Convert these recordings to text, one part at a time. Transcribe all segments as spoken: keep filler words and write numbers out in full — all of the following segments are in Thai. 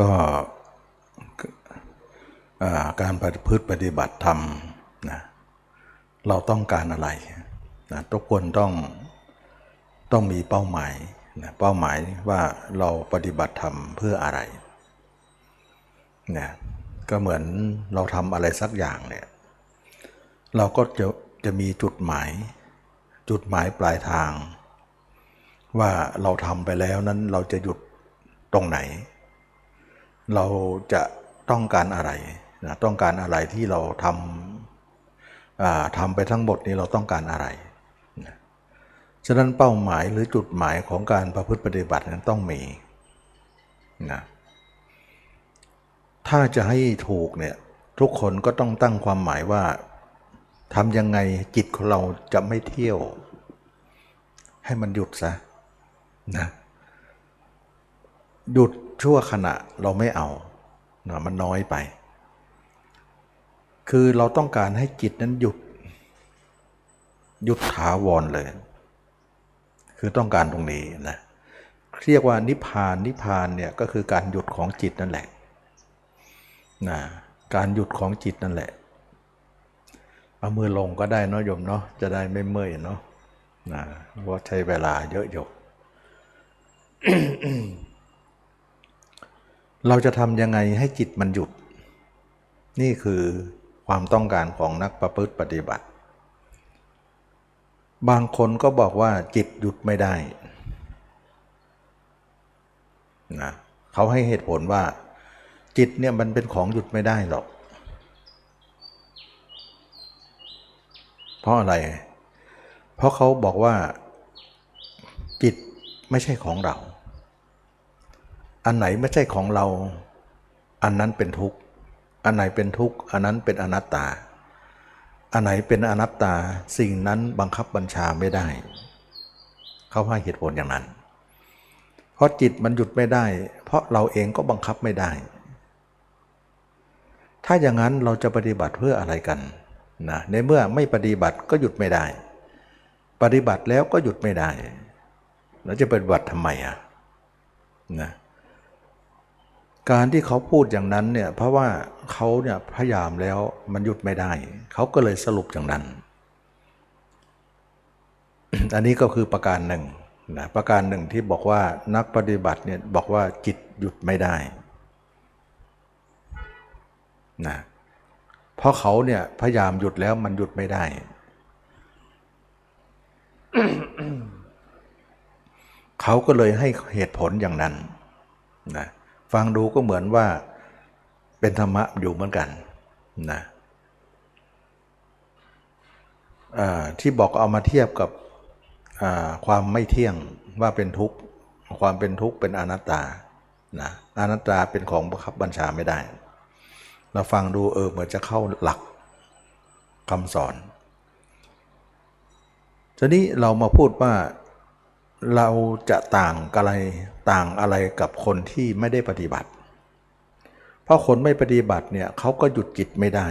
ก็การประพฤติปฏิบัติธรรมนะเราต้องการอะไรนะทุกคนต้องต้องมีเป้าหมายนะเป้าหมายว่าเราปฏิบัติธรรมเพื่ออะไรนะก็เหมือนเราทำอะไรสักอย่างเนี่ยเราก็จะจะมีจุดหมายจุดหมายปลายทางว่าเราทำไปแล้วนั้นเราจะหยุดตรงไหนเราจะต้องการอะไรนะต้องการอะไรที่เราทำทำไปทั้งหมดนี้เราต้องการอะไรนะฉะนั้นเป้าหมายหรือจุดหมายของการประพฤติปฏิบัตินั้นต้องมีนะถ้าจะให้ถูกเนี่ยทุกคนก็ต้องตั้งความหมายว่าทำยังไงจิตของเราจะไม่เที่ยวให้มันหยุดซะนะหยุดชั่วขณะเราไม่เอานะมันน้อยไปคือเราต้องการให้จิตนั้นหยุดหยุดถาวรเลยคือต้องการตรงนี้นะเรียกว่านิพพานนิพพานเนี่ยก็คือการหยุดของจิตนั่นแหละนะการหยุดของจิตนั่นแหละเอามือลงก็ได้เนาะโยมเนาะจะได้ไม่เมื่อยเนาะนะว่าใช้เวลาเยอะอยู่ เราจะทำยังไงให้จิตมันหยุดนี่คือความต้องการของนักประพฤติปฏิบัติบางคนก็บอกว่าจิตหยุดไม่ได้นะเขาให้เหตุผลว่าจิตเนี่ยมันเป็นของหยุดไม่ได้หรอกเพราะอะไรเพราะเขาบอกว่าจิตไม่ใช่ของเราอันไหนไม่ใช่ของเราอันนั้นเป็นทุกข์อันไหนเป็นทุกข์อันนั้นเป็นอนัตตาอันไหนเป็นอนัตตาสิ่งนั้นบังคับบัญชาไม่ได้เขาให้เหตุผลอย่างนั้นเพราะจิตมันหยุดไม่ได้เพราะเราเองก็บังคับไม่ได้ถ้าอย่างนั้นเราจะปฏิบัติเพื่ออะไรกันนะในเมื่อไม่ปฏิบัติก็หยุดไม่ได้ปฏิบัติแล้วก็หยุดไม่ได้เราจะปฏิบัติทำไมอ่ะนะการที่เขาพูดอย่างนั้นเนี่ยเพราะว่าเขาเนี่ยพยายามแล้วมันหยุดไม่ได้เขาก็เลยสรุปอย่างนั้น อันนี้ก็คือประการหนึ่งนะประการหนึ่งที่บอกว่านักปฏิบัติเนี่ยบอกว่าจิตหยุดไม่ได้นะเพราะเขาเนี่ยพยายามหยุดแล้วมันหยุดไม่ได้ เขาก็เลยให้เหตุผลอย่างนั้นนะฟังดูก็เหมือนว่าเป็นธรรมะอยู่เหมือนกันนะที่บอกเอามาเทียบกับความไม่เที่ยงว่าเป็นทุกข์ความเป็นทุกข์เป็นอนัตตานะอนัตตาเป็นของบังคับบัญชาไม่ได้เราฟังดูเออเหมือนจะเข้าหลักคำสอนทีนี้เรามาพูดว่าเราจะต่างอะไรต่างอะไรกับคนที่ไม่ได้ปฏิบัติเพราะคนไม่ปฏิบัติเนี่ยเขาก็หยุดจิตไม่ได้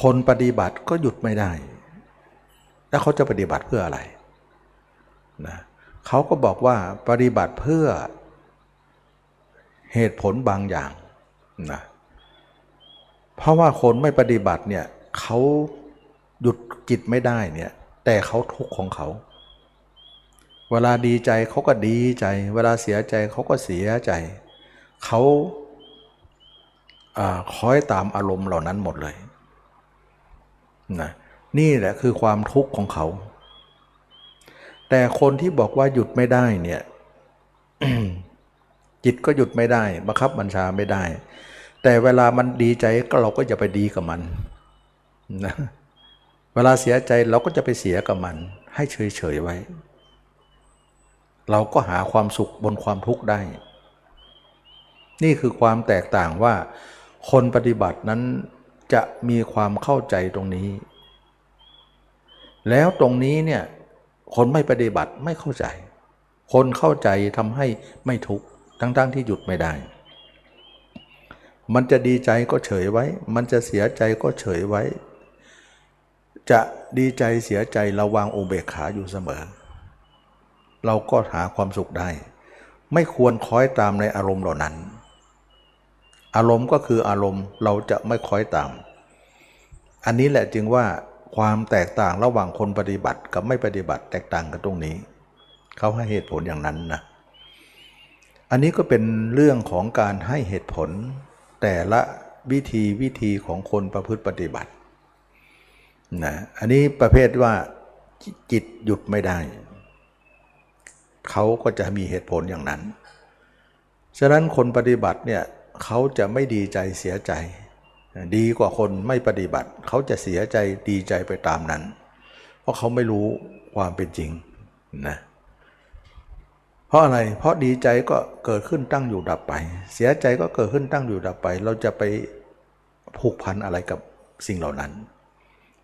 คนปฏิบัติก็หยุดไม่ได้แล้วเขาจะปฏิบัติเพื่ออะไรนะเขาก็บอกว่าปฏิบัติเพื่อเหตุผลบางอย่างนะเพราะว่าคนไม่ปฏิบัติเนี่ยเขาหยุดจิตไม่ได้เนี่ยแต่เขาทุกข์ของเขาเวลาดีใจเขาก็ดีใจเวลาเสียใจเขาก็เสียใจเขาคอยตามอารมณ์เหล่านั้นหมดเลยนะนี่แหละคือความทุกข์ของเขาแต่คนที่บอกว่าหยุดไม่ได้เนี่ย จิตก็หยุดไม่ได้บังคับบัญชาไม่ได้แต่เวลามันดีใจก็เราก็อย่าไปดีกับมันนะเวลาเสียใจเราก็จะไปเสียกับมันให้เฉยๆไว้เราก็หาความสุขบนความทุกข์ได้นี่คือความแตกต่างว่าคนปฏิบัตินั้นจะมีความเข้าใจตรงนี้แล้วตรงนี้เนี่ยคนไม่ปฏิบัติไม่เข้าใจคนเข้าใจทำให้ไม่ทุกข์ทั้งๆที่หยุดไม่ได้มันจะดีใจก็เฉยไว้มันจะเสียใจก็เฉยไว้จะดีใจเสียใจเราวางอุเบกขาอยู่เสมอเราก็หาความสุขได้ ไม่ควรคล้อยตามในอารมณ์เหล่านั้นอารมณ์ก็คืออารมณ์เราจะไม่คล้อยตามอันนี้แหละจึงว่าความแตกต่างระหว่างคนปฏิบัติกับไม่ปฏิบัติแตกต่างกันตรงนี้เขาให้เหตุผลอย่างนั้นนะอันนี้ก็เป็นเรื่องของการให้เหตุผลแต่ละวิธีวิธีของคนประพฤติปฏิบัตินะอันนี้ประเภทว่าจิตหยุดไม่ได้เขาก็จะมีเหตุผลอย่างนั้นฉะนั้นคนปฏิบัติเนี่ยเขาจะไม่ดีใจเสียใจดีกว่าคนไม่ปฏิบัติเขาจะเสียใจดีใจไปตามนั้นเพราะเขาไม่รู้ความเป็นจริงนะเพราะอะไรเพราะดีใจก็เกิดขึ้นตั้งอยู่ดับไปเสียใจก็เกิดขึ้นตั้งอยู่ดับไปเราจะไปผูกพันอะไรกับสิ่งเหล่านั้น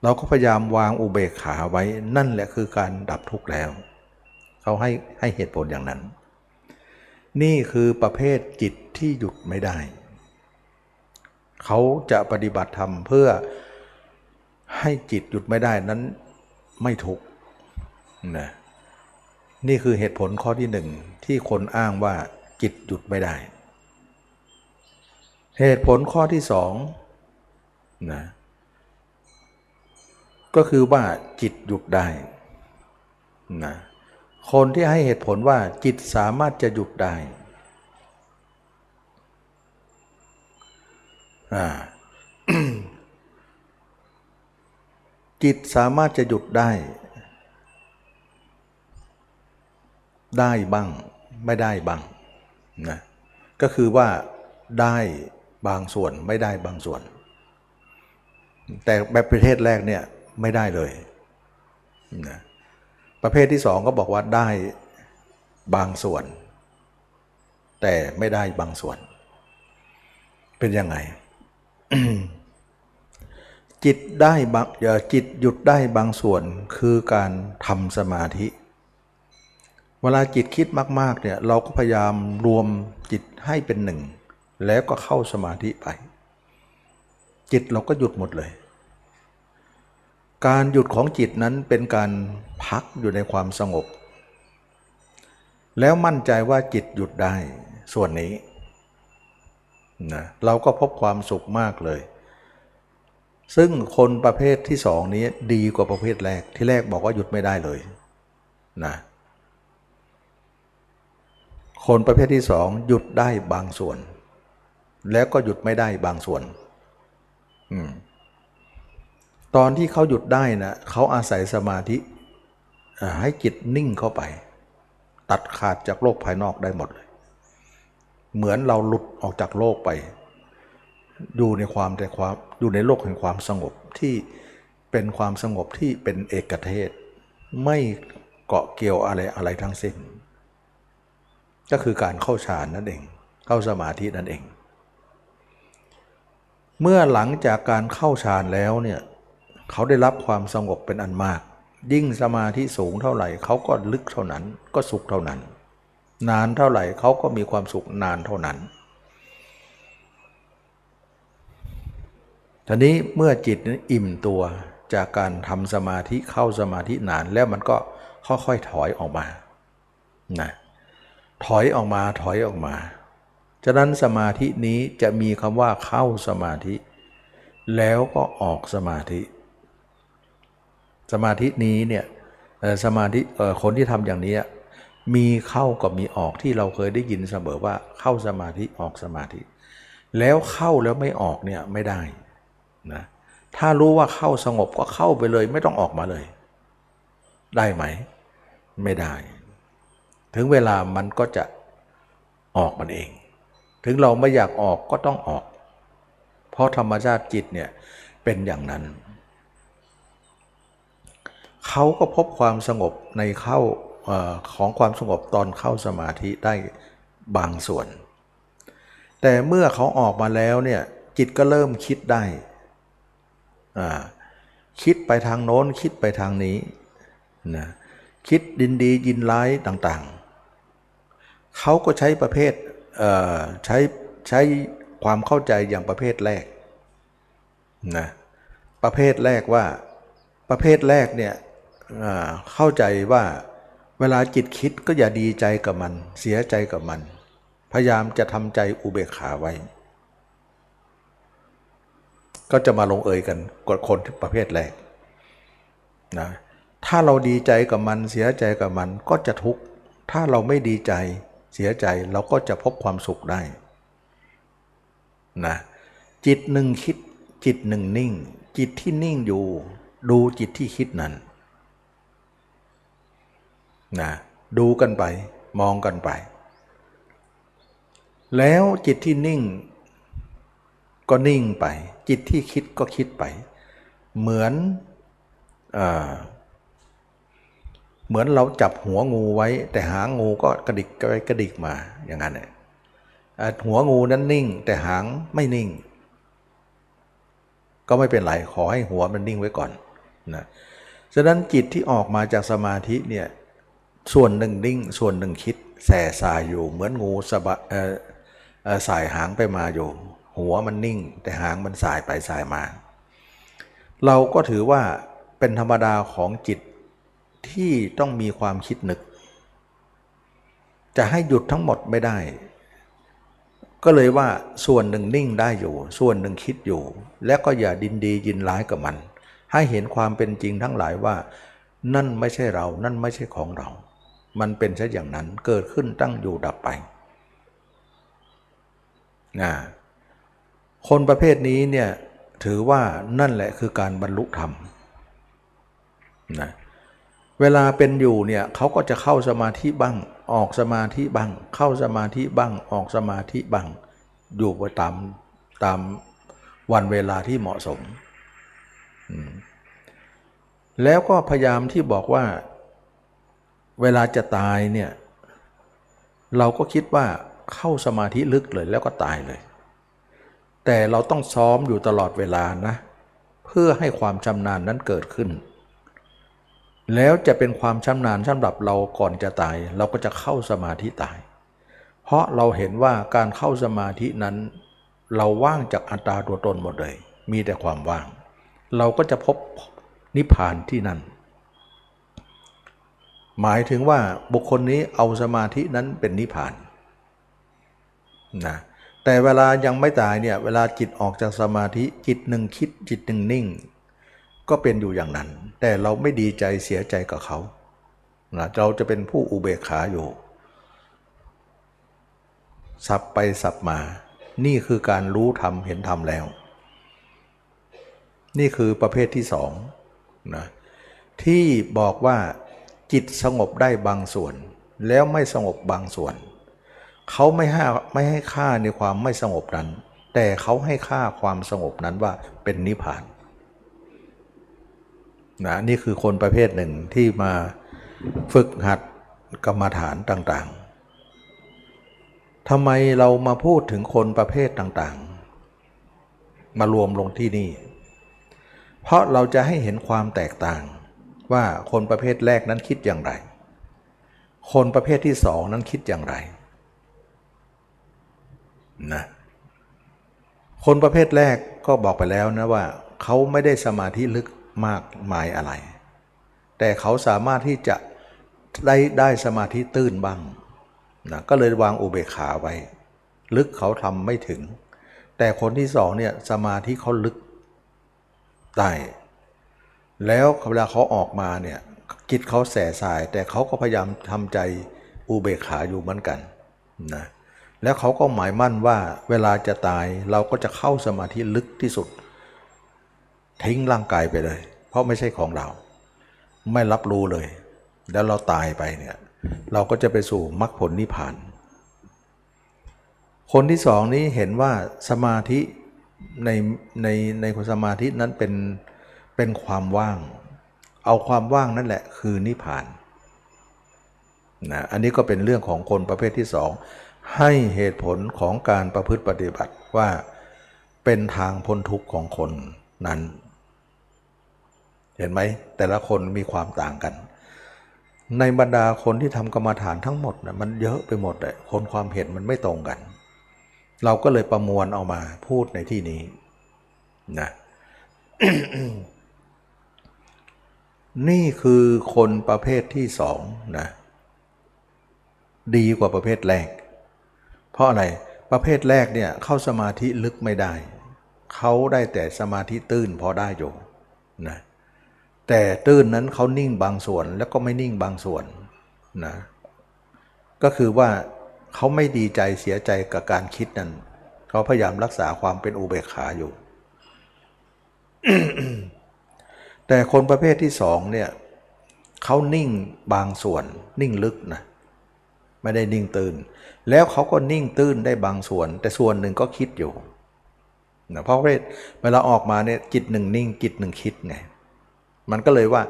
เราก็พยายามวางอุเบกขาไว้นั่นแหละคือการดับทุกข์แล้วเขาให้ให้เหตุผลอย่างนั้นนี่คือประเภทจิตที่หยุดไม่ได้เขาจะปฏิบัติธรรมเพื่อให้จิตหยุดไม่ได้นั้นไม่ถูกนะนี่คือเหตุผลข้อที่หนึ่งที่คนอ้างว่าจิตหยุดไม่ได้เหตุผลข้อที่สองนะก็คือว่าจิตหยุดได้นะคนที่ให้เหตุผลว่าจิตสามารถจะหยุดได้อ่า จิตสามารถจะหยุดได้ได้บ้างไม่ได้บ้างนะก็คือว่าได้บางส่วนไม่ได้บางส่วนแต่แบบประเภทแรกเนี่ยไม่ได้เลยนะประเภทที่สองก็บอกว่าได้บางส่วนแต่ไม่ได้บางส่วนเป็นยังไง จิตได้บางจิตหยุดได้บางส่วนคือการทำสมาธิเวลาจิตคิดมากๆเนี่ยเราก็พยายามรวมจิตให้เป็นหนึ่งแล้วก็เข้าสมาธิไปจิตเราก็หยุดหมดเลยการหยุดของจิตนั้นเป็นการพักอยู่ในความสงบแล้วมั่นใจว่าจิตหยุดได้ส่วนนี้นะเราก็พบความสุขมากเลยซึ่งคนประเภทที่สองนี้ดีกว่าประเภทแรกที่แรกบอกว่าหยุดไม่ได้เลยนะคนประเภทที่สองหยุดได้บางส่วนแล้วก็หยุดไม่ได้บางส่วนอืมตอนที่เขาหยุดได้นะเขาอาศัยสมาธิให้จิตนิ่งเข้าไปตัดขาดจากโลกภายนอกได้หมดเลยเหมือนเราหลุดออกจากโลกไปอยู่ในความแต่ความอยู่ในโลกแห่งความสงบที่เป็นความสงบที่เป็นเอกเทศไม่เกาะเกี่ยวอะไรอะไรทั้งสิ้นก็คือการเข้าฌานนั่นเองเข้าสมาธินั่นเองเมื่อหลังจากการเข้าฌานแล้วเนี่ยเขาได้รับความสงบเป็นอันมากยิ่งสมาธิสูงเท่าไหร่เขาก็ลึกเท่านั้นก็สุขเท่านั้นนานเท่าไหร่เขาก็มีความสุขนานเท่านั้นทีนี้เมื่อจิตนั้นอิ่มตัวจากการทำสมาธิเข้าสมาธินานแล้วมันก็ค่อยๆถอยออกมานะถอยออกมาถอยออกมาฉะนั้นสมาธินี้จะมีคำว่าเข้าสมาธิแล้วก็ออกสมาธิสมาธินี้เนี่ยสมาธิคนที่ทำอย่างนี้มีเข้ากับมีออกที่เราเคยได้ยินเสมอว่าเข้าสมาธิออกสมาธิแล้วเข้าแล้วไม่ออกเนี่ยไม่ได้นะถ้ารู้ว่าเข้าสงบก็เข้าไปเลยไม่ต้องออกมาเลยได้ไหมไม่ได้ถึงเวลามันก็จะออกมันเองถึงเราไม่อยากออกก็ต้องออกเพราะธรรมชาติจิตเนี่ยเป็นอย่างนั้นเขาก็พบความสงบในเข้าของความสงบตอนเข้าสมาธิได้บางส่วนแต่เมื่อเขาออกมาแล้วเนี่ยจิตก็เริ่มคิดได้คิดไปทางโน้นคิดไปทางนี้นะคิดดินดียินร้ายต่างๆเขาก็ใช้ประเภทใช้ใช้ความเข้าใจอย่างประเภทแรกนะประเภทแรกว่าประเภทแรกเนี่ยเข้าใจว่า เวลาจิตคิดก็อย่าดีใจกับมันเสียใจกับมันพยายามจะทำใจอุเบกขาไว้ก็จะมาลงเอยกันกับคนที่ประเภทแรกนะถ้าเราดีใจกับมันเสียใจกับมันก็จะทุกข์ถ้าเราไม่ดีใจเสียใจเราก็จะพบความสุขได้นะจิตหนึ่งคิดจิตหนึ่งนิ่งจิตที่นิ่งอยู่ดูจิตที่คิดนั้นนะดูกันไปมองกันไปแล้วจิตที่นิ่งก็นิ่งไปจิตที่คิดก็คิดไปเหมือนเอ่อเหมือนเราจับหัวงูไว้แต่หางงูก็กระดิกไปกระดิกมาอย่างนั้นน่ะหัวงูนั้นนิ่งแต่หางไม่นิ่งก็ไม่เป็นไรขอให้หัวมันนิ่งไว้ก่อนนะฉะนั้นจิตที่ออกมาจากสมาธิเนี่ยส่วนหนึ่งนิ่งส่วนหนึ่งคิดแส่สายอยู่เหมือนงูสะบะเอ่อเอ่อสายหางไปมาอยู่หัวมันนิ่งแต่หางมันสายไปสายมาเราก็ถือว่าเป็นธรรมดาของจิตที่ต้องมีความคิดนึกจะให้หยุดทั้งหมดไม่ได้ก็เลยว่าส่วนหนึ่งนิ่งได้อยู่ส่วนหนึ่งคิดอยู่และก็อย่าดินดียินร้ายกับมันให้เห็นความเป็นจริงทั้งหลายว่านั่นไม่ใช่เรานั่นไม่ใช่ของเรามันเป็นเช่นอย่างนั้นเกิดขึ้นตั้งอยู่ดับไปนะคนประเภทนี้เนี่ยถือว่านั่นแหละคือการบรรลุธรรมนะเวลาเป็นอยู่เนี่ยเขาก็จะเข้าสมาธิบ้างออกสมาธิบ้างเข้าสมาธิบ้างออกสมาธิบ้างอยู่ไปตามตามวันเวลาที่เหมาะสมแล้วก็พยายามที่บอกว่าเวลาจะตายเนี่ยเราก็คิดว่าเข้าสมาธิลึกเลยแล้วก็ตายเลยแต่เราต้องซ้อมอยู่ตลอดเวลานะเพื่อให้ความชำนาญนั้นเกิดขึ้นแล้วจะเป็นความชำนาญสำหรับเราก่อนจะตายเราก็จะเข้าสมาธิตายเพราะเราเห็นว่าการเข้าสมาธินั้นเราว่างจากอัตตาตัวตนหมดเลยมีแต่ความว่างเราก็จะพบนิพพานที่นั่นหมายถึงว่าบุคคลนี้เอาสมาธินั้นเป็นนิพพานนะแต่เวลายังไม่ตายเนี่ยเวลาจิตออกจากสมาธิจิตหนึ่งคิดจิตหนึ่งนิ่งก็เป็นอยู่อย่างนั้นแต่เราไม่ดีใจเสียใจกับเขานะเราจะเป็นผู้อุเบกขาอยู่สับไปสับมานี่คือการรู้ธรรมเห็นธรรมแล้วนี่คือประเภทที่สองนะที่บอกว่าจิตสงบได้บางส่วนแล้วไม่สงบบางส่วนเขาไม่ให้ไม่ให้ค่าในความไม่สงบนั้นแต่เขาให้ค่าความสงบนั้นว่าเป็นนิพพานนะนี่คือคนประเภทหนึ่งที่มาฝึกหัดกรรมฐานต่างๆทำไมเรามาพูดถึงคนประเภทต่างๆมารวมลงที่นี่เพราะเราจะให้เห็นความแตกต่างว่าคนประเภทแรกนั้นคิดอย่างไรคนประเภทที่สองนั้นคิดอย่างไรนะคนประเภทแรกก็บอกไปแล้วนะว่าเขาไม่ได้สมาธิลึกมากมายอะไรแต่เขาสามารถที่จะได้ได้สมาธิตื้นบ้างนะก็เลยวางอุเบกขาไว้ลึกเขาทำไม่ถึงแต่คนที่สองเนี่ยสมาธิเขาลึกได้แล้วเวลาเขาออกมาเนี่ยจิตเขาแส่สายแต่เขาก็พยายามทำใจอุเบกขาอยู่เหมือนกันนะแล้วเขาก็หมายมั่นว่าเวลาจะตายเราก็จะเข้าสมาธิลึกที่สุดทิ้งร่างกายไปเลยเพราะไม่ใช่ของเราไม่รับรู้เลยแล้วเราตายไปเนี่ยเราก็จะไปสู่มรรคผลนิพพานคนที่สองนี้เห็นว่าสมาธิในในในสมาธินั้นเป็นเป็นความว่างเอาความว่างนั่นแหละคือนิพพานนะอันนี้ก็เป็นเรื่องของคนประเภทที่สองให้เหตุผลของการประพฤติปฏิบัติว่าเป็นทางพ้นทุกข์ของคนนั้นเห็นไหมแต่ละคนมีความต่างกันในบรรดาคนที่ทำกรรมฐานทั้งหมดนะมันเยอะไปหมดเลยคนความเห็นมันไม่ตรงกันเราก็เลยประมวลเอามาพูดในที่นี้นะ นี่คือคนประเภทที่สองนะ ดีกว่าประเภทแรกเพราะอะไรประเภทแรกเนี่ยเข้าสมาธิลึกไม่ได้เขาได้แต่สมาธิตื้นพอได้อยู่นะแต่ตื้นนั้นเขานิ่งบางส่วนแล้วก็ไม่นิ่งบางส่วนนะก็คือว่าเขาไม่ดีใจเสียใจกับการคิดนั้นเขาพยายามรักษาความเป็นอุเบกขาอยู่ แต่คนประเภทที่สองเนี่ยเขานิ่งบางส่วนนิ่งลึกนะไม่ได้นิ่งตื่นแล้วเขาก็นิ่งตื้นได้บางส่วนแต่ส่วนหนึ่งก็คิดอยู่นะเพราะเวลาออกมาเนี่ยจิตหนึ่งนิ่งจิตหนึ่งคิดไงมันก็เลยว่า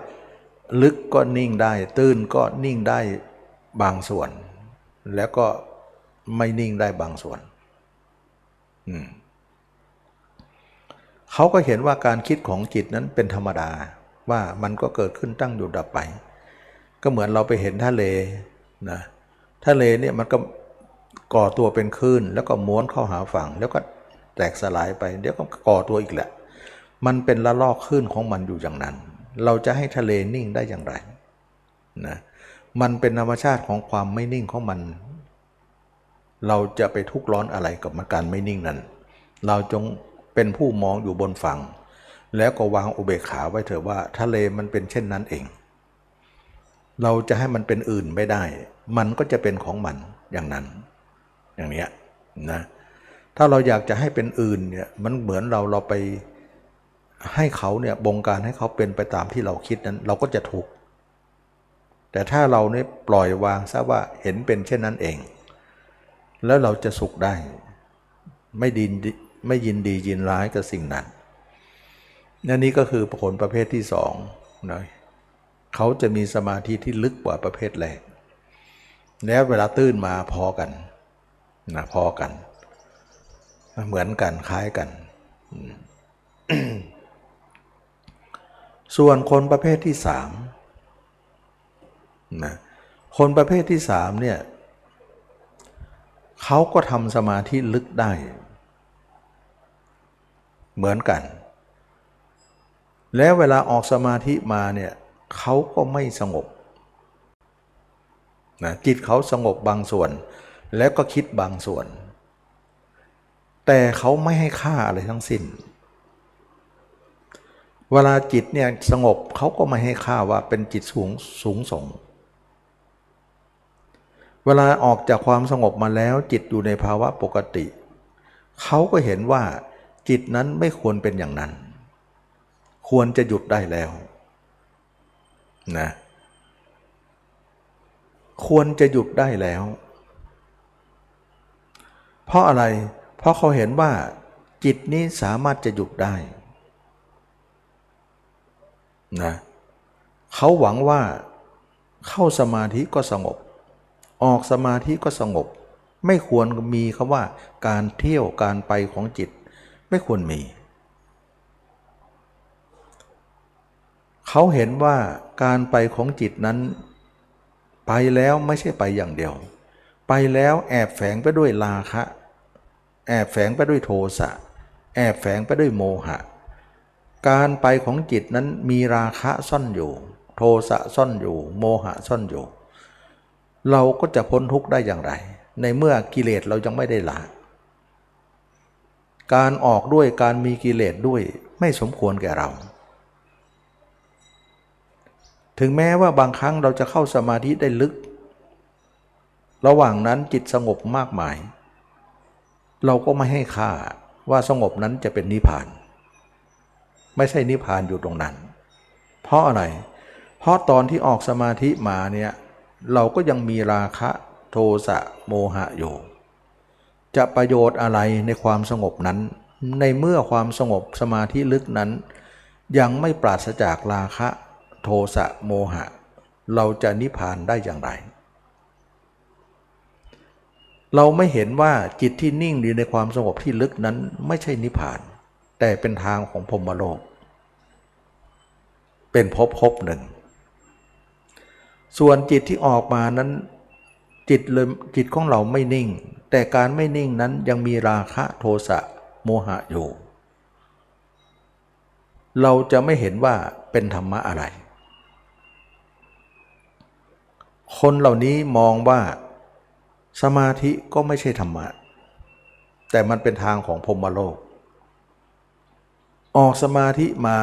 ลึกก็นิ่งได้ตื้นก็นิ่งได้บางส่วนแล้วก็ไม่นิ่งได้บางส่วนอืมเขาก็เห็นว่าการคิดของจิตนั้นเป็นธรรมดาว่ามันก็เกิดขึ้นตั้งอยู่ดับไปก็เหมือนเราไปเห็นทะเลนะทะเลเนี่ยมันก็ก่อตัวเป็นคลื่นแล้วก็ม้วนเข้าหาฝั่งแล้วก็แตกสลายไปเดี๋ยวก็ก่อตัวอีกแหละมันเป็นละลอกคลื่นของมันอยู่อย่างนั้นเราจะให้ทะเลนิ่งได้อย่างไรนะมันเป็นธรรมชาติของความไม่นิ่งของมันเราจะไปทุกข์ร้อนอะไรกับการไม่นิ่งนั้นเราจงเป็นผู้มองอยู่บนฝั่งแล้วก็วางอุเบกขาไว้เถอะว่าทะเลมันเป็นเช่นนั้นเองเราจะให้มันเป็นอื่นไม่ได้มันก็จะเป็นของมันอย่างนั้นอย่างเนี้ยนะถ้าเราอยากจะให้เป็นอื่นเนี่ยมันเหมือนเราเราไปให้เขาเนี่ยบงการให้เขาเป็นไปตามที่เราคิดนั้นเราก็จะทุกข์แต่ถ้าเราเนี่ยปล่อยวางซะว่าเห็นเป็นเช่นนั้นเองแล้วเราจะสุขได้ไม่ดินไม่ยินดียินร้ายกับสิ่งนั้นนั่นนี่ก็คือผลประเภทที่สองนะเขาจะมีสมาธิที่ลึกกว่าประเภทแรกแล้วเวลาตื่นมาพอกันนะพอกันเหมือนกันคล้ายกัน ส่วนคนประเภทที่สามนะคนประเภทที่สามเนี่ยเขาก็ทำสมาธิลึกได้เหมือนกันแล้วเวลาออกสมาธิมาเนี่ยเขาก็ไม่สงบนะจิตเขาสงบบางส่วนแล้วก็คิดบางส่วนแต่เขาไม่ให้ค่าอะไรทั้งสิ้นเวลาจิตเนี่ยสงบเขาก็ไม่ให้ค่าว่าเป็นจิตสูงสูงส่งเวลาออกจากความสงบมาแล้วจิตอยู่ในภาวะปกติเขาก็เห็นว่าจิตนั้นไม่ควรเป็นอย่างนั้นควรจะหยุดได้แล้วนะควรจะหยุดได้แล้วเพราะอะไรเพราะเขาเห็นว่าจิตนี้สามารถจะหยุดได้นะเขาหวังว่าเข้าสมาธิก็สงบออกสมาธิก็สงบไม่ควรมีคำว่าการเที่ยวการไปของจิตไม่ควรมีเขาเห็นว่าการไปของจิตนั้นไปแล้วไม่ใช่ไปอย่างเดียวไปแล้วแอบแฝงไปด้วยราคะแอบแฝงไปด้วยโทสะแอบแฝงไปด้วยโมหะการไปของจิตนั้นมีราคะซ่อนอยู่โทสะซ่อนอยู่โมหะซ่อนอยู่เราก็จะพ้นทุกข์ได้อย่างไรในเมื่อกิเลสเรายังไม่ได้ละการออกด้วยการมีกิเลสด้วยไม่สมควรแก่เราถึงแม้ว่าบางครั้งเราจะเข้าสมาธิได้ลึกระหว่างนั้นจิตสงบมากมายเราก็ไม่ให้ค่าว่าสงบนั้นจะเป็นนิพพานไม่ใช่นิพพานอยู่ตรงนั้นเพราะอะไรเพราะตอนที่ออกสมาธิมาเนี่ยเราก็ยังมีราคะโทสะโมหะอยู่จะประโยชน์อะไรในความสงบนั้นในเมื่อความสงบสมาธิลึกนั้นยังไม่ปราศจากราคะโทสะโมหะเราจะนิพพานได้อย่างไรเราไม่เห็นว่าจิตที่นิ่งอยู่ในความสงบที่ลึกนั้นไม่ใช่นิพพานแต่เป็นทางของพรหมโลกเป็นภพภพหนึ่งส่วนจิตที่ออกมานั้นจิตเลยจิตของเราไม่นิ่งแต่การไม่นิ่งนั้นยังมีราคะโทสะโมหะอยู่เราจะไม่เห็นว่าเป็นธรรมะอะไรคนเหล่านี้มองว่า สมาธิก็ไม่ใช่ธรรมะแต่มันเป็นทางของพรหมโลกออกสมาธิมา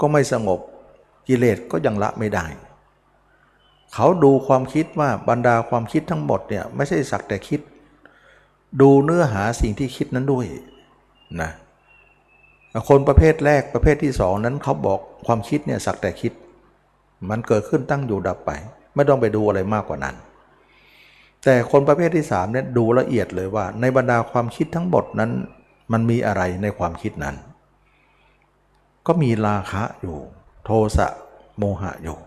ก็ไม่สงบกิเลสก็ยังละไม่ได้เขาดูความคิดว่าบรรดาความคิดทั้งหมดเนี่ยไม่ใช่สักแต่คิดดูเนื้อหาสิ่งที่คิดนั้นด้วยนะคนประเภทแรกประเภทที่สองนั้นเขาบอกความคิดเนี่ยสักแต่คิดมันเกิดขึ้นตั้งอยู่ดับไปไม่ต้องไปดูอะไรมากกว่านั้นแต่คนประเภทที่สามเนี่ยดูละเอียดเลยว่าในบรรดาความคิดทั้งหมดนั้นมันมีอะไรในความคิดนั้นก็มีราคะอยู่โทสะโมหะอยู่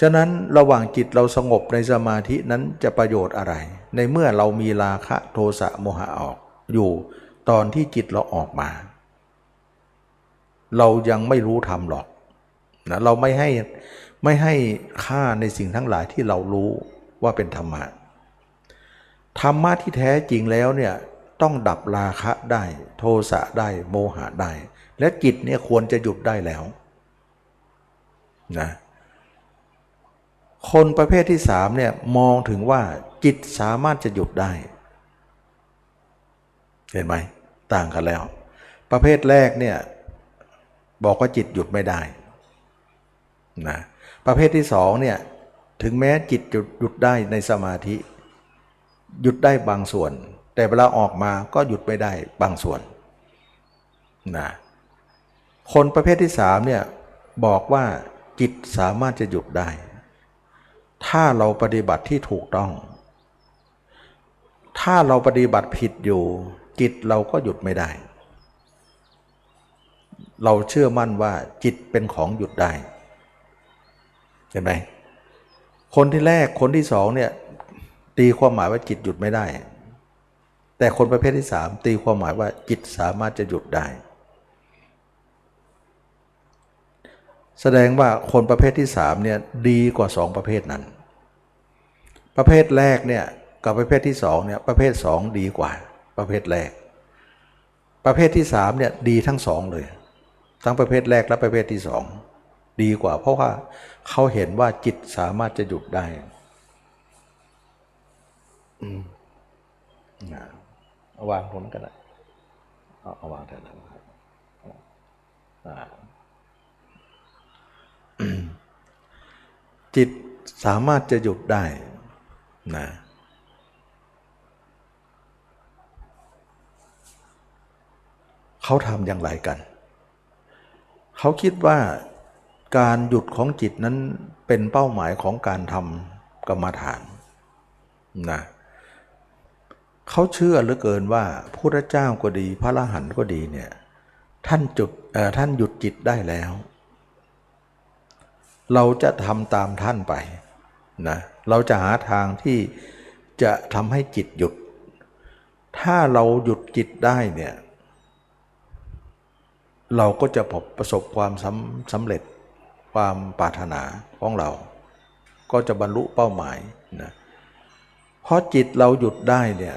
ฉะนั้นระหว่างจิตเราสงบในสมาธินั้นจะประโยชน์อะไรในเมื่อเรามีราคะโทสะโมหะออกอยู่ตอนที่จิตเราออกมาเรายังไม่รู้ธรรมหรอกนะเราไม่ให้ไม่ให้ค่าในสิ่งทั้งหลายที่เรารู้ว่าเป็นธรรมะธรรมะที่แท้จริงแล้วเนี่ยต้องดับราคะได้โทสะได้โมหะได้และจิตเนี่ยควรจะหยุดได้แล้วนะคนประเภทที่สามเนี่ยมองถึงว่าจิตสามารถจะหยุดได้เห็นไหมต่างกันแล้วประเภทแรกเนี่ยบอกว่าจิตหยุดไม่ได้นะประเภทที่สองเนี่ยถึงแม้จิตจะหยุดได้ในสมาธิหยุดได้บางส่วนแต่เวลาออกมาก็หยุดไม่ได้บางส่วนนะคนประเภทที่สามเนี่ยบอกว่าจิตสามารถจะหยุดได้ถ้าเราปฏิบัติที่ถูกต้องถ้าเราปฏิบัติผิดอยู่จิตเราก็หยุดไม่ได้เราเชื่อมั่นว่าจิตเป็นของหยุดได้เห็นไหมคนที่แรกคนที่สองเนี่ยตีความหมายว่าจิตหยุดไม่ได้แต่คนประเภทที่สามตีความหมายว่าจิตสามารถจะหยุดได้แสดงว่าคนประเภทที่สามเนี่ยดีกว่าสองประเภทนั้นประเภทแรกเนี่ยกับประเภทที่สองเนี่ยประเภทสองดีกว่าประเภทแรกประเภทที่สามเนี่ยดีทั้งสองเลยทั้งประเภทแรกและประเภทที่สองดีกว่าเพราะว่าเขาเห็นว่าจิตสามารถจะหยุดได้เอาวางตรงนั้นก็ได้เอาวางแถวนั้นจิตสามารถจะหยุดได้นะเขาทำอย่างไรกันเขาคิดว่าการหยุดของจิตนั้นเป็นเป้าหมายของการทำกรรมฐานนะเขาเชื่อเหลือเกินว่าพระพุทธเจ้าก็ดีพระอรหันต์ก็ดีเนี่ยท่านจุดเอ่อท่านหยุดจิตได้แล้วเราจะทำตามท่านไปนะเราจะหาทางที่จะทำให้จิตหยุดถ้าเราหยุดจิตได้เนี่ยเราก็จะพบประสบความสำเร็จความปรารถนาของเราก็จะบรรลุเป้าหมายนะเพราะจิตเราหยุดได้เนี่ย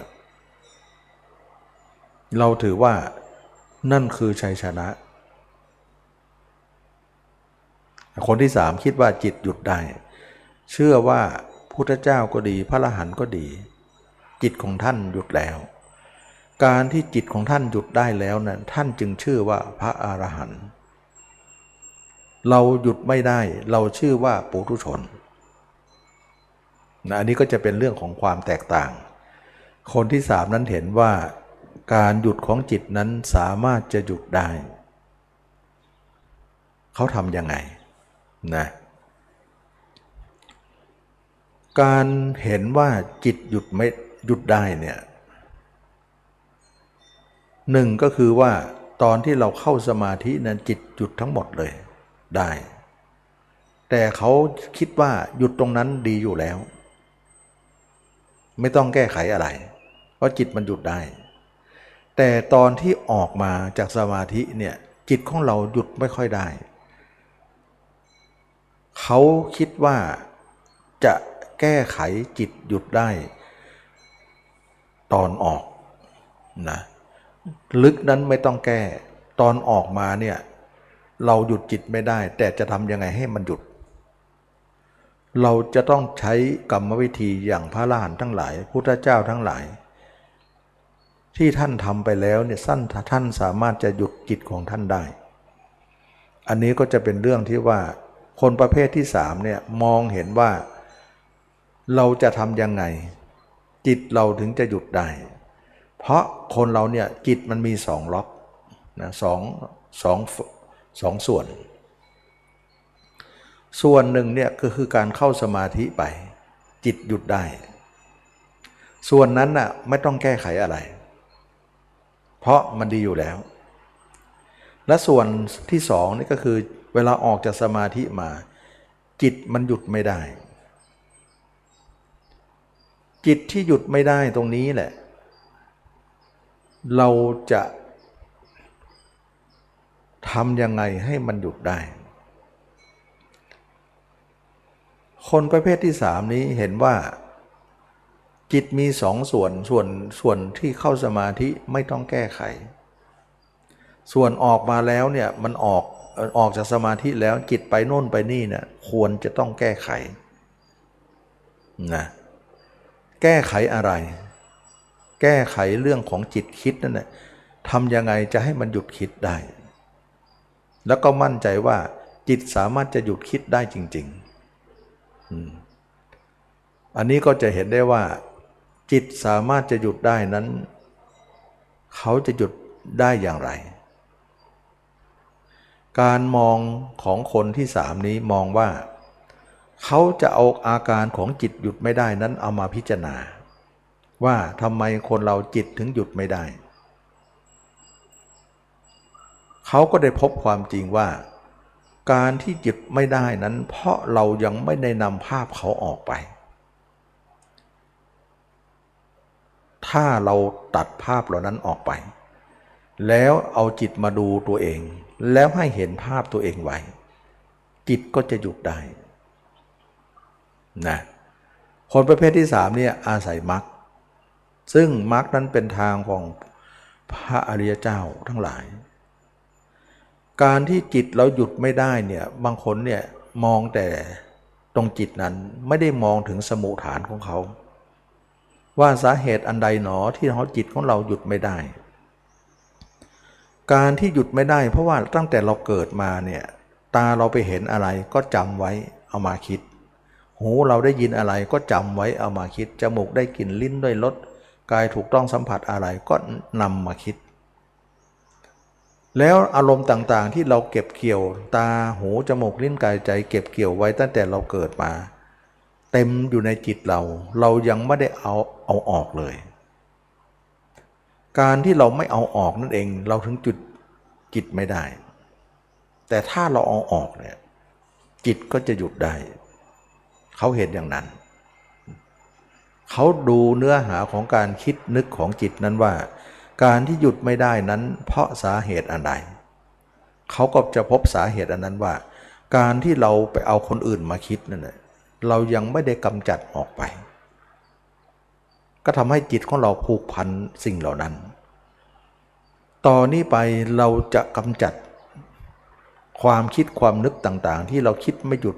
เราถือว่านั่นคือชัยชนะคนที่สามคิดว่าจิตหยุดได้เชื่อว่าพุทธเจ้าก็ดีพระอรหันต์ก็ดีจิตของท่านหยุดแล้วการที่จิตของท่านหยุดได้แล้วนั้นท่านจึงชื่อว่าพระอรหันต์เราหยุดไม่ได้เราชื่อว่าปุถุชนนะอันนี้ก็จะเป็นเรื่องของความแตกต่างคนที่สามนั้นเห็นว่าการหยุดของจิตนั้นสามารถจะหยุดได้เขาทำยังไงนะการเห็นว่าจิตหยุดไม่หยุดได้เนี่ยหนึ่งก็คือว่าตอนที่เราเข้าสมาธินั้นจิตหยุดทั้งหมดเลยได้แต่เขาคิดว่าหยุดตรงนั้นดีอยู่แล้วไม่ต้องแก้ไขอะไรเพราะจิตมันหยุดได้แต่ตอนที่ออกมาจากสมาธิเนี่ยจิตของเราหยุดไม่ค่อยได้เขาคิดว่าจะแก้ไขจิตหยุดได้ตอนออกนะลึกนั้นไม่ต้องแก้ตอนออกมาเนี่ยเราหยุดจิตไม่ได้แต่จะทำยังไงให้มันหยุด เราจะต้องใช้กรรมวิธีอย่างพระอรหันต์ทั้งหลายพุทธเจ้าทั้งหลายที่ท่านทำไปแล้วเนี่ยสั้นท่านสามารถจะหยุดจิตของท่านได้อันนี้ก็จะเป็นเรื่องที่ว่าคนประเภทที่สามเนี่ยมองเห็นว่าเราจะทำยังไงจิตเราถึงจะหยุดได้เพราะคนเราเนี่ยจิตมันมีสองล็อกนะสองสองสองส่วนส่วนหนึ่งเนี่ยก็คือการเข้าสมาธิไปจิตหยุดได้ส่วนนั้นน่ะไม่ต้องแก้ไขอะไรเพราะมันดีอยู่แล้วและส่วนที่สองนี่ก็คือเวลาออกจากสมาธิมาจิตมันหยุดไม่ได้จิตที่หยุดไม่ได้ตรงนี้แหละเราจะทำยังไงให้มันหยุดได้คนประเภทที่สามนี้เห็นว่าจิตมีสองส่วนส่วนส่วนที่เข้าสมาธิไม่ต้องแก้ไขส่วนออกมาแล้วเนี่ยมันออกออกจากสมาธิแล้วจิตไปโน่นไปนี่เนี่ยควรจะต้องแก้ไขนะแก้ไขอะไรแก้ไขเรื่องของจิตคิดนั่นแหละทำยังไงจะให้มันหยุดคิดได้แล้วก็มั่นใจว่าจิตสามารถจะหยุดคิดได้จริงๆอันนี้ก็จะเห็นได้ว่าจิตสามารถจะหยุดได้นั้นเขาจะหยุดได้อย่างไรการมองของคนที่สามนี้มองว่าเขาจะเอาอาการของจิตหยุดไม่ได้นั้นเอามาพิจารณาว่าทำไมคนเราจิตถึงหยุดไม่ได้เขาก็ได้พบความจริงว่าการที่หยุดไม่ได้นั้นเพราะเรายังไม่ได้นำภาพเขาออกไปถ้าเราตัดภาพเหล่านั้นออกไปแล้วเอาจิตมาดูตัวเองแล้วให้เห็นภาพตัวเองไว้จิตก็จะหยุดได้นะคนประเภทที่สามเนี่ยอาศัยมรรคซึ่งมรรคนั้นเป็นทางของพระอริยเจ้าทั้งหลายการที่จิตเราหยุดไม่ได้เนี่ยบางคนเนี่ยมองแต่ตรงจิตนั้นไม่ได้มองถึงสมุฏฐานของเขาว่าสาเหตุอันใดหนอที่เขาจิตของเราหยุดไม่ได้การที่หยุดไม่ได้เพราะว่าตั้งแต่เราเกิดมาเนี่ยตาเราไปเห็นอะไรก็จำไว้เอามาคิดหูเราได้ยินอะไรก็จำไว้เอามาคิดจมูกได้กลิ่นลิ้นได้รสกายถูกต้องสัมผัสอะไรก็นำมาคิดแล้วอารมณ์ต่างๆที่เราเก็บเกี่ยวตาหูจมูกลิ้นกายใจเก็บเกี่ยวไว้ตั้งแต่เราเกิดมาเต็มอยู่ในจิตเราเรายังไม่ได้เอาเอาออกเลยการที่เราไม่เอาออกนั่นเองเราถึงจุดจิตไม่ได้แต่ถ้าเราเอาออกเนี่ยจิตก็จะหยุดได้เขาเห็นอย่างนั้นเขาดูเนื้อหาของการคิดนึกของจิตนั้นว่าการที่หยุดไม่ได้นั้นเพราะสาเหตุอะไรเขาก็จะพบสาเหตุอันนั้นว่าการที่เราไปเอาคนอื่นมาคิดนั่นแหละเรายังไม่ได้กำจัดออกไปก็ทำให้จิตของเราผูกพันสิ่งเหล่านั้นต่อนนี้ไปเราจะกำจัดความคิดความนึกต่างๆที่เราคิดไม่หยุด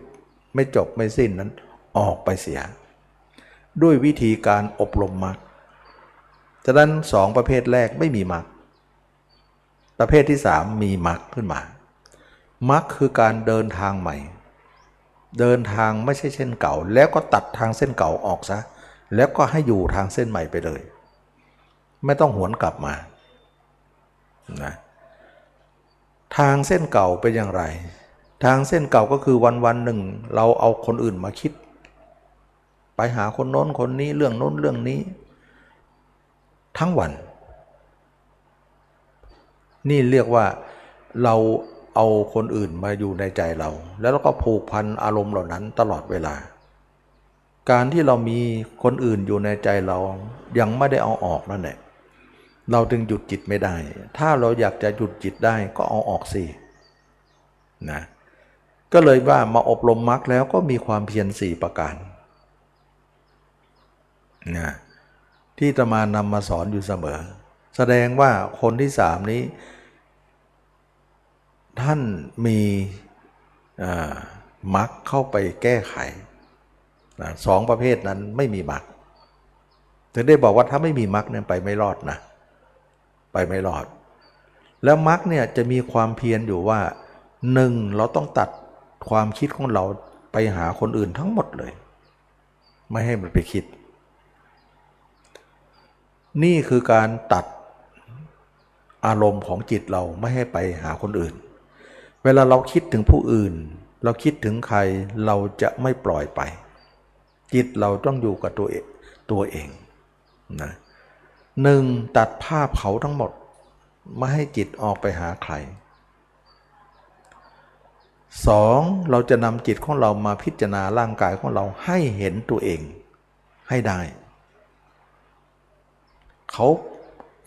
ไม่จบไม่สิ้นนั้นออกไปเสียด้วยวิธีการอบรมมรรคฉะนั้นสองประเภทแรกไม่มีมรรคประเภทที่สามมีมรรคขึ้นมามรรคคือการเดินทางใหม่เดินทางไม่ใช่เส้นเก่าแล้วก็ตัดทางเส้นเก่าออกซะแล้วก็ให้อยู่ทางเส้นใหม่ไปเลยไม่ต้องหวนกลับมานะทางเส้นเก่าเป็นอย่างไรทางเส้นเก่าก็คือวันวันหนึ่งเราเอาคนอื่นมาคิดไปหาคนโน้นคนนี้เรื่องโน้นเรื่องนี้ทั้งวันนี่เรียกว่าเราเอาคนอื่นมาอยู่ในใจเราแล้วเราก็ผูกพันอารมณ์เหล่านั้นตลอดเวลาการที่เรามีคนอื่นอยู่ในใจเรายังไม่ได้เอาออกนั่นแหละเราถึงหยุดจิตไม่ได้ถ้าเราอยากจะหยุดจิตได้ก็เอาออกสินะก็เลยว่ามาอบรมมรรคแล้วก็มีความเพียรสี่ประการนะที่อาตมานำมาสอนอยู่เสมอแสดงว่าคนที่สามนี้ท่านมีมรรคเข้าไปแก้ไข สองประเภทนั้นไม่มีมรรคถึงได้บอกว่าถ้าไม่มีมรรคเนี่ยไปไม่รอดนะไปไม่รอดแล้วมรรคเนี่ยจะมีความเพียรอยู่ว่าหนึ่งเราต้องตัดความคิดของเราไปหาคนอื่นทั้งหมดเลยไม่ให้มันไปคิดนี่คือการตัดอารมณ์ของจิตเราไม่ให้ไปหาคนอื่นเวลาเราคิดถึงผู้อื่นเราคิดถึงใครเราจะไม่ปล่อยไปจิตเราต้องอยู่กับตัวเองตัวเองนะหนึ่งตัดภาพเขาทั้งหมดไม่ให้จิตออกไปหาใครสองเราจะนำจิตของเรามาพิจารณาร่างกายของเราให้เห็นตัวเองให้ได้เขา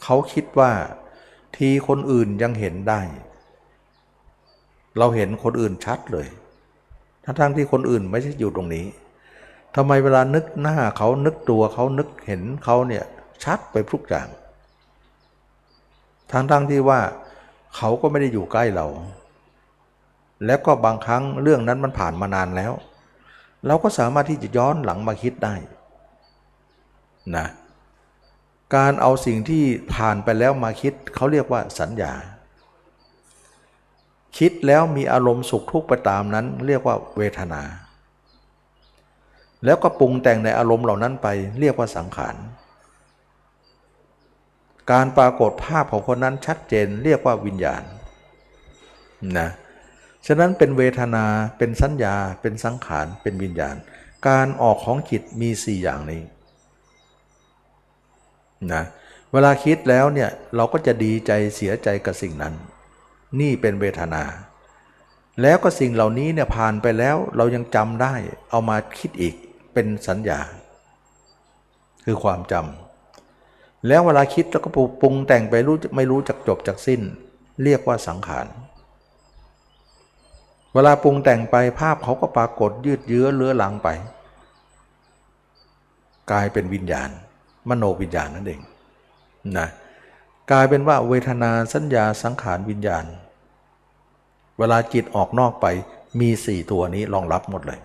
เขาคิดว่าทีคนอื่นยังเห็นได้เราเห็นคนอื่นชัดเลยทั้งที่คนอื่นไม่ใช่อยู่ตรงนี้ทำไมเวลานึกหน้าเขานึกตัวเขานึกเห็นเขาเนี่ยชัดไปทุกอย่างทั้งๆที่ว่าเขาก็ไม่ได้อยู่ใกล้เราแล้วก็บางครั้งเรื่องนั้นมันผ่านมานานแล้วเราก็สามารถที่จะย้อนหลังมาคิดได้นะการเอาสิ่งที่ผ่านไปแล้วมาคิดเขาเรียกว่าสัญญาคิดแล้วมีอารมณ์สุขทุกข์ไปตามนั้นเรียกว่าเวทนาแล้วก็ปรุงแต่งในอารมณ์เหล่านั้นไปเรียกว่าสังขารการปรากฏภาพของคนนั้นชัดเจนเรียกว่าวิญญาณนะฉะนั้นเป็นเวทนาเป็นสัญญาเป็นสังขารเป็นวิญญาณการออกของจิตมีสี่อย่างนี้นะเวลาคิดแล้วเนี่ยเราก็จะดีใจเสียใจกับสิ่งนั้นนี่เป็นเวทนาแล้วก็สิ่งเหล่านี้เนี่ยผ่านไปแล้วเรายังจำได้เอามาคิดอีกเป็นสัญญาคือความจำแล้วเวลาคิดแล้วก็ปรุงแต่งไปรู้ไม่รู้จักจบจักสิ้นเรียกว่าสังขารเวลาปรุงแต่งไปภาพเขาก็ปรากฏยืดเยื้อเลื้อรังไปกลายเป็นวิญญาณมโนวิญญาณนั่นเองนะกลายเป็นว่าเวทนาสัญญาสังขารวิญญาณเวลาจิตออกนอกไปมีสี่ตัวนี้รองรับหมดเลย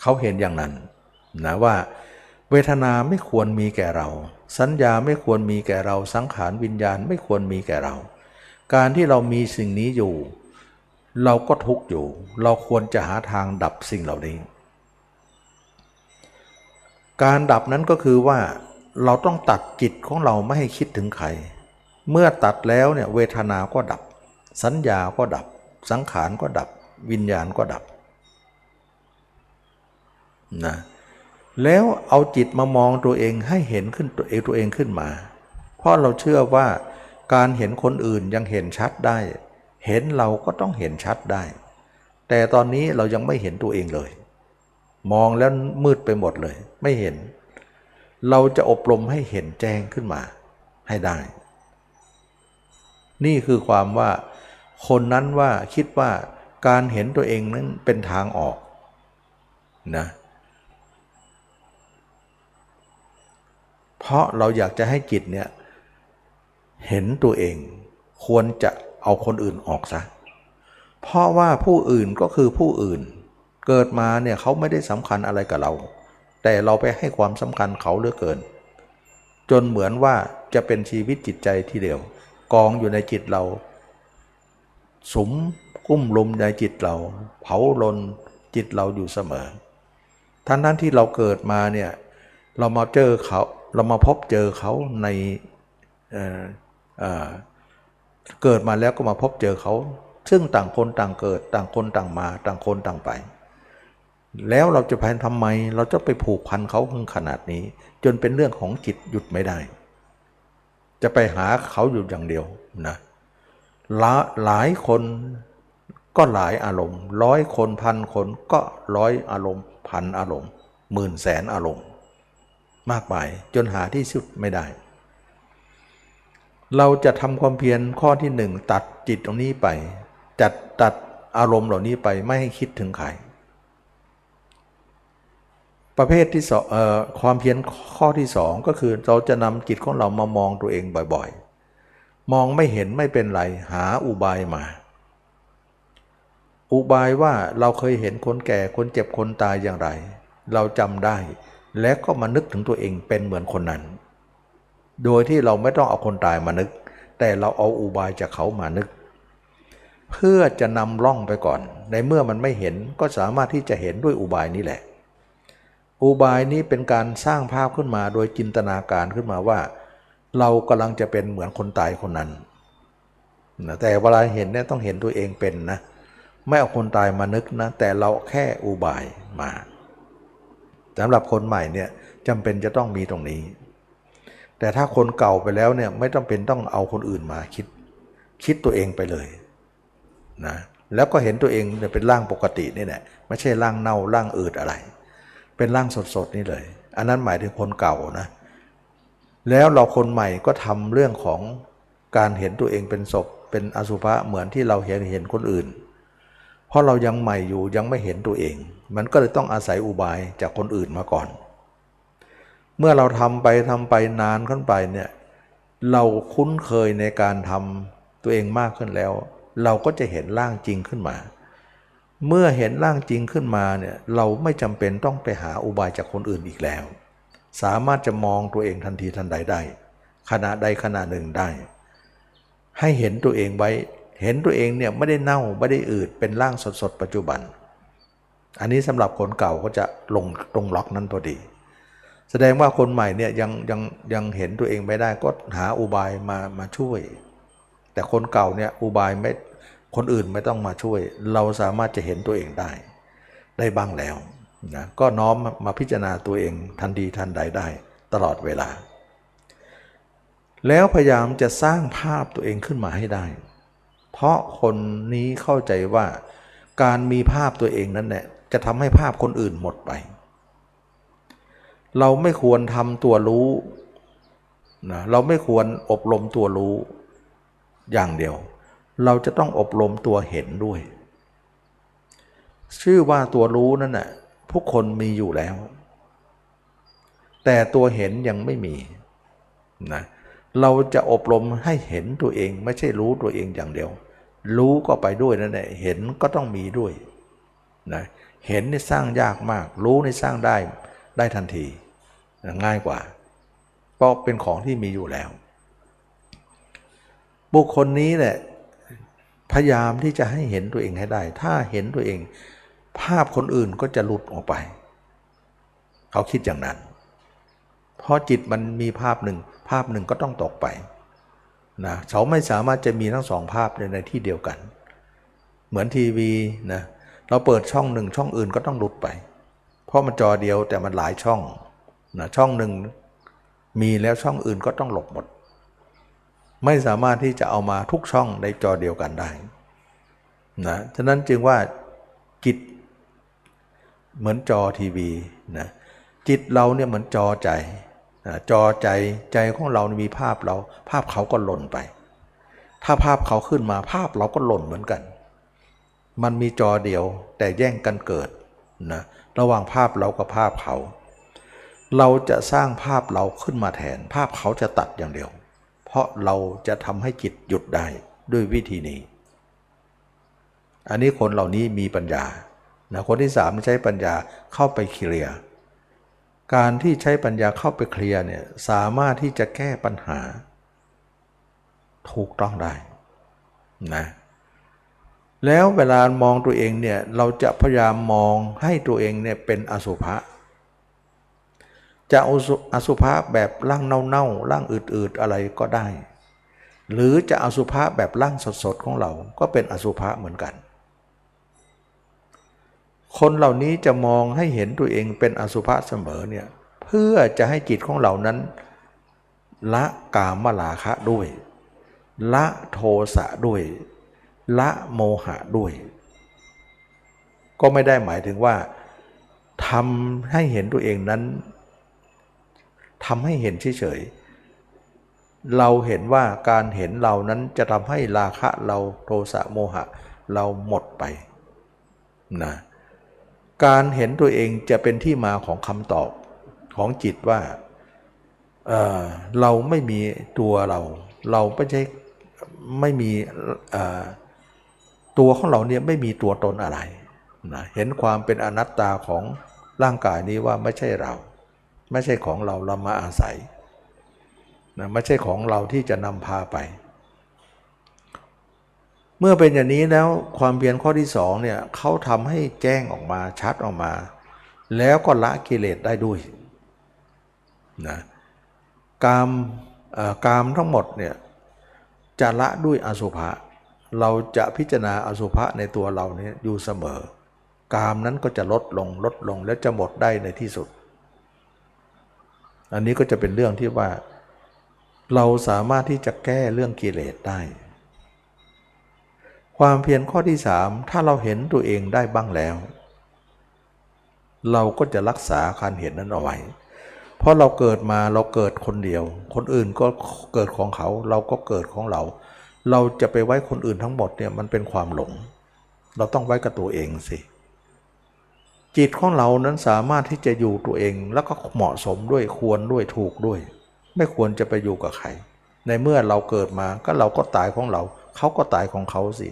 เขาเห็นอย่างนั้นนะว่าเวทนาไม่ควรมีแก่เราสัญญาไม่ควรมีแก่เราสังขารวิญญาณไม่ควรมีแก่เราการที่เรามีสิ่งนี้อยู่เราก็ทุกข์อยู่เราควรจะหาทางดับสิ่งเหล่านี้การดับนั้นก็คือว่าเราต้องตัดจิตของเราไม่ให้คิดถึงใครเมื่อตัดแล้วเนี่ยเวทนาก็ดับสัญญาก็ดับสังขารก็ดับวิญญาณก็ดับนะแล้วเอาจิตมามองตัวเองให้เห็นขึ้นตัวเองตัวเองขึ้นมาเพราะเราเชื่อว่าการเห็นคนอื่นยังเห็นชัดได้เห็นเราก็ต้องเห็นชัดได้แต่ตอนนี้เรายังไม่เห็นตัวเองเลยมองแล้วมืดไปหมดเลยไม่เห็นเราจะอบรมให้เห็นแจ้งขึ้นมาให้ได้นี่คือความว่าคนนั้นว่าคิดว่าการเห็นตัวเองนั้นเป็นทางออกนะเพราะเราอยากจะให้จิตเนี่ยเห็นตัวเองควรจะเอาคนอื่นออกซะเพราะว่าผู้อื่นก็คือผู้อื่นเกิดมาเนี่ยเขาไม่ได้สำคัญอะไรกับเราแต่เราไปให้ความสำคัญเขาเหลือเกินจนเหมือนว่าจะเป็นชีวิตจิตใจทีเดียวกองอยู่ในจิตเราสมกุ้มลมในจิตเราเผาลนจิตเราอยู่เสมอทั้งนั้นที่เราเกิดมาเนี่ยเรามาเจอเขาเรามาพบเจอเขาในเอ่อเอ่อเกิดมาแล้วก็มาพบเจอเขาซึ่งต่างคนต่างเกิดต่างคนต่างมาต่างคนต่างไปแล้วเราจะแผนทำไมเราจะไปผูกพันเขาถึงขนาดนี้จนเป็นเรื่องของจิตหยุดไม่ได้จะไปหาเขาอยู่อย่างเดียวนะหลายคนก็หลายอารมณ์ร้อยคนพันคนก็ร้อยอารมณ์พันอารมณ์หมื่นแสนอารมณ์มากมายจนหาที่สุดไม่ได้เราจะทำความเพียรข้อที่หนึ่งตัดจิตตรงนี้ไปจัดตัดอารมณ์เหล่านี้ไปไม่ให้คิดถึงใครประเภทที่สองเอ่อความเพียรข้อที่สองก็คือเราจะนำจิตของเรามามองตัวเองบ่อยๆมองไม่เห็นไม่เป็นไรหาอุบายมา อุบายว่าเราเคยเห็นคนแก่คนเจ็บคนตายอย่างไรเราจำได้และก็มานึกถึงตัวเองเป็นเหมือนคนนั้นโดยที่เราไม่ต้องเอาคนตายมานึกแต่เราเอาอุบายจากเขามานึกเพื่อจะนำล่องไปก่อนในเมื่อมันไม่เห็นก็สามารถที่จะเห็นด้วยอุบายนี้แหละอุบายนี้เป็นการสร้างภาพขึ้นมาโดยจินตนาการขึ้นมาว่าเรากำลังจะเป็นเหมือนคนตายคนนั้นแต่เวลาเห็นเนี่ยต้องเห็นตัวเองเป็นนะไม่เอาคนตายมานึกนะแต่เราแค่อุบายมาสำหรับคนใหม่เนี่ยจำเป็นจะต้องมีตรงนี้แต่ถ้าคนเก่าไปแล้วเนี่ยไม่ต้องเป็นต้องเอาคนอื่นมาคิดคิดตัวเองไปเลยนะแล้วก็เห็นตัวเองเป็นร่างปกตินี่แหละไม่ใช่ร่างเน่าร่างอืดอะไรเป็นร่างสดๆนี่เลยอันนั้นหมายถึงคนเก่านะแล้วเราคนใหม่ก็ทำเรื่องของการเห็นตัวเองเป็นศพเป็นอสุภะเหมือนที่เราเห็นเห็นคนอื่นเพราะเรายังใหม่อยู่ยังไม่เห็นตัวเองมันก็เลยต้องอาศัยอุบายจากคนอื่นมาก่อนเมื่อเราทำไปทำไปนานขึ้นไปเนี่ยเราคุ้นเคยในการทำตัวเองมากขึ้นแล้วเราก็จะเห็นร่างจริงขึ้นมาเมื่อเห็นร่างจริงขึ้นมาเนี่ยเราไม่จำเป็นต้องไปหาอุบายจากคนอื่นอีกแล้วสามารถจะมองตัวเองทันทีทันใดได้ขณะใดขณะหนึ่งได้ให้เห็นตัวเองไว้เห็นตัวเองเนี่ยไม่ได้เน่าไม่ได้อืดเป็นร่างสดๆปัจจุบันอันนี้สำหรับคนเก่าก็จะลงตรงล็อกนั้นพอดีแสดงว่าคนใหม่เนี่ยยังยังยังเห็นตัวเองไม่ได้ก็หาอุบายมามาช่วยแต่คนเก่าเนี่ยอุบายไม่คนอื่นไม่ต้องมาช่วยเราสามารถจะเห็นตัวเองได้ได้บ้างแล้วนะก็น้อมมาพิจารณาตัวเองทันทีทันใดได้ตลอดเวลาแล้วพยายามจะสร้างภาพตัวเองขึ้นมาให้ได้เพราะคนนี้เข้าใจว่าการมีภาพตัวเองนั้นแหละจะทำให้ภาพคนอื่นหมดไปเราไม่ควรทำตัวรู้นะเราไม่ควรอบรมตัวรู้อย่างเดียวเราจะต้องอบรมตัวเห็นด้วยชื่อว่าตัวรู้นั่นน่ะทุกคนมีอยู่แล้วแต่ตัวเห็นยังไม่มีนะเราจะอบรมให้เห็นตัวเองไม่ใช่รู้ตัวเองอย่างเดียวรู้ก็ไปด้วยนั่นแหละเห็นก็ต้องมีด้วยนะเห็นนี่สร้างยากมากรู้นี่สร้างได้ได้ทันทีง่ายกว่าเพราะเป็นของที่มีอยู่แล้วบุคคลนี้แหละพยายามที่จะให้เห็นตัวเองให้ได้ถ้าเห็นตัวเองภาพคนอื่นก็จะหลุดออกไปเขาคิดอย่างนั้นเพราะจิตมันมีภาพหนึ่งภาพหนึ่งก็ต้องตกไปนะเขาไม่สามารถจะมีทั้งสองภาพในในที่เดียวกันเหมือนทีวีนะเราเปิดช่องหนึ่งช่องอื่นก็ต้องหลุดไปเพราะมันจอเดียวแต่มันหลายช่องนะช่องหนึ่งมีแล้วช่องอื่นก็ต้องหลบหมดไม่สามารถที่จะเอามาทุกช่องในจอเดียวกันได้นะฉะนั้นจึงว่าจิตเหมือนจอทีวีนะจิตเราเนี่ยเหมือนจอใจจอใจใจของเรามีภาพเราภาพเขาก็หล่นไปถ้าภาพเขาขึ้นมาภาพเราก็หล่นเหมือนกันมันมีจอเดียวแต่แย่งกันเกิดนะระหว่างภาพเรากับภาพเขาเราจะสร้างภาพเราขึ้นมาแทนภาพเขาจะตัดอย่างเดียวเพราะเราจะทำให้จิตหยุดได้ด้วยวิธีนี้อันนี้คนเหล่านี้มีปัญญานะคนที่สามใช้ปัญญาเข้าไปเคลียร์การที่ใช้ปัญญาเข้าไปเคลียร์เนี่ยสามารถที่จะแก้ปัญหาถูกต้องได้นะแล้วเวลามองตัวเองเนี่ยเราจะพยายามมองให้ตัวเองเนี่ยเป็นอสุภะจะเอาอสุภะแบบร่างเน่าๆร่างอืดๆอะไรก็ได้หรือจะอสุภะแบบร่างสดๆของเราก็เป็นอสุภะเหมือนกันคนเหล่านี้จะมองให้เห็นตัวเองเป็นอสุภะเสมอเนี่ยเพื่อจะให้จิตของเรานั้นละกามราคะด้วยละโทสะด้วยละโมหะด้วยก็ไม่ได้หมายถึงว่าทำให้เห็นตัวเองนั้นทำให้เห็นเฉยๆเราเห็นว่าการเห็นเรานั้นจะทำให้ราคะเราโทสะโมหะเราหมดไปนะการเห็นตัวเองจะเป็นที่มาของคำตอบของจิตว่าเอ่อเราไม่มีตัวเราเราไม่ใช่ไม่มีเอ่อ ตัวของเราเนี่ยไม่มีตัวตนอะไรนะเห็นความเป็นอนัตตาของร่างกายนี้ว่าไม่ใช่เราไม่ใช่ของเราเรามาอาศัยนะไม่ใช่ของเราที่จะนำพาไปเมื่อเป็นอย่างนี้แล้วความเพียรข้อที่สองเนี่ยเขาทำให้แจ้งออกมาชัดออกมาแล้วก็ละกิเลสได้ด้วยนะกามกามทั้งหมดเนี่ยจะละด้วยอสุภะเราจะพิจารณาอสุภะในตัวเราเนี่ยอยู่เสมอกามนั้นก็จะลดลงลดลงแล้วจะหมดได้ในที่สุดอันนี้ก็จะเป็นเรื่องที่ว่าเราสามารถที่จะแก้เรื่องกิเลสได้ความเพียรข้อที่สามถ้าเราเห็นตัวเองได้บ้างแล้วเราก็จะรักษาการเห็นนั้นเอาไว้เพราะเราเกิดมาเราเกิดคนเดียวคนอื่นก็เกิดของเขาเราก็เกิดของเราเราจะไปไว้คนอื่นทั้งหมดเนี่ยมันเป็นความหลงเราต้องไว้กับตัวเองสิจิตของเรานั้นสามารถที่จะอยู่ตัวเองแล้วก็เหมาะสมด้วยควรด้วยถูกด้วยไม่ควรจะไปอยู่กับใครในเมื่อเราเกิดมาก็เราก็ตายของเราเขาก็ตายของเขาสิ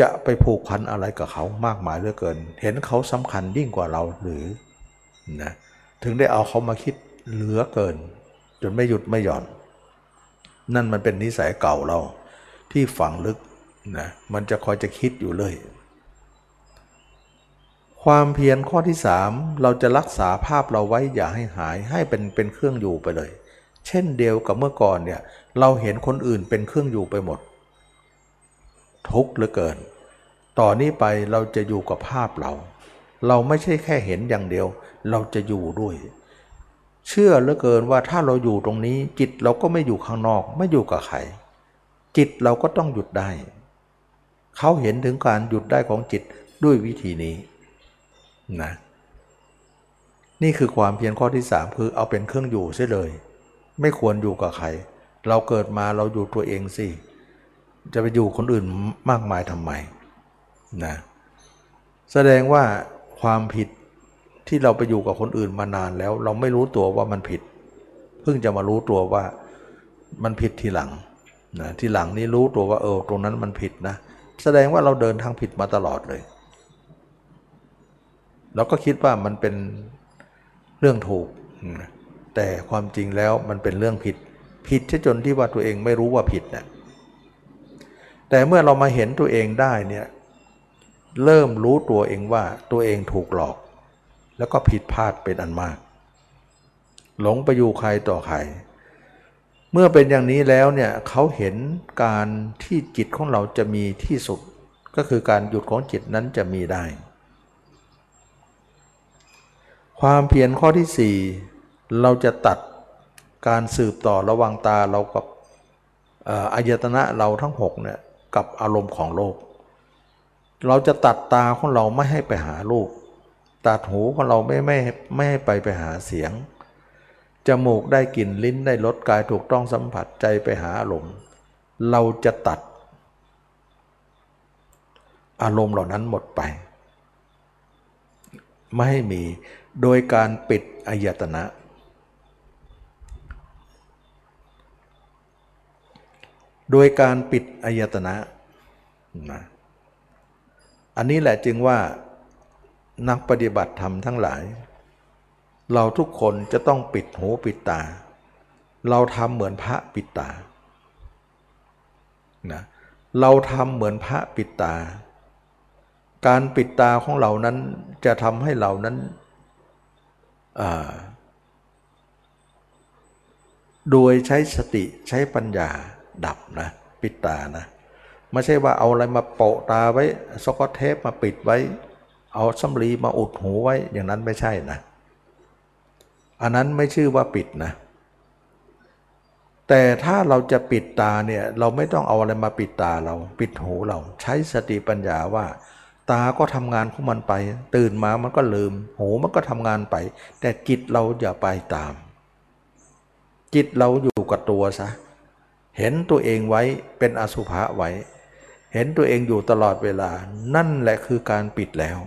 จะไปผูกพันอะไรกับเขามากมายเหลือเกินเห็นเขาสำคัญยิ่งกว่าเราหรือนะถึงได้เอาเขามาคิดเหลือเกินจนไม่หยุดไม่หย่อนนั่นมันเป็นนิสัยเก่าเราที่ฝังลึกนะมันจะคอยจะคิดอยู่เลยความเพียรข้อที่สามเราจะรักษาภาพเราไว้อย่าให้หายให้เป็นเป็นเครื่องอยู่ไปเลยเช่นเดียวกับเมื่อก่อนเนี่ยเราเห็นคนอื่นเป็นเครื่องอยู่ไปหมดทุกข์เหลือเกินต่อนนี้ไปเราจะอยู่กับภาพเราเราไม่ใช่แค่เห็นอย่างเดียวเราจะอยู่ด้วยเชื่อเหลือเกินว่าถ้าเราอยู่ตรงนี้จิตเราก็ไม่อยู่ข้างนอกไม่อยู่กับใครจิตเราก็ต้องหยุดได้เขาเห็นถึงการหยุดได้ของจิตด้วยวิธีนี้นะนี่คือความเพียรข้อที่สามคือเอาเป็นเครื่องอยู่เสียเลยไม่ควรอยู่กับใครเราเกิดมาเราอยู่ตัวเองสิจะไปอยู่คนอื่นมากมายทำไมนะแสดงว่าความผิดที่เราไปอยู่กับคนอื่นมานานแล้วเราไม่รู้ตัวว่ามันผิดเพิ่งจะมารู้ตัวว่ามันผิดทีหลังนะทีหลังนี่รู้ตัวว่าเออตรงนั้นมันผิดนะแสดงว่าเราเดินทางผิดมาตลอดเลยเราก็คิดว่ามันเป็นเรื่องถูกแต่ความจริงแล้วมันเป็นเรื่องผิดผิดจนที่ว่าตัวเองไม่รู้ว่าผิดนะแต่เมื่อเรามาเห็นตัวเองได้เนี่ยเริ่มรู้ตัวเองว่าตัวเองถูกหลอกแล้วก็ผิดพลาดเป็นอันมากหลงไปอยู่ใครต่อใครเมื่อเป็นอย่างนี้แล้วเนี่ยเขาเห็นการที่จิตของเราจะมีที่สุดก็คือการหยุดของจิตนั้นจะมีได้ความเพียรข้อที่สี่เราจะตัดการสืบต่อระหว่างตาเรากับอายตนะเราทั้งหกเนี่ยกับอารมณ์ของโลกเราจะตัดตาของเราไม่ให้ไปหารูปตัดหูของเราไม่ไม่ไม่ให้ไปไปหาเสียงจมูกได้กลิ่นลิ้นได้รสกายถูกต้องสัมผัสใจไปหาอารมณ์เราจะตัดอารมณ์เหล่านั้นหมดไปไม่ให้มีโดยการปิดอายตนะโดยการปิดอายตนะนะอันนี้แหละจึงว่านักปฏิบัติธรรมทั้งหลายเราทุกคนจะต้องปิดหูปิดตาเราทำเหมือนพระปิดตานะเราทำเหมือนพระปิดตาการปิดตาของเรานั้นจะทำให้เรานั้นโดยใช้สติใช้ปัญญาดับนะปิดตานะไม่ใช่ว่าเอาอะไรมาโปะตาไว้สก็อตเทปมาปิดไว้เอาสำลีมาอุดหูไว้อย่างนั้นไม่ใช่นะอันนั้นไม่ชื่อว่าปิดนะแต่ถ้าเราจะปิดตาเนี่ยเราไม่ต้องเอาอะไรมาปิดตาเราปิดหูเราใช้สติปัญญาว่าตาก็ทำงานของมันไปตื่นมามันก็ลืมหูมันก็ทำงานไปแต่จิตเราอย่าไปตามจิตเราอยู่กับตัวซะเห็นตัวเองไว้เป็นอสุภะไว้เห็นตัวเองอยู่ตลอดเวลานั่นแหละคือการปิดแล้ว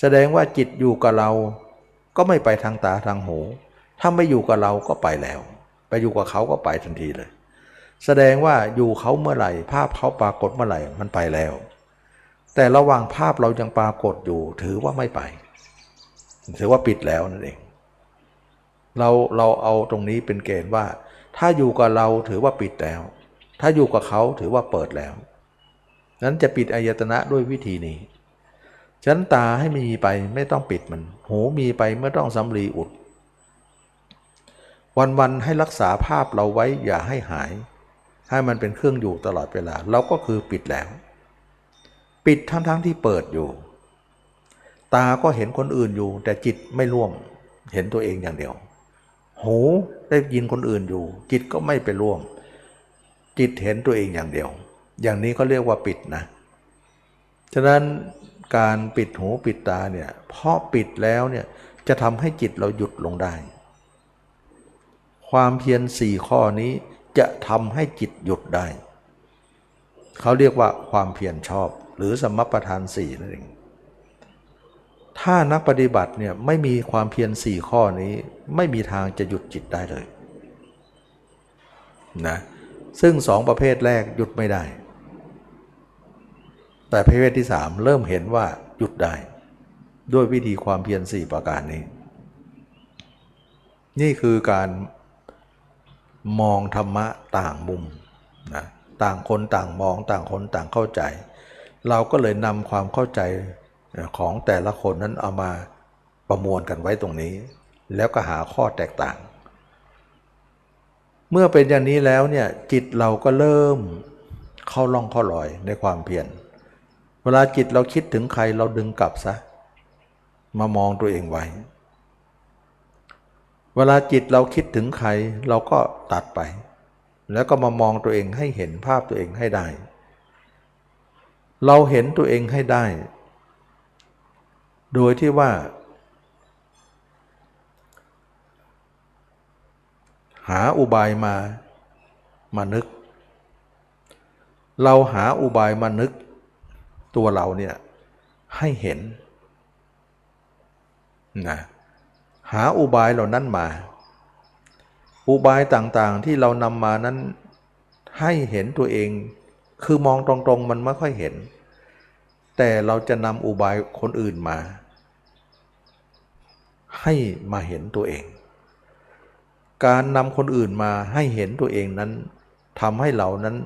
แสดงว่าจิตอยู่กับเราก็ไม่ไปทางตาทางหูถ้าไม่อยู่กับเราก็ไปแล้วไปอยู่กับเขาก็ไปทันทีเลยแสดงว่าอยู่เขาเมื่อไหร่ภาพเขาปรากฏเมื่อไหร่มันไปแล้ว แต่ระหว่างภาพเรายังปรากฏอยู่ถือว่าไม่ไปถือว่าปิดแล้วนั่นเองเราเราเอาตรงนี้เป็นเกณฑ์ว่าถ้าอยู่กับเราถือว่าปิดแล้วถ้าอยู่กับเขาถือว่าเปิดแล้วนั้นจะปิดอายตนะด้วยวิธีนี้ฉะนั้นตาให้มีไปไม่ต้องปิดมันหูมีไปไม่ต้องสำลีอุดวันๆให้รักษาภาพเราไว้อย่าให้หายให้มันเป็นเครื่องอยู่ตลอดเวลาเราก็คือปิดแล้วปิดทั้งๆ ท, ที่เปิดอยู่ตาก็เห็นคนอื่นอยู่แต่จิตไม่ร่วมเห็นตัวเองอย่างเดียวหูได้ยินคนอื่นอยู่จิตก็ไม่ไปร่วมจิตเห็นตัวเองอย่างเดียวอย่างนี้ก็เรียกว่าปิดนะฉะนั้นการปิดหูปิดตาเนี่ยเพราะปิดแล้วเนี่ยจะทำให้จิตเราหยุดลงได้ความเพียรสี่ข้อนี้จะทำให้จิตหยุดได้เขาเรียกว่าความเพียรชอบหรือสัมมัปปทานสี่นั่นเองถ้านักปฏิบัติเนี่ยไม่มีความเพียรสี่ข้อนี้ไม่มีทางจะหยุดจิตได้เลยนะซึ่งสองประเภทแรกหยุดไม่ได้แต่ประเภทที่สามเริ่มเห็นว่าหยุดได้ด้วยวิธีความเพียรสี่ประการนี้นี่คือการมองธรรมะต่างมุมนะต่างคนต่างมองต่างคนต่างเข้าใจเราก็เลยนำความเข้าใจของแต่ละคนนั้นเอามาประมวลกันไว้ตรงนี้แล้วก็หาข้อแตกต่างเมื่อเป็นอย่างนี้แล้วเนี่ยจิตเราก็เริ่มเข้าล่องเข้าลอยในความเพียรเวลาจิตเราคิดถึงใครเราดึงกลับซะมามองตัวเองไว้เวลาจิตเราคิดถึงใครเราก็ตัดไปแล้วก็มามองตัวเองให้เห็นภาพตัวเองให้ได้เราเห็นตัวเองให้ได้โดยที่ว่าหาอุบายมามานึกเราหาอุบายมานึกตัวเราเนี่ยให้เห็นนะหาอุบายเหล่านั้นมาอุบายต่างๆที่เรานำมานั้นให้เห็นตัวเองคือมองตรงๆมันไม่ค่อยเห็นแต่เราจะนำอุบายคนอื่นมาให้มาเห็นตัวเองการนำคนอื่นมาให้เห็นตัวเองนั้นทำให้เรานั้น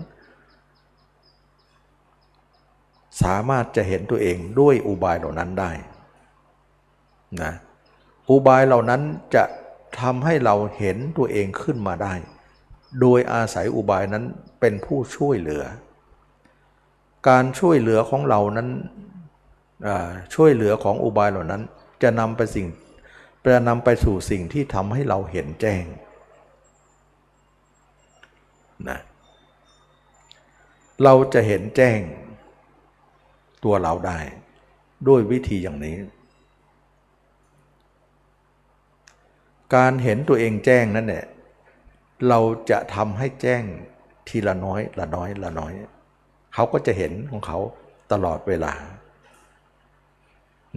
สามารถจะเห็นตัวเองด้วยอุบายเหล่านั้นได้นะอุบายเหล่านั้นจะทำให้เราเห็นตัวเองขึ้นมาได้โดยอาศัยอุบายนั้นเป็นผู้ช่วยเหลือการช่วยเหลือของเรานั้นช่วยเหลือของอุบายเหล่านั้นจะนำไปสิ่งจะนำไปสู่สิ่งที่ทำให้เราเห็นแจ้งนะเราจะเห็นแจ้งตัวเราได้ด้วยวิธีอย่างนี้การเห็นตัวเองแจ้งนั่นแหละเราจะทำให้แจ้งทีละน้อยละน้อยละน้อยเขาก็จะเห็นของเขาตลอดเวลา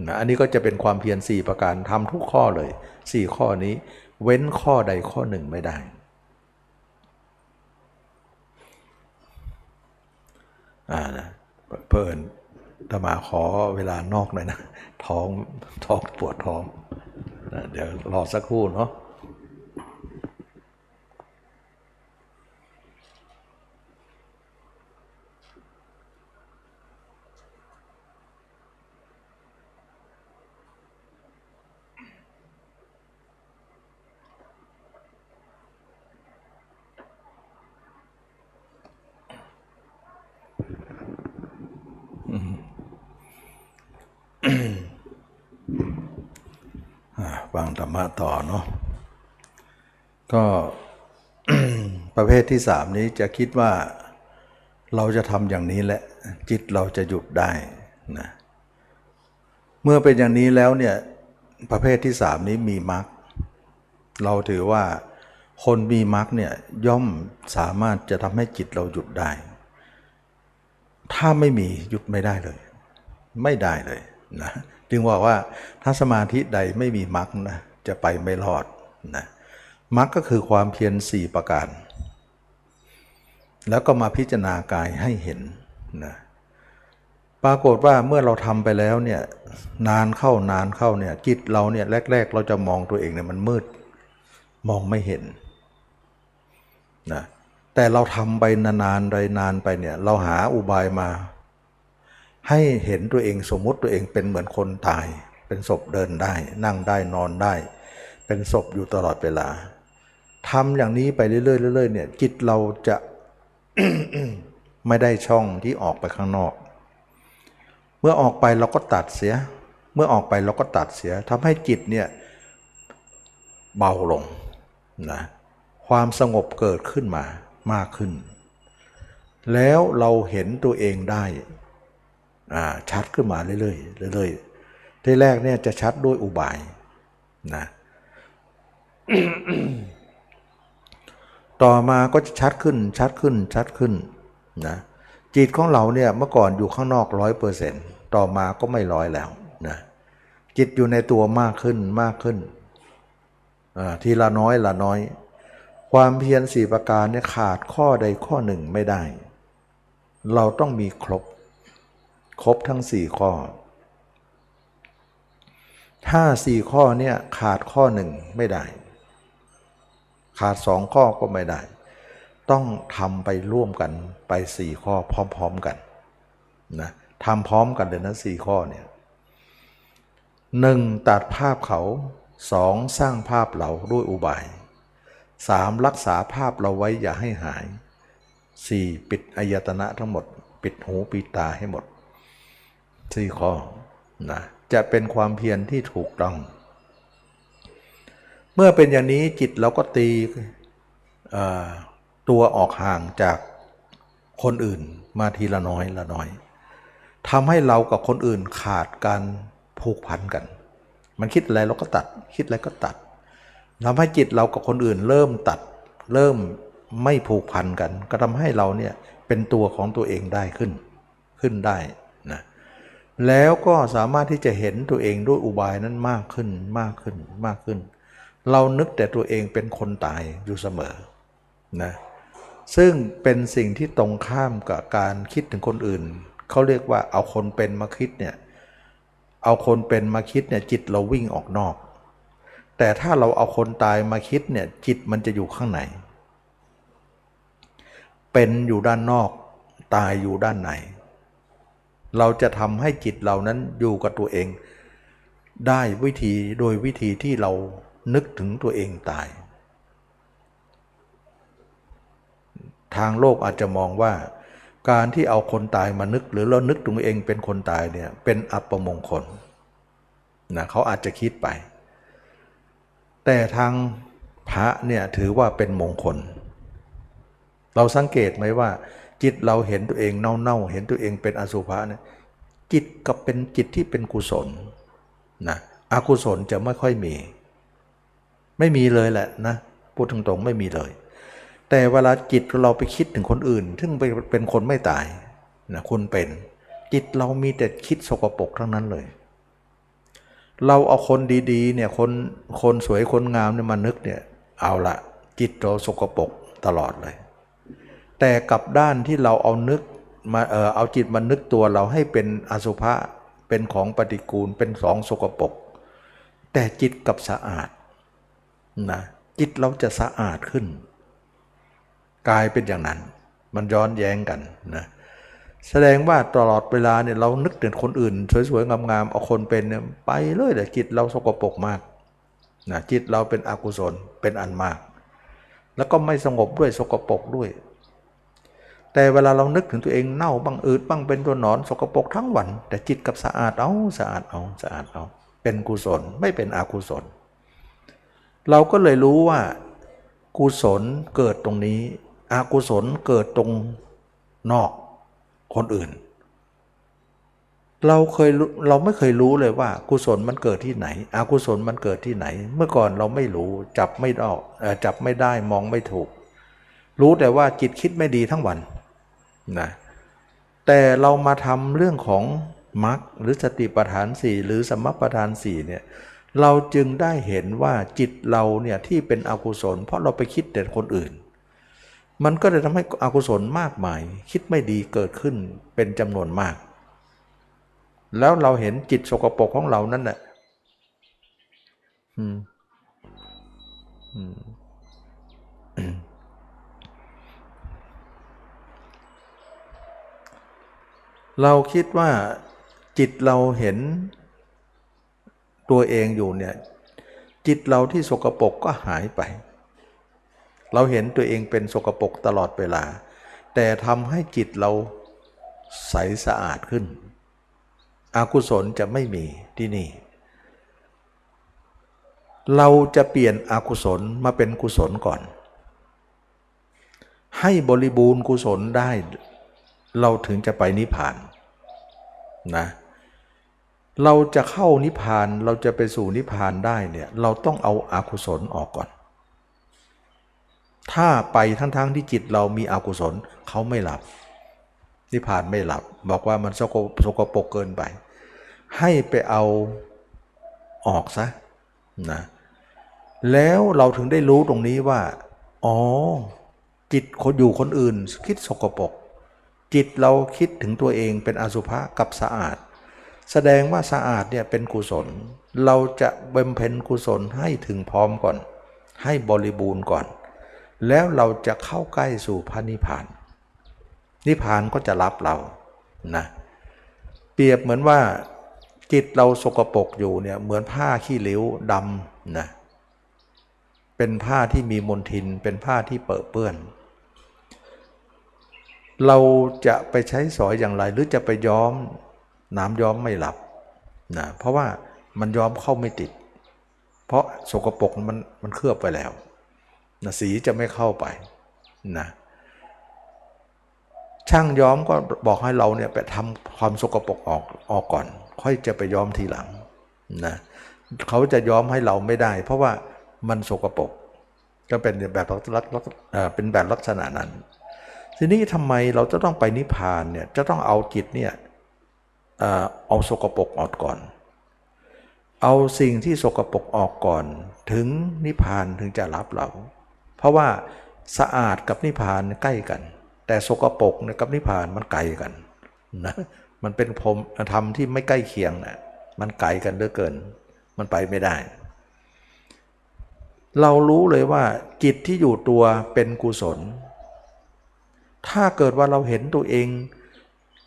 นะอันนี้ก็จะเป็นความเพียรสี่ประการทำทุกข้อเลยสี่ข้อนี้เว้นข้อใดข้อหนึ่งไม่ได้อ่านะเพิ่นตมาขอเวลานอกหน่อยนะท้องท้องปวดท้องนะเดี๋ยวรอสักครู่เนาะฟังธรรมะต่อเนาะก็ ประเภทที่สามนี้จะคิดว่าเราจะทำอย่างนี้แหละจิตเราจะหยุดได้นะเมื่อเป็นอย่างนี้แล้วเนี่ยประเภทที่สามนี้มีมรรคเราถือว่าคนมีมรรคเนี่ยย่อมสามารถจะทำให้จิตเราหยุดได้ถ้าไม่มีหยุดไม่ได้เลยไม่ได้เลยนะจึงบอกว่าถ้าสมาธิใดไม่มีมรรคนะจะไปไม่รอดนะมรรคก็คือความเพียรสี่ประการแล้วก็มาพิจารณากายให้เห็นนะ ปรากฏว่าเมื่อเราทำไปแล้วเนี่ยนานเข้านานเข้าเนี่ยจิตเราเนี่ยแรกๆเราจะมองตัวเองเนี่ยมันมืดมองไม่เห็นนะแต่เราทำไปนานๆไปนานไปเนี่ยเราหาอุบายมาให้เห็นตัวเองสมมุติตัวเองเป็นเหมือนคนตายเป็นศพเดินได้นั่งได้นอนได้เป็นศพอยู่ตลอดเวลาทำอย่างนี้ไปเรื่อยๆเรื่อยๆเนี่ยจิตเราจะ ไม่ได้ช่องที่ออกไปข้างนอกเมื่อออกไปเราก็ตัดเสียเมื่อออกไปเราก็ตัดเสียทำให้จิตเนี่ยเบาลงนะความสงบเกิดขึ้นมามากขึ้นแล้วเราเห็นตัวเองได้ชัดขึ้นมาเรื่อยๆเรื่อยๆที่แรกเนี่ยจะชัดด้วยอุบายนะ ต่อมาก็จะชัดขึ้นชัดขึ้นชัดขึ้นนะจิตของเราเนี่ยเมื่อก่อนอยู่ข้างนอก ร้อยเปอร์เซ็นต์ ต่อมาก็ไม่ร้อยแล้วนะจิตอยู่ในตัวมากขึ้นมากขึ้นทีละน้อยละน้อยความเพียรสี่ประการเนี่ยขาดข้อใดข้อหนึ่งไม่ได้เราต้องมีครบครบทั้งสี่ข้อถ้าสี่ข้อเนี่ยขาดข้อหนึ่งไม่ได้ขาดสองข้อก็ไม่ได้ต้องทำไปร่วมกันไปสี่ข้อพร้อมๆกันนะทำพร้อมกันเลยนะสี่ข้อเนี่ยหนึ่งตัดภาพเขาสองสร้างภาพเราด้วยอุบายสามรักษาภาพเราไว้อย่าให้หายสี่ปิดอายตนะทั้งหมดปิดหูปิดตาให้หมดสี่ข้อนะจะเป็นความเพียรที่ถูกต้องเมื่อเป็นอย่างนี้จิตเราก็ตีตัวออกห่างจากคนอื่นมาทีละน้อยละน้อยทำให้เรากับคนอื่นขาดการผูกพันกันมันคิดอะไรเราก็ตัดคิดอะไรก็ตัดทำให้จิตเรากับคนอื่นเริ่มตัดเริ่มไม่ผูกพันกันก็ทำให้เราเนี่ยเป็นตัวของตัวเองได้ขึ้นขึ้นได้นะแล้วก็สามารถที่จะเห็นตัวเองด้วยอุบายนั้นมากขึ้นมากขึ้นมากขึ้นเรานึกแต่ตัวเองเป็นคนตายอยู่เสมอนะซึ่งเป็นสิ่งที่ตรงข้ามกับการคิดถึงคนอื่นเขาเรียกว่าเอาคนเป็นมาคิดเนี่ยเอาคนเป็นมาคิดเนี่ยจิตเราวิ่งออกนอกแต่ถ้าเราเอาคนตายมาคิดเนี่ยจิตมันจะอยู่ข้างในเป็นอยู่ด้านนอกตายอยู่ด้านในเราจะทำให้จิตเรานั้นอยู่กับตัวเองได้วิธีโดยวิธีที่เรานึกถึงตัวเองตายทางโลกอาจจะมองว่าการที่เอาคนตายมานึกหรือเรานึกตัวเองเป็นคนตายเนี่ยเป็นอัปมงคลนะเขาอาจจะคิดไปแต่ทางพระเนี่ยถือว่าเป็นมงคลเราสังเกตไหมว่าจิตเราเห็นตัวเองเน่าๆเห็นตัวเองเป็นอสุภะเนี่ยจิตกับเป็นจิตที่เป็นกุศลนะอกุศลจะไม่ค่อยมีไม่มีเลยแหละนะพูดตรงๆไม่มีเลยแต่เวลาจิตเราไปคิดถึงคนอื่นซึ่งเป็นคนไม่ตายนะคนเป็นจิตเรามีแต่คิดสกปรกทั้งนั้นเลยเราเอาคนดีๆเนี่ยคนคนสวยคนงามเนี่ยมานึกเนี่ยเอาละจิตเราสกปรกตลอดเลยแต่กลับด้านที่เราเอานึกมาเออเอาจิตมานึกตัวเราให้เป็นอสุภะเป็นของปฏิกูลเป็นสองสกปรกแต่จิตกับสะอาดนะจิตเราจะสะอาดขึ้นกลายเป็นอย่างนั้นมันย้อนแย้งกันนะแสดงว่าตลอดเวลาเนี่ยเรานึกถึงคนอื่นสวยๆงามๆเอาคนเป็นเนี่ยไปเลยแต่จิตเราสกปรกมากนะจิตเราเป็นอกุศลเป็นอันมากแล้วก็ไม่สงบด้วยสกปรกด้วยแต่เวลาเรานึกถึงตัวเองเน่าบ้างอืดบ้างเป็นตัวหนอนสกปรกทั้งวันแต่จิตกับสะอาดเอาสะอาดเอาสะอาดเอาเป็นกุศลไม่เป็นอกุศลเราก็เลยรู้ว่ากุศลเกิดตรงนี้อกุศลเกิดตรงนอกคนอื่นเราเคยเราไม่เคยรู้เลยว่ากุศลมันเกิดที่ไหนอกุศลมันเกิดที่ไหนเมื่อก่อนเราไม่รู้จับไม่ได้จับไม่ได้มองไม่ถูกรู้แต่ว่าจิตคิดไม่ดีทั้งวันนะแต่เรามาทำเรื่องของมรรคหรือสติปัฏฐานสี่หรือสัมมาปัฏฐานสี่เนี่ยเราจึงได้เห็นว่าจิตเราเนี่ยที่เป็นอกุศลเพราะเราไปคิดแต่คนอื่นมันก็เลยทำให้อกุศลมากมายคิดไม่ดีเกิดขึ้นเป็นจำนวนมาก แล้วเราเห็นจิตสกปรกของเรานั่นแหละเราคิดว่าจิตเราเห็นตัวเองอยู่เนี่ยจิตเราที่สกปรกก็หายไปเราเห็นตัวเองเป็นสกปรกตลอดเวลาแต่ทำให้จิตเราใสสะอาดขึ้นอกุศลจะไม่มีที่นี่เราจะเปลี่ยนอกุศลมาเป็นกุศลก่อนให้บริบูรณ์กุศลได้เราถึงจะไปนิพพานนะเราจะเข้านิพพานเราจะไปสู่นิพพานได้เนี่ยเราต้องเอาอกุศลออกก่อนถ้าไปทั้งๆที่จิตเรามีอกุศลเขาไม่หลับนิพพานไม่หลับบอกว่ามันสกปรกเกินไปให้ไปเอาออกซะนะแล้วเราถึงได้รู้ตรงนี้ว่าอ๋อจิตคนอยู่คนอื่นคิดสกปรกจิตเราคิดถึงตัวเองเป็นอสุภะกับสะอาดแสดงว่าสะอาดเนี่ยเป็นกุศลเราจะบำเพ็ญกุศลให้ถึงพร้อมก่อนให้บริบูรณ์ก่อนแล้วเราจะเข้าใกล้สู่พระนิพพานนิพพานก็จะรับเรานะเปรียบเหมือนว่าจิตเราสกปรกอยู่เนี่ยเหมือนผ้าขี้ริ้วดำนะเป็นผ้าที่มีมลทินเป็นผ้าที่เปรอะเปื้อนเราจะไปใช้สอยอย่างไรหรือจะไปย้อมน้ำย้อมไม่หลับนะเพราะว่ามันย้อมเข้าไม่ติดเพราะสกปรกมันมันเคลือบไปแล้วนะสีจะไม่เข้าไปนะช่างย้อมก็บอกให้เราเนี่ยไปทำความสกปรกออกออกก่อนค่อยจะไปย้อมทีหลังนะเขาจะย้อมให้เราไม่ได้เพราะว่ามันสกปรกก็เป็นแบบลักเป็นแบบลักษณะนั้นทีนี้ทำไมเราจะต้องไปนิพพานเนี่ยจะต้องเอาจิตเนี่ยเอาสกปรกออกก่อนเอาสิ่งที่สกปรกออกก่อนถึงนิพพานถึงจะรับเราเพราะว่าสะอาดกับนิพพานใกล้กันแต่สกปรกกับนิพพานมันไกลกันนะมันเป็นพรหมธรรมที่ไม่ใกล้เคียงนะมันไกลกันเหลือเกินมันไปไม่ได้เรารู้เลยว่าจิตที่อยู่ตัวเป็นกุศลถ้าเกิดว่าเราเห็นตัวเอง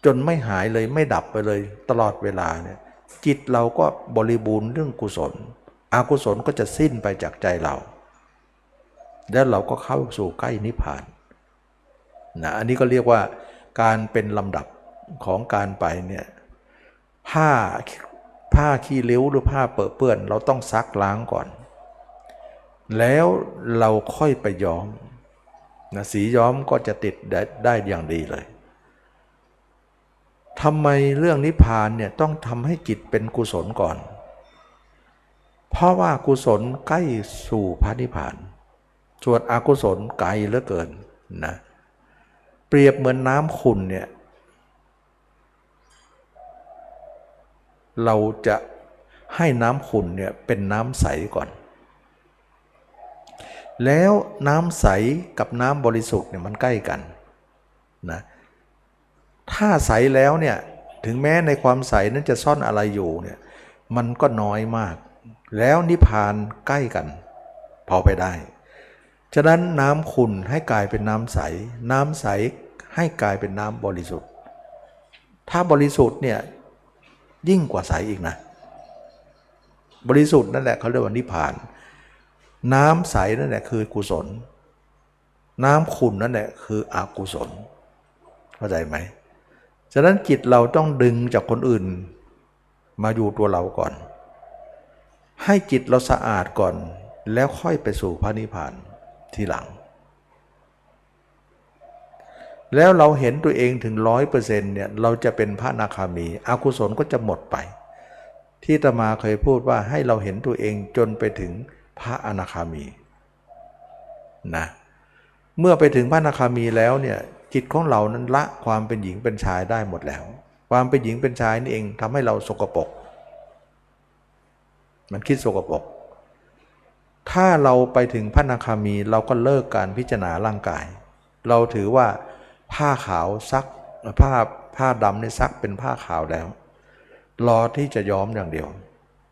จนไม่หายเลยไม่ดับไปเลยตลอดเวลาเนี่ยจิตเราก็บริบูรณ์เรื่องกุศลอกุศลก็จะสิ้นไปจากใจเราแล้วเราก็เข้าสู่ใกล้นิพพานนะอันนี้ก็เรียกว่าการเป็นลำดับของการไปเนี่ยผ้าผ้าขี้ริ้วหรือผ้าเปื้อนเราต้องซักล้างก่อนแล้วเราค่อยไปย้อมนะสีย้อมก็จะติดได้อย่างดีเลยทำไมเรื่องนิพพานเนี่ยต้องทำให้จิตเป็นกุศลก่อนเพราะว่ากุศลใกล้สู่พระนิพพานส่วนอกุศลไกลเหลือเกินนะเปรียบเหมือนน้ำขุ่นเนี่ยเราจะให้น้ำขุ่นเนี่ยเป็นน้ำใสก่อนแล้วน้ำใสกับน้ำบริสุทธิ์เนี่ยมันใกล้กันนะถ้าใสแล้วเนี่ยถึงแม้ในความใสนั้นจะซ่อนอะไรอยู่เนี่ยมันก็น้อยมากแล้วนิพพานใกล้กันพอไปได้ฉะนั้นน้ำขุ่นให้กลายเป็นน้ำใสน้ำใสให้กลายเป็นน้ำบริสุทธิ์ถ้าบริสุทธิ์เนี่ยยิ่งกว่าใสอีกนะบริสุทธิ์นั่นแหละเขาเรียกว่านิพพานน้ำใสนั่นแหละคือกุศลน้ำขุ่นนั่นแหละคืออกุศลเข้าใจไหมฉะนั้นจิตเราต้องดึงจากคนอื่นมาอยู่ตัวเราก่อนให้จิตเราสะอาดก่อนแล้วค่อยไปสู่พระนิพพานทีหลังแล้วเราเห็นตัวเองถึง ร้อยเปอร์เซ็นต์ เนี่ยเราจะเป็นพระอนาคามีอกุศลก็จะหมดไปที่อาตมาเคยพูดว่าให้เราเห็นตัวเองจนไปถึงพระอนาคามีนะเมื่อไปถึงพระอนาคามีแล้วเนี่ยจิตของเรานั้นละความเป็นหญิงเป็นชายได้หมดแล้วความเป็นหญิงเป็นชายนี่เองทำให้เราสกปรกมันคิดสกปรกถ้าเราไปถึงพระอนาคามีเราก็เลิกการพิจารณาร่างกายเราถือว่าผ้าขาวซักผ้าผ้าดำเนี่ยซักเป็นผ้าขาวแล้ว รอที่จะย้อมอย่างเดียว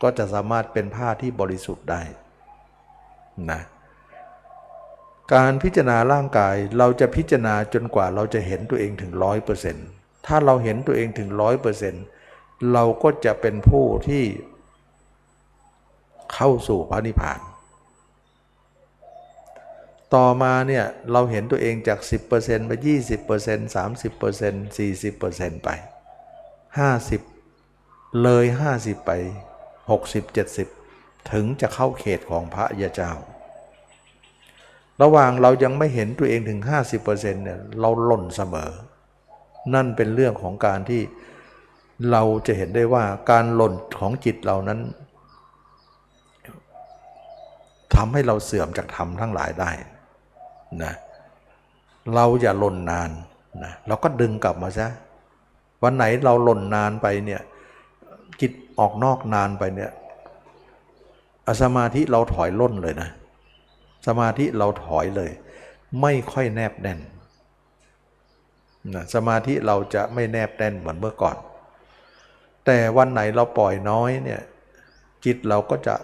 ก็จะสามารถเป็นผ้าที่บริสุทธิ์ได้นะการพิจารณาร่างกายเราจะพิจารณาจนกว่าเราจะเห็นตัวเองถึง ร้อยเปอร์เซ็นต์ ถ้าเราเห็นตัวเองถึง ร้อยเปอร์เซ็นต์ เราก็จะเป็นผู้ที่เข้าสู่พระนิพพานต่อมาเนี่ยเราเห็นตัวเองจาก สิบเปอร์เซ็นต์ ไป ยี่สิบเปอร์เซ็นต์ สามสิบเปอร์เซ็นต์ สี่สิบเปอร์เซ็นต์ ไป ห้าสิบเปอร์เซ็นต์ เลย ห้าสิบเปอร์เซ็นต์ ไป หกสิบ เจ็ดสิบเปอร์เซ็นต์ ถึงจะเข้าเขตของพระยาเจ้าระหว่างเรายังไม่เห็นตัวเองถึง ห้าสิบเปอร์เซ็นต์ เนี่ยเราหล่นเสมอนั่นเป็นเรื่องของการที่เราจะเห็นได้ว่าการหล่นของจิตเรานั้นทำให้เราเสื่อมจากธรรมทั้งหลายได้นะเราอย่าหล่นนานนะเราก็ดึงกลับมาซะวันไหนเราหล่นนานไปเนี่ยจิตออกนอกนานไปเนี่ยสมาธิเราถอยล่นเลยนะสมาธิเราถอยเลยไม่ค่อยแนบแน่นนะสมาธิเราจะไม่แนบแน่นเหมือนเมื่อก่อนแต่วันไหนเราปล่อยน้อยเนี่ยจิตเราก็จะ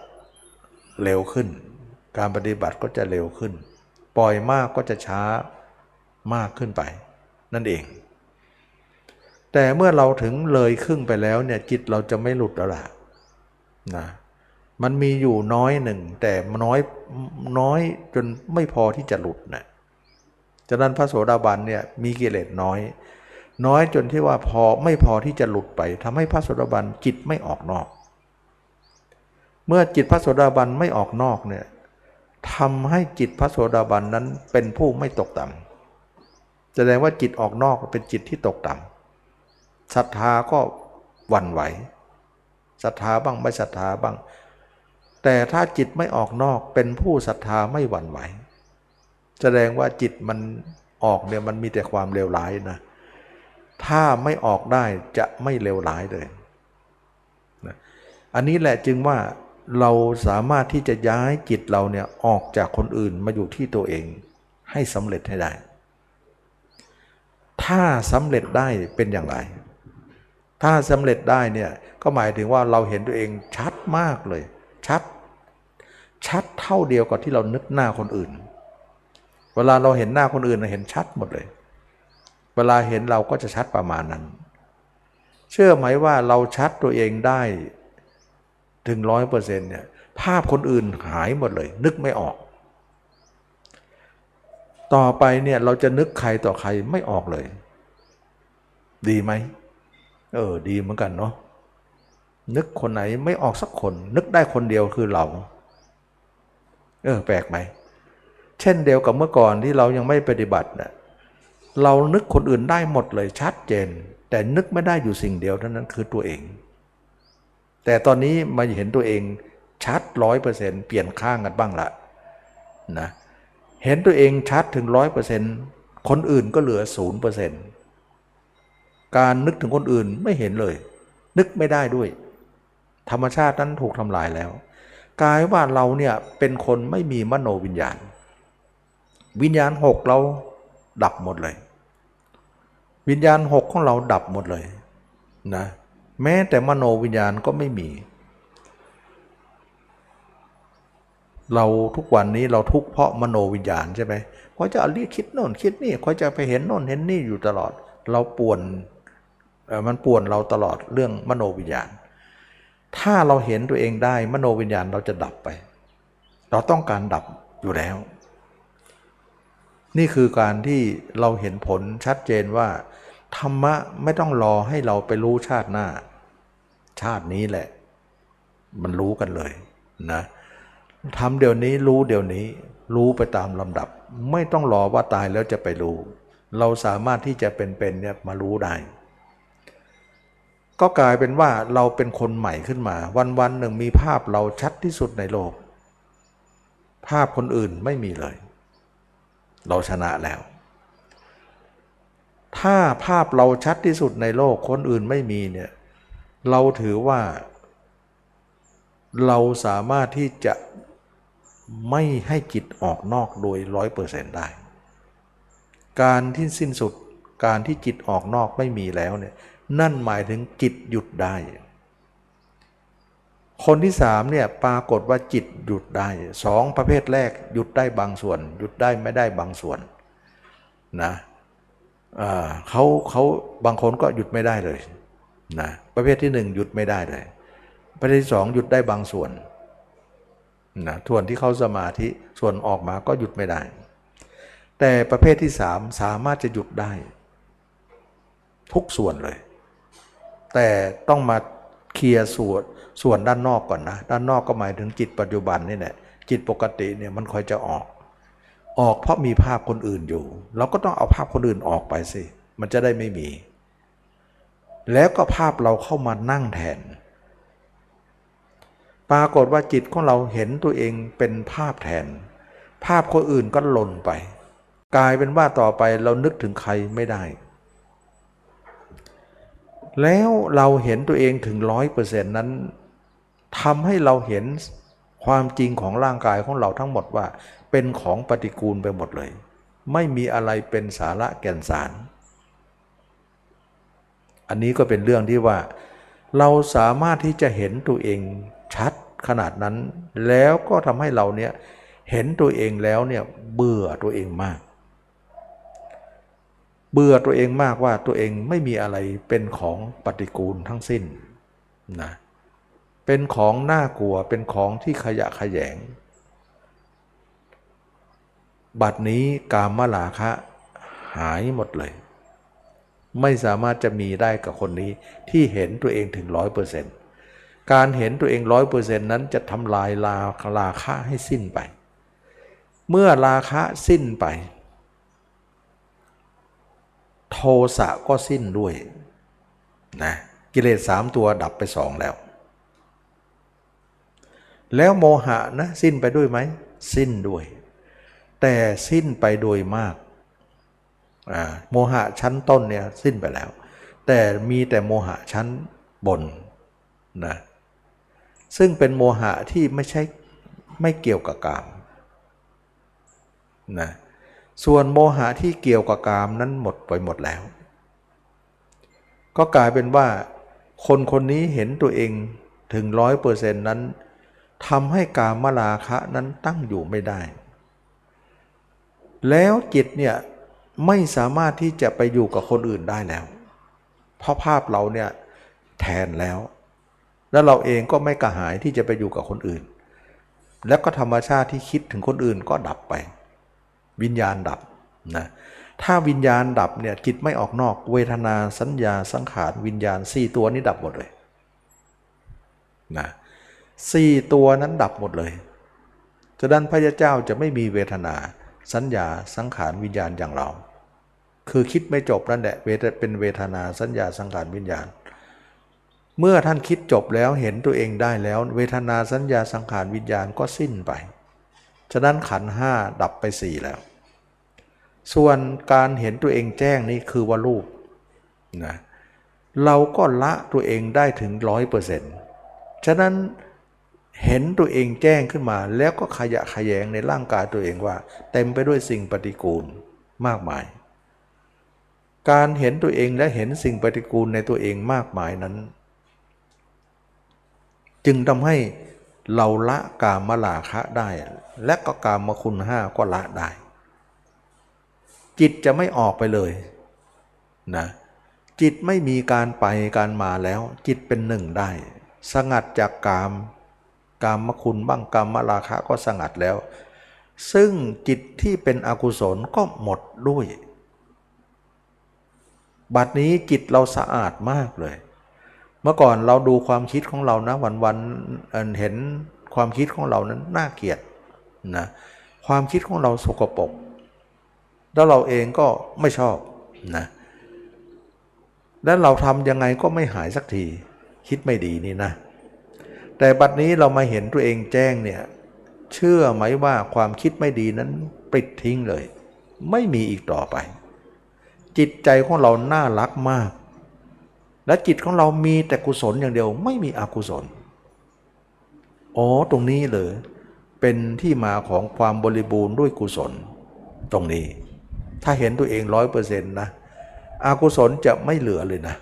เร็วขึ้นการปฏิบัติก็จะเร็วขึ้นปล่อยมากก็จะช้ามากขึ้นไปนั่นเองแต่เมื่อเราถึงเลยครึ่งไปแล้วเนี่ยจิตเราจะไม่หลุดแล้วล่ะนะมันมีอยู่น้อยหนึ่งแต่น้อยน้อยจนไม่พอที่จะหลุดนะฉะนั้นพระโสดาบันเนี่ยมีกิเลสน้อยน้อยจนที่ว่าพอไม่พอที่จะหลุดไปทำให้พระโสดาบันจิตไม่ออกนอกเมื่อจิตพระโสดาบันไม่ออกนอกเนี่ยทำให้จิตพระโสดาบันนั้นเป็นผู้ไม่ตกต่ำแสดงว่าจิตออกนอกเป็นจิตที่ตกต่ำศรัทธาก็หวั่นไหวศรัทธาบ้างไม่ศรัทธาบ้างแต่ถ้าจิตไม่ออกนอกเป็นผู้ศรัทธาไม่หวั่นไหวแสดงว่าจิตมันออกเนี่ยมันมีแต่ความเลวร้ายนะถ้าไม่ออกได้จะไม่เลวร้ายเลยนะอันนี้แหละจึงว่าเราสามารถที่จะย้ายจิตเราเนี่ยออกจากคนอื่นมาอยู่ที่ตัวเองให้สำเร็จให้ได้ถ้าสำเร็จได้เป็นอย่างไรถ้าสำเร็จได้เนี่ยก็หมายถึงว่าเราเห็นตัวเองชัดมากเลยชัดชัดเท่าเดียวกับที่เรานึกหน้าคนอื่นเวลาเราเห็นหน้าคนอื่นเราเห็นชัดหมดเลยเวลาเห็นเราก็จะชัดประมาณนั้นเชื่อไหมว่าเราชัดตัวเองได้ถึง ร้อยเปอร์เซ็นต์ เนี่ยภาพคนอื่นหายหมดเลยนึกไม่ออกต่อไปเนี่ยเราจะนึกใครต่อใครไม่ออกเลยดีไหมเออดีเหมือนกันเนาะนึกคนไหนไม่ออกสักคนนึกได้คนเดียวคือเราเออแปลกไหมเช่นเดียวกับเมื่อก่อนที่เรายังไม่ปฏิบัติเนี่ยเรานึกคนอื่นได้หมดเลยชัดเจนแต่นึกไม่ได้อยู่สิ่งเดียวเท่านั้นคือตัวเองแต่ตอนนี้มาเห็นตัวเองชัด ร้อยเปอร์เซ็นต์ เปลี่ยนข้างกันบ้างละนะเห็นตัวเองชัดถึง ร้อยเปอร์เซ็นต์ คนอื่นก็เหลือ ศูนย์เปอร์เซ็นต์ การนึกถึงคนอื่นไม่เห็นเลยนึกไม่ได้ด้วยธรรมชาตินั้นถูกทำลายแล้วกลายว่าเราเนี่ยเป็นคนไม่มีมโนวิญญาณวิญญาณหกเราดับหมดเลยวิญญาณหกของเราดับหมดเลยนะแม้แต่มโนวิญญาณก็ไม่มีเราทุกวันนี้เราทุกข์เพราะมโนวิญญาณใช่ไหมเขาจะเรียกคิดโน่นคิดนี่เขาจะไปเห็นโน่นเห็นนี่อยู่ตลอดเราป่วนมันป่วนเราตลอดเรื่องมโนวิญญาณถ้าเราเห็นตัวเองได้มโนวิญญาณเราจะดับไปเราต้องการดับอยู่แล้วนี่คือการที่เราเห็นผลชัดเจนว่าธรรมะไม่ต้องรอให้เราไปรู้ชาติหน้าชาตินี้แหละมันรู้กันเลยนะทำเดี๋ยวนี้รู้เดี๋ยวนี้รู้ไปตามลำดับไม่ต้องรอว่าตายแล้วจะไปรู้เราสามารถที่จะเป็นๆเนี่ยมารู้ได้ก็กลายเป็นว่าเราเป็นคนใหม่ขึ้นมาวันๆหนึ่งมีภาพเราชัดที่สุดในโลกภาพคนอื่นไม่มีเลยเราชนะแล้วถ้าภาพเราชัดที่สุดในโลกคนอื่นไม่มีเนี่ยเราถือว่าเราสามารถที่จะไม่ให้จิตออกนอกโดย ร้อยเปอร์เซ็นต์ ได้การที่สิ้นสุดการที่จิตออกนอกไม่มีแล้วเนี่ยนั่นหมายถึงจิตหยุดได้ คนที่สามเนี่ยปรากฏว่าจิตหยุดได้สองประเภทแรกหยุดได้บางส่วนหยุดได้ไม่ได้บางส่วนนะเขาเขาบางคนก็หยุดไม่ได้เลยนะประเภทที่หนึ่งหยุดไม่ได้เลยประเภทที่สองหยุดได้บางส่วนนะส่วนที่เข้าสมาธิส่วนออกมาก็หยุดไม่ได้แต่ประเภทที่สามสามารถจะหยุดได้ทุกส่วนเลยแต่ต้องมาเคลียร์ส่วนส่วนด้านนอกก่อนนะด้านนอกก็หมายถึงจิตปัจจุบันนี่แหละจิตปกติเนี่ยมันค่อยจะออกออกเพราะมีภาพคนอื่นอยู่เราก็ต้องเอาภาพคนอื่นออกไปสิมันจะได้ไม่มีแล้วก็ภาพเราเข้ามานั่งแทนปรากฏว่าจิตของเราเห็นตัวเองเป็นภาพแทนภาพคนอื่นก็หล่นไปกลายเป็นว่าต่อไปเรานึกถึงใครไม่ได้แล้วเราเห็นตัวเองถึง ร้อยเปอร์เซ็นต์ นั้นทำให้เราเห็นความจริงของร่างกายของเราทั้งหมดว่าเป็นของปฏิกูลไปหมดเลยไม่มีอะไรเป็นสาระแก่นสารอันนี้ก็เป็นเรื่องที่ว่าเราสามารถที่จะเห็นตัวเองชัดขนาดนั้นแล้วก็ทำให้เราเนี่ยเห็นตัวเองแล้วเนี่ยเบื่อตัวเองมากเบื่อตัวเองมากว่าตัวเองไม่มีอะไรเป็นของปฏิกูลทั้งสิ้นนะเป็นของน่ากลัวเป็นของที่ขยะแขยงบัดนี้กามราคะหายหมดเลยไม่สามารถจะมีได้กับคนนี้ที่เห็นตัวเองถึง ร้อยเปอร์เซ็นต์ การเห็นตัวเอง ร้อยเปอร์เซ็นต์ นั้นจะทำลายราคะให้สิ้นไปเมื่อราคะสิ้นไปโทสะก็สิ้นด้วยนะกิเลสสามตัวดับไปสองแล้วแล้วโมหะนะสิ้นไปด้วยไหมสิ้นด้วยแต่สิ้นไปโดยมากอ่าโมหะชั้นต้นเนี่ยสิ้นไปแล้วแต่มีแต่โมหะชั้นบนนะซึ่งเป็นโมหะที่ไม่ใช่ไม่เกี่ยวกับกามนะส่วนโมหะที่เกี่ยวกับกามนั้นหมดไปหมดแล้วก็กลายเป็นว่าคนคนนี้เห็นตัวเองถึง ร้อยเปอร์เซ็นต์ นั้นทำให้กามราคะนั้นตั้งอยู่ไม่ได้แล้วจิตเนี่ยไม่สามารถที่จะไปอยู่กับคนอื่นได้แล้วเพราะภาพเราเนี่ยแทนแล้วแล้วเราเองก็ไม่กระหายที่จะไปอยู่กับคนอื่นแล้วก็ธรรมชาติที่คิดถึงคนอื่นก็ดับไปวิญญาณดับนะถ้าวิญญาณดับเนี่ยจิตไม่ออกนอกเวทนาสัญญาสังขารวิญญาณสี่ตัวนี้ดับหมดเลยนะสี่ตัวนั้นดับหมดเลยฉะนั้นพระเจ้าจะไม่มีเวทนาสัญญาสังขารวิญญาณอย่างเราคือคิดไม่จบนั่นแหละเป็นเวทนาสัญญาสังขารวิญญาณเมื่อท่านคิดจบแล้วเห็นตัวเองได้แล้วเวทนาสัญญาสังขารวิญญาณก็สิ้นไปฉะนั้นขันธ์ห้าดับไปสี่แล้วส่วนการเห็นตัวเองแจ้งนี่คือว่ารูปนะเราก็ละตัวเองได้ถึง ร้อยเปอร์เซ็นต์ ฉะนั้นเห็นตัวเองแจ้งขึ้นมาแล้วก็ขยะแขยงในร่างกายตัวเองว่าเต็มไปด้วยสิ่งปฏิกูลมากมายการเห็นตัวเองและเห็นสิ่งปฏิกูลในตัวเองมากมายนั้นจึงทำให้เราละกามราคะได้และก็กามคุณห้าก็ละได้จิตจะไม่ออกไปเลยนะจิตไม่มีการไปการมาแล้วจิตเป็นหนึ่งได้สงัดจากกามกามคุณบ้างกามราคะก็สงัดแล้วซึ่งจิตที่เป็นอกุศลก็หมดด้วยบัดนี้จิตเราสะอาดมากเลยเมื่อก่อนเราดูความคิดของเรานะวันๆเห็นความคิดของเรานั้นน่าเกลียดนะความคิดของเราสกปรกแล้วเราเองก็ไม่ชอบนะแล้วเราทำยังไงก็ไม่หายสักทีคิดไม่ดีนี่นะแต่บัดนี้เรามาเห็นตัวเองแจ้งเนี่ยเชื่อไหมว่าความคิดไม่ดีนั้นปิดทิ้งเลยไม่มีอีกต่อไปจิตใจของเราน่ารักมากและจิตของเรามีแต่กุศลอย่างเดียวไม่มีอกุศลอ๋อตรงนี้เลยเป็นที่มาของความบริบูรณ์ด้วยกุศลตรงนี้ถ้าเห็นตัวเอง ร้อยเปอร์เซ็นต์ นะอกุศลจะไม่เหลือเลยนะ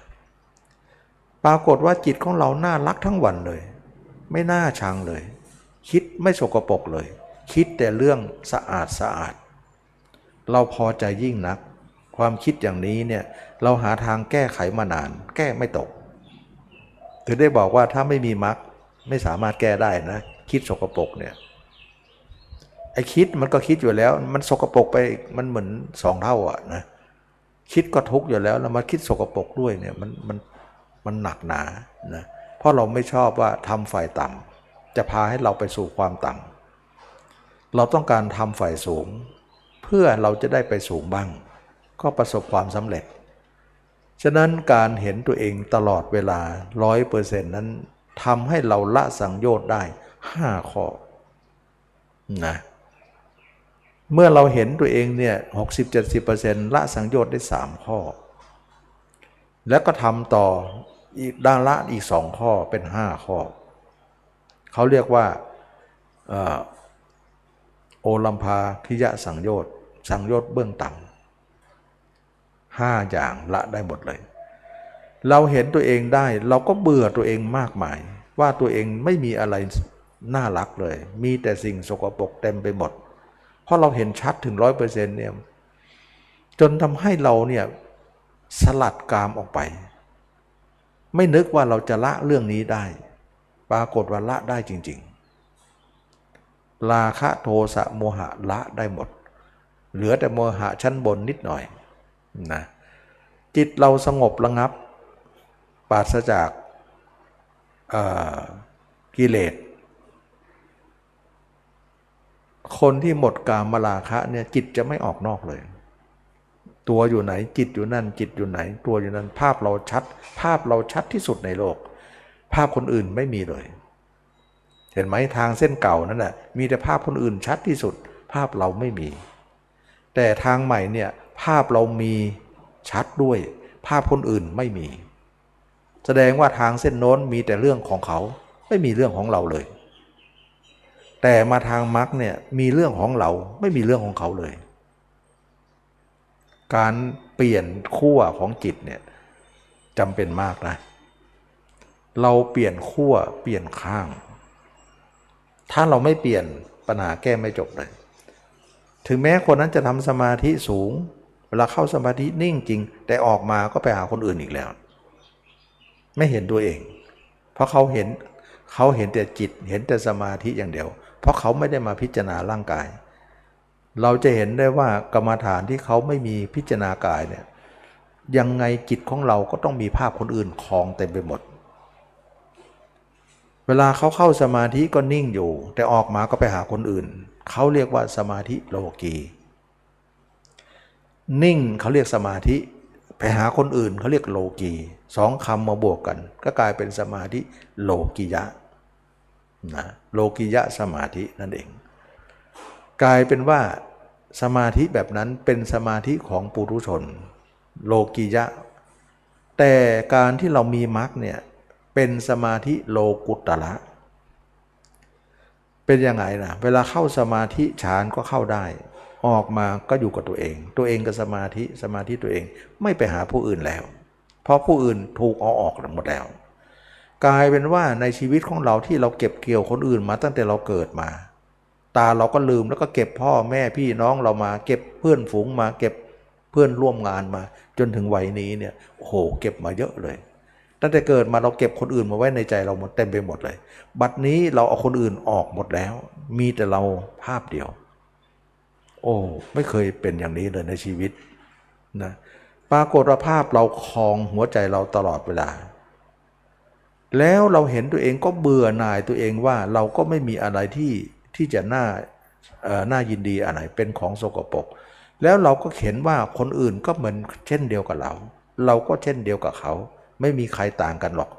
ปรากฏว่าจิตของเราน่ารักทั้งวันเลย ไม่น่าชังเลยคิดไม่สกปรกเลยคิดแต่เรื่องสะอาดสะอาดเราพอใจยิ่งนักความคิดอย่างนี้เนี่ยเราหาทางแก้ไขมานานแก้ไม่ตกถึงได้บอกว่าถ้าไม่มีมรรคไม่สามารถแก้ได้นะคิดสกปรกเนี่ยไอ้คิดมันก็คิดอยู่แล้วมันสกปรกไปมันเหมือนสองเท่าอ่ะนะคิดก็ทุกข์อยู่แล้วแล้วมาคิดสกปรกด้วยเนี่ยมันมันมันหนักหนานะเพราะเราไม่ชอบว่าทำฝ่ายต่ำจะพาให้เราไปสู่ความต่ำเราต้องการทำฝ่ายสูงเพื่อเราจะได้ไปสูงบ้างก็ประสบความสำเร็จฉะนั้นการเห็นตัวเองตลอดเวลา ร้อยเปอร์เซ็นต์ นั้นทำให้เราละสังโยชน์ได้ห้าข้อนะเมื่อเราเห็นตัวเองเนี่ย หกสิบ เจ็ดสิบเปอร์เซ็นต์ ละสังโยชน์ได้สามข้อแล้วก็ทำต่ออีกด้านละอีกสองข้อเป็นห้าข้อเขาเรียกว่าโอลัมภาคิยะสังโยชน์สังโยชน์เบื้องต่ำห้าอย่างละได้หมดเลยเราเห็นตัวเองได้เราก็เบื่อตัวเองมากมายว่าตัวเองไม่มีอะไรน่ารักเลยมีแต่สิ่งสกปรกเต็มไปหมดเพราะเราเห็นชัดถึง ร้อยเปอร์เซ็นต์ เนี่ยจนทำให้เราเนี่ยสลัดกามออกไปไม่นึกว่าเราจะละเรื่องนี้ได้ปรากฏว่าละได้จริงๆราคะโทสะโมหะละได้หมดเหลือแต่โมหะชั้นบนนิดหน่อยนะจิตเราสงบระงับปราศจากกิเลสคนที่หมดกามราคะเนี่ยจิตจะไม่ออกนอกเลยตัวอยู่ไหนจิตอยู่นั่นจิตอยู่ไหนตัวอยู่นั่นภาพเราชัดภาพเราชัดที่สุดในโลกภาพคนอื่นไม่มีเลยเห็นไหมทางเส้นเก่านั่นแหละมีแต่ภาพคนอื่นชัดที่สุดภาพเราไม่มีแต่ทางใหม่เนี่ยภาพเรามีชัดด้วยภาพคนอื่นไม่มีแสดงว่าทางเส้นโน้นมีแต่เรื่องของเขาไม่มีเรื่องของเราเลยแต่มาทางมรรคเนี่ยมีเรื่องของเราไม่มีเรื่องของเขาเลยการเปลี่ยนขั้วของจิตเนี่ยจำเป็นมากนะเราเปลี่ยนขั้วเปลี่ยนข้างถ้าเราไม่เปลี่ยนปัญหาแก้ไม่จบเลยถึงแม้คนนั้นจะทำสมาธิสูงเวลาเข้าสมาธินิ่งจริงแต่ออกมาก็ไปหาคนอื่นอีกแล้วไม่เห็นตัวเองเพราะเขาเห็นเขาเห็นแต่จิตเห็นแต่สมาธิอย่างเดียวเพราะเขาไม่ได้มาพิจารณาร่างกายเราจะเห็นได้ว่ากรรมฐานที่เขาไม่มีพิจารณากายเนี่ยยังไงจิตของเราก็ต้องมีภาพคนอื่นคลองเต็มไปหมดเวลาเขาเข้าสมาธิก็นิ่งอยู่แต่ออกมาก็ไปหาคนอื่นเขาเรียกว่าสมาธิโลกีนิ่งเขาเรียกสมาธิไปหาคนอื่นเขาเรียกโลกีสองคำมาบวกกันก็กลายเป็นสมาธิโลกิยะนะโลกิยะสมาธินั่นเองกลายเป็นว่าสมาธิแบบนั้นเป็นสมาธิของปุถุชนโลกิยะแต่การที่เรามีมรรคเนี่ยเป็นสมาธิโลกุตตระเป็นยังไงนะเวลาเข้าสมาธิฌานก็เข้าได้ออกมาก็อยู่กับตัวเองตัวเองกับสมาธิสมาธิตัวเองไม่ไปหาผู้อื่นแล้วเพราะผู้อื่นถูกเอาออกหมดแล้วกลายเป็นว่าในชีวิตของเราที่เราเก็บเกี่ยวคนอื่นมาตั้งแต่เราเกิดมาตาเราก็ลืมแล้วก็เก็บพ่อแม่พี่น้องเรามาเก็บเพื่อนฝูงมาเก็บเพื่อนร่วมงานมาจนถึงวัยนี้เนี่ยโอ้โหเก็บมาเยอะเลยตั้งแต่เกิดมาเราเก็บคนอื่นมาไว้ในใจเราหมดเต็มไปหมดเลยบัดนี้เราเอาคนอื่นออกหมดแล้วมีแต่เราภาพเดียวโอ้ไม่เคยเป็นอย่างนี้เลยในชีวิตนะปรากฏภาพเราคลองหัวใจเราตลอดเวลาแล้วเราเห็นตัวเองก็เบื่อหน่ายตัวเองว่าเราก็ไม่มีอะไรที่ที่จะน่าเอ่อน่ายินดีอะไรเป็นของสกปรกแล้วเราก็เห็นว่าคนอื่นก็เหมือนเช่นเดียวกับเราเราก็เช่นเดียวกับเขาไม่มีใครต่างกันหรอก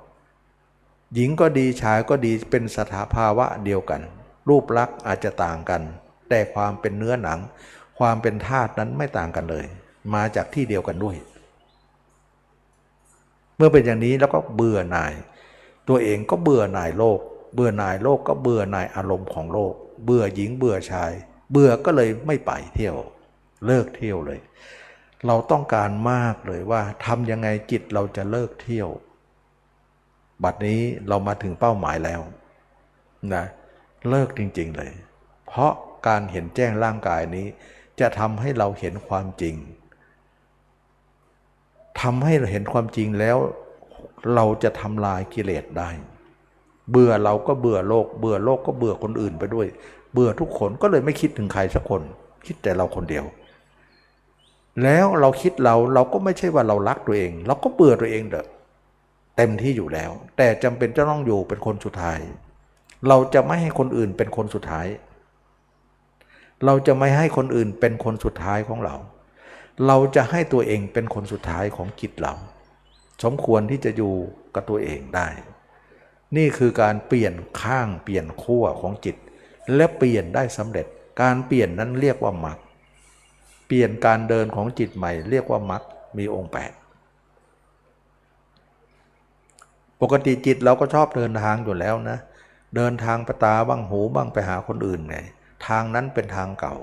หญิงก็ดีชายก็ดีเป็นสภาวะเดียวกันรูปลักษณ์อาจจะต่างกันแต่ความเป็นเนื้อหนังความเป็นธาตุนั้นไม่ต่างกันเลยมาจากที่เดียวกันด้วยเมื่อเป็นอย่างนี้แล้วก็เบื่อหน่ายตัวเองก็เบื่อหน่ายโลกเบื่อหน่ายโลกก็เบื่อหน่ายอารมณ์ของโลกเบื่อหญิงเบื่อชายเบื่อก็เลยไม่ไปเที่ยวเลิกเที่ยวเลยเราต้องการมากเลยว่าทำยังไงจิตเราจะเลิกเที่ยวบัดนี้เรามาถึงเป้าหมายแล้ว นะเลิกจริงๆเลยเพราะการเห็นแจ้งร่างกายนี้จะทำให้เราเห็นความจริงทำให้เราเห็นความจริงแล้วเราจะทำลายกิเลสได้เบื่อเราก็เบื่อโลกเบื่อโลกก็เบื่อคนอื่นไปด้วยเบื่อทุกคนก็เลยไม่คิดถึงใครสักคนคิดแต่เราคนเดียวแล้วเราคิดเราเราก็ไม่ใช่ว่าเรารักตัวเองเราก็เบื่อตัวเองเด้อเต็มที่อยู่แล้วแต่จำเป็นจะต้องอยู่เป็นคนสุดท้ายเราจะไม่ให้คนอื่นเป็นคนสุดท้ายเราจะไม่ให้คนอื่นเป็นคนสุดท้ายของเราเราจะให้ตัวเองเป็นคนสุดท้ายของจิตเราสมควรที่จะอยู่กับตัวเองได้นี่คือการเปลี่ยนข้างเปลี่ยนขั้วของจิตและเปลี่ยนได้สำเร็จการเปลี่ยนนั้นเรียกว่ามรรคเปลี่ยนการเดินของจิตใหม่เรียกว่ามรรคมีองค์แปดปกติจิตเราก็ชอบเดินทางอยู่แล้วนะเดินทางไปตาบ้างหูบ้างไปหาคนอื่นไงทางนั้นเป็นทางเก่า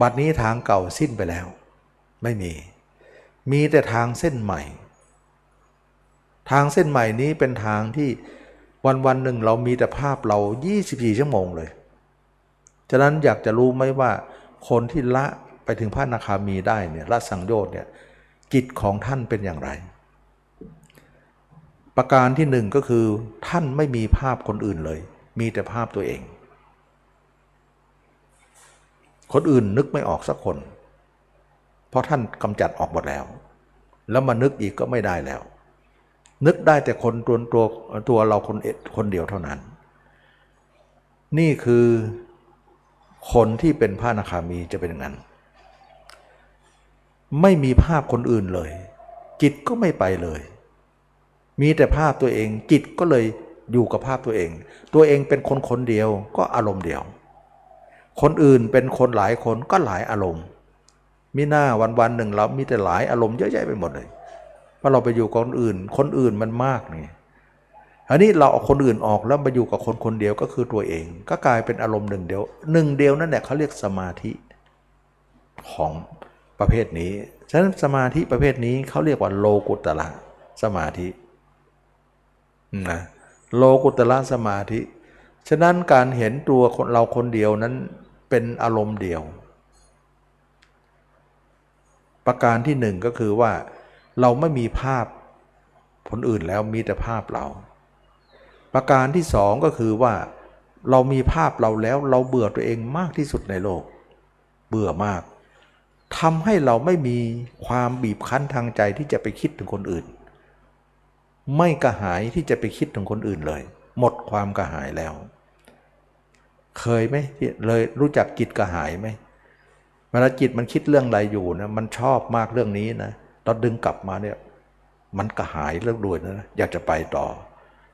บัดนี้ทางเก่าสิ้นไปแล้วไม่มีมีแต่ทางเส้นใหม่ทางเส้นใหม่นี้เป็นทางที่วันวันหนึ่งเรามีแต่ภาพเรายี่สิบสี่ชั่วโมงเลยฉะนั้นอยากจะรู้ไหมว่าคนที่ละไปถึงพระอนาคามีได้เนี่ยละสังโยชน์เนี่ยจิตของท่านเป็นอย่างไรประการที่หนึ่งก็คือท่านไม่มีภาพคนอื่นเลยมีแต่ภาพตัวเองคนอื่นนึกไม่ออกสักคนเพราะท่านกำจัดออกหมดแล้วแล้วมานึกอีกก็ไม่ได้แล้วนึกได้แต่คนตัวตัวตัวเราคนเอ็ดคนเดียวเท่านั้นนี่คือคนที่เป็นพระอนาคามีจะเป็นอย่างนั้นไม่มีภาพคนอื่นเลยจิตก็ไม่ไปเลยมีแต่ภาพตัวเองจิตก็เลยอยู่กับภาพตัวเองตัวเองเป็นคนคนเดียวก็อารมณ์เดียวคนอื่นเป็นคนหลายคนก็หลายอารมณ์มิหน้าวันวันหนึ่งเรามีแต่หลายอารมณ์เยอะแยะไปหมดเลยเพราะเราไปอยู่กับคนอื่นคนอื่นมันมากนี่อันนี้เราเอาคนอื่นออกแล้วมาอยู่กับคนคนเดียวก็คือตัวเองก็กลายเป็นอารมณ์หนึ่งเดียวหนึ่งเดียวนั่นแหละเขาเรียกสมาธิของประเภทนี้ฉะนั้นสมาธิประเภทนี้เขาเรียกว่าโลกุตระสมาธินะโลกุตระสมาธิฉะนั้นการเห็นตัวคนเราคนเดียวนั้นเป็นอารมณ์เดียวประการที่หนึ่งก็คือว่าเราไม่มีภาพคนอื่นแล้วมีแต่ภาพเราประการที่สองก็คือว่าเรามีภาพเราแล้วเราเบื่อตัวเองมากที่สุดในโลกเบื่อมากทำให้เราไม่มีความบีบคั้นทางใจที่จะไปคิดถึงคนอื่นไม่กระหายที่จะไปคิดถึงคนอื่นเลยหมดความกระหายแล้วเคยไหมเลยรู้จักจิตกระหายไหมเวลาจิตมันคิดเรื่องอะไรอยู่นะมันชอบมากเรื่องนี้นะเราดึงกลับมาเนี่ยมันกระหายเรื่องด่วนนะอยากจะไปต่อ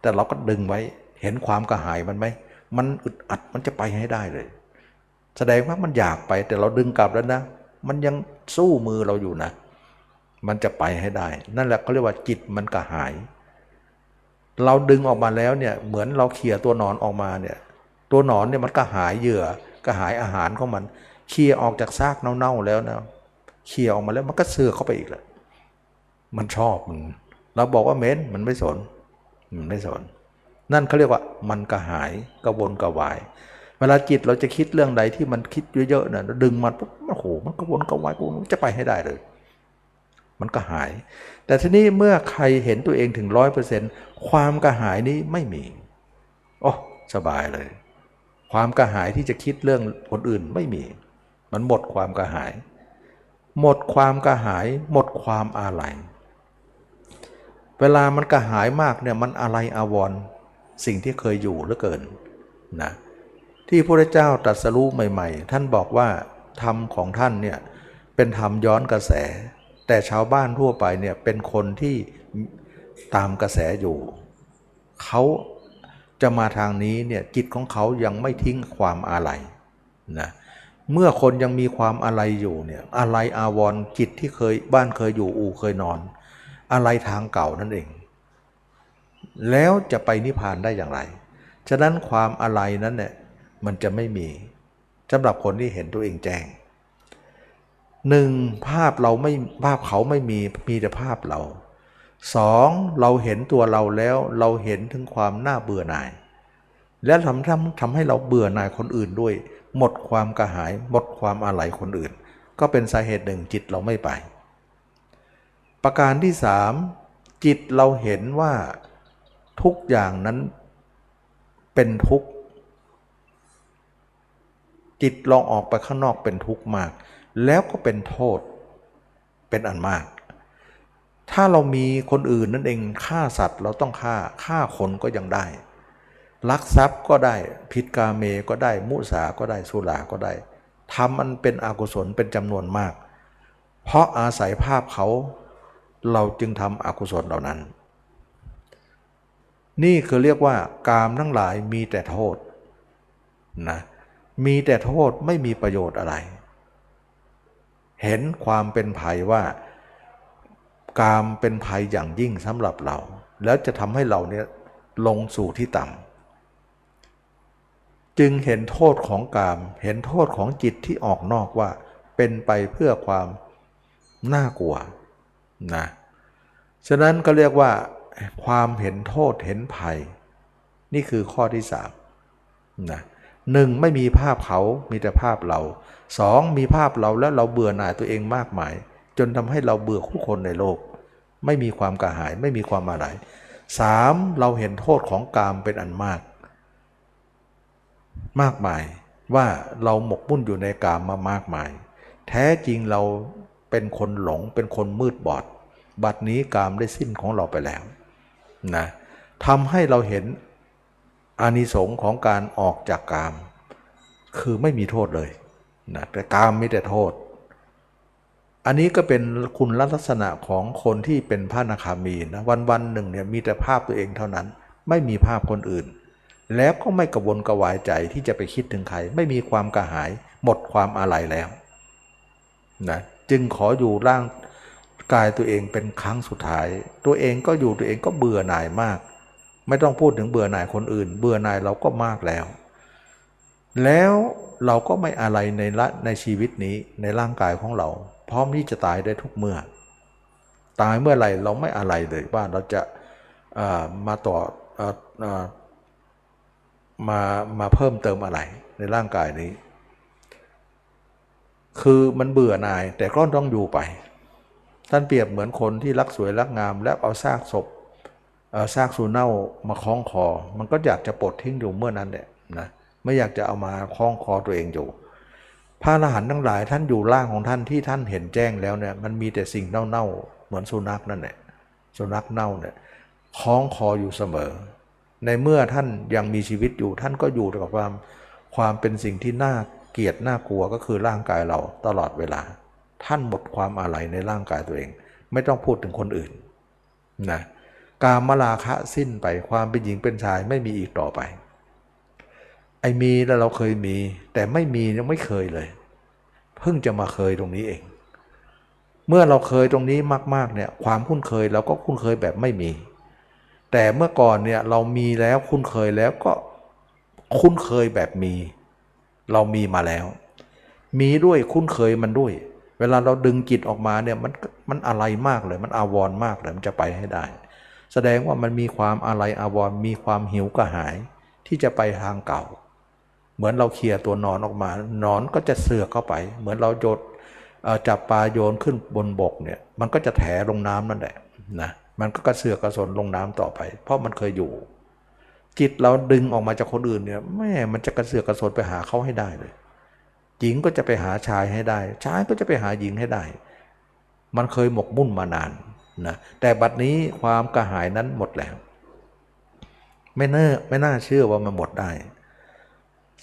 แต่เราก็ดึงไว้เห็นความกระหายมันไหมมันอึดอัดมันจะไปให้ได้เลยแสดงว่ามันอยากไปแต่เราดึงกลับแล้วนะมันยังสู้มือเราอยู่นะมันจะไปให้ได้นั่นแหละเขาเรียกว่าจิตมันกระหายเราดึงออกมาแล้วเนี่ยเหมือนเราเขี่ยตัวหนอนออกมาเนี่ยตัวหนอนเนี่ยมันกระหายเหยื่อกระหายอาหารของมันเขี่ยออกจากซากเน่าๆแล้วนะเขี่ยออกมาแล้วมันก็เสือกเข้าไปอีกแหละมันชอบมันเราบอกว่าเหม็นมันไม่สนมันไม่สนนั่นเขาเรียกว่ามันกระหายกระวนกระวายเวลาจิตเราจะคิดเรื่องใดที่มันคิดเยอะๆเนี่ยดึงมันปุ๊บโอ้โหมันกระวนกระวายกูจะไปให้ได้เลยมันกระหายแต่ทีนี้เมื่อใครเห็นตัวเองถึง ร้อยเปอร์เซ็นต์ ความกระหายนี้ไม่มีโอ้สบายเลยความกระหายที่จะคิดเรื่องคนอื่นไม่มีมันหมดความกระหายหมดความกระหายหมดความอาลัยเวลามันกระหายมากเนี่ยมันอาลัยอาวรณ์สิ่งที่เคยอยู่เหลือเกินนะที่พระพุทธเจ้าตรัสรู้ใหม่ๆท่านบอกว่าธรรมของท่านเนี่ยเป็นธรรมย้อนกระแสแต่ชาวบ้านทั่วไปเนี่ยเป็นคนที่ตามกระแสอยู่เขาจะมาทางนี้เนี่ยจิตของเขายังไม่ทิ้งความอาลัยนะเมื่อคนยังมีความอาลัยอยู่เนี่ยอาลัยอาวรณ์จิตที่เคยบ้านเคยอยู่อู่เคยนอนอาลัยทางเก่านั่นเองแล้วจะไปนิพพานได้อย่างไรฉะนั้นความอาลัยนั้นเนี่ยมันจะไม่มีสำหรับคนที่เห็นตัวเองแจ้งหนึ่งภาพเราไม่ภาพเขาไม่มีมีแต่ภาพเราสองเราเห็นตัวเราแล้วเราเห็นถึงความน่าเบื่อหน่าย และทำทำทำให้เราเบื่อหน่ายคนอื่นด้วยหมดความกระหายหมดความอาลัยคนอื่นก็เป็นสาเหตุหนึ่งจิตเราไม่ไปประการที่สามจิตเราเห็นว่าทุกอย่างนั้นเป็นทุกข์จิตลองออกไปข้างนอกเป็นทุกข์มากแล้วก็เป็นโทษเป็นอันมากถ้าเรามีคนอื่นนั่นเองฆ่าสัตว์เราต้องฆ่าฆ่าคนก็ยังได้ลักทรัพย์ก็ได้ผิดกาเมก็ได้มุสาก็ได้สุราก็ได้ทำมันเป็นอกุศลเป็นจำนวนมากเพราะอาศัยภาพเขาเราจึงทำอกุศลเหล่านั้นนี่คือเรียกว่ากามทั้งหลายมีแต่โทษนะมีแต่โทษไม่มีประโยชน์อะไรเห็นความเป็นภัยว่ากามเป็นภัยอย่างยิ่งสำหรับเราแล้วจะทำให้เราเนี่ยลงสู่ที่ต่ำจึงเห็นโทษของกามเห็นโทษของจิตที่ออกนอกว่าเป็นไปเพื่อความน่ากลัวนะฉะนั้นก็เรียกว่าความเห็นโทษเห็นภัยนี่คือข้อที่สามนะหนึ่งไม่มีภาพเขามีแต่ภาพเราสองมีภาพเราแล้วเราเบื่อหน่ายตัวเองมากมายจนทำให้เราเบื่อผู้คนในโลกไม่มีความกระหายไม่มีความอาลัยสามเราเห็นโทษของกามเป็นอันมากมากมายว่าเราหมกมุ่นอยู่ในกามมามากมายแท้จริงเราเป็นคนหลงเป็นคนมืดบอดบัดนี้กามได้สิ้นของเราไปแล้วนะทำให้เราเห็นอานิสงส์ของการออกจากกามคือไม่มีโทษเลยนะแต่กามมีแต่โทษอันนี้ก็เป็นคุณลักษณะของคนที่เป็นพระอนาคามีนะวันๆหนึ่งเนี่ยมีแต่ภาพตัวเองเท่านั้นไม่มีภาพคนอื่นแล้วก็ไม่กระวนกระวายใจที่จะไปคิดถึงใครไม่มีความกระหายหมดความอาลัยแล้วนะจึงขออยู่ร่างกายตัวเองเป็นครั้งสุดท้ายตัวเองก็อยู่ตัวเองก็เบื่อหน่ายมากไม่ต้องพูดถึงเบื่อหน่ายคนอื่นเบื่อหน่ายเราก็มากแล้วแล้วเราก็ไม่อาลัยในละในชีวิตนี้ในร่างกายของเราพร้อมที่จะตายได้ทุกเมื่อตายเมื่อไหร่เราไม่อาลัยเลยว่าเราจะมาต่อมามาเพิ่มเติมอะไรในร่างกายนี้คือมันเบื่อหน่ายแต่ก็ต้องอยู่ไปท่านเปรียบเหมือนคนที่รักสวยรักงามแล้วเอาซากศพเอาซากสุเน่ามาคล้องคอมันก็อยากจะปลดทิ้งอยู่เมื่อนั้นแหละนะไม่อยากจะเอามาคล้องคอตัวเองอยู่พระอรหันต์ทั้งหลายท่านอยู่ร่างของท่านที่ท่านเห็นแจ้งแล้วเนี่ยมันมีแต่สิ่งเน่าๆเหมือนสุนัขนั่นแหละสุนัขเน่าเนี่ยคล้องคออยู่เสมอในเมื่อท่านยังมีชีวิตอยู่ท่านก็อยู่กับความความเป็นสิ่งที่น่าเกลียดน่ากลัวก็คือร่างกายเราตลอดเวลาท่านหมดความอาลัยในร่างกายตัวเองไม่ต้องพูดถึงคนอื่นนะกามราคะสิ้นไปความเป็นหญิงเป็นชายไม่มีอีกต่อไปไอ้มีแล้วเราเคยมีแต่ไม่มียังไม่เคยเลยเพิ่งจะมาเคยตรงนี้เองเมื่อเราเคยตรงนี้มากๆเนี่ยความคุ้นเคยเราก็คุ้นเคยแบบไม่มีแต่เมื่อก่อนเนี่ยเรามีแล้วคุ้นเคยแล้วก็คุ้นเคยแบบมีเรามีมาแล้วมีด้วยคุ้นเคยมันด้วยเวลาเราดึงจิตออกมาเนี่ยมันมันอะไรมากเลยมันอาวรณ์มากเลยมันจะไปให้ได้แสดงว่ามันมีความอะไรอาวรณ์มีความหิวกระหายที่จะไปทางเก่าเหมือนเราเคลียร์ตัวนอนออกมานอนก็จะเสือกเข้าไปเหมือนเราโยนจับปลาโยนขึ้นบนบกเนี่ยมันก็จะแถลงน้ำนั่นแหละนะมันก็กระเสือกกระสนลงน้ำต่อไปเพราะมันเคยอยู่จิตเราดึงออกมาจากคนอื่นเนี่ยแม่มันจะกระเสือกกระสนไปหาเขาให้ได้เลยหญิงก็จะไปหาชายให้ได้ชายก็จะไปหาหญิงให้ได้มันเคยหมกมุ่นมานานนะแต่บัดนี้ความกระหายนั้นหมดแล้วไม่น่าไม่น่าเชื่อว่ามันหมดได้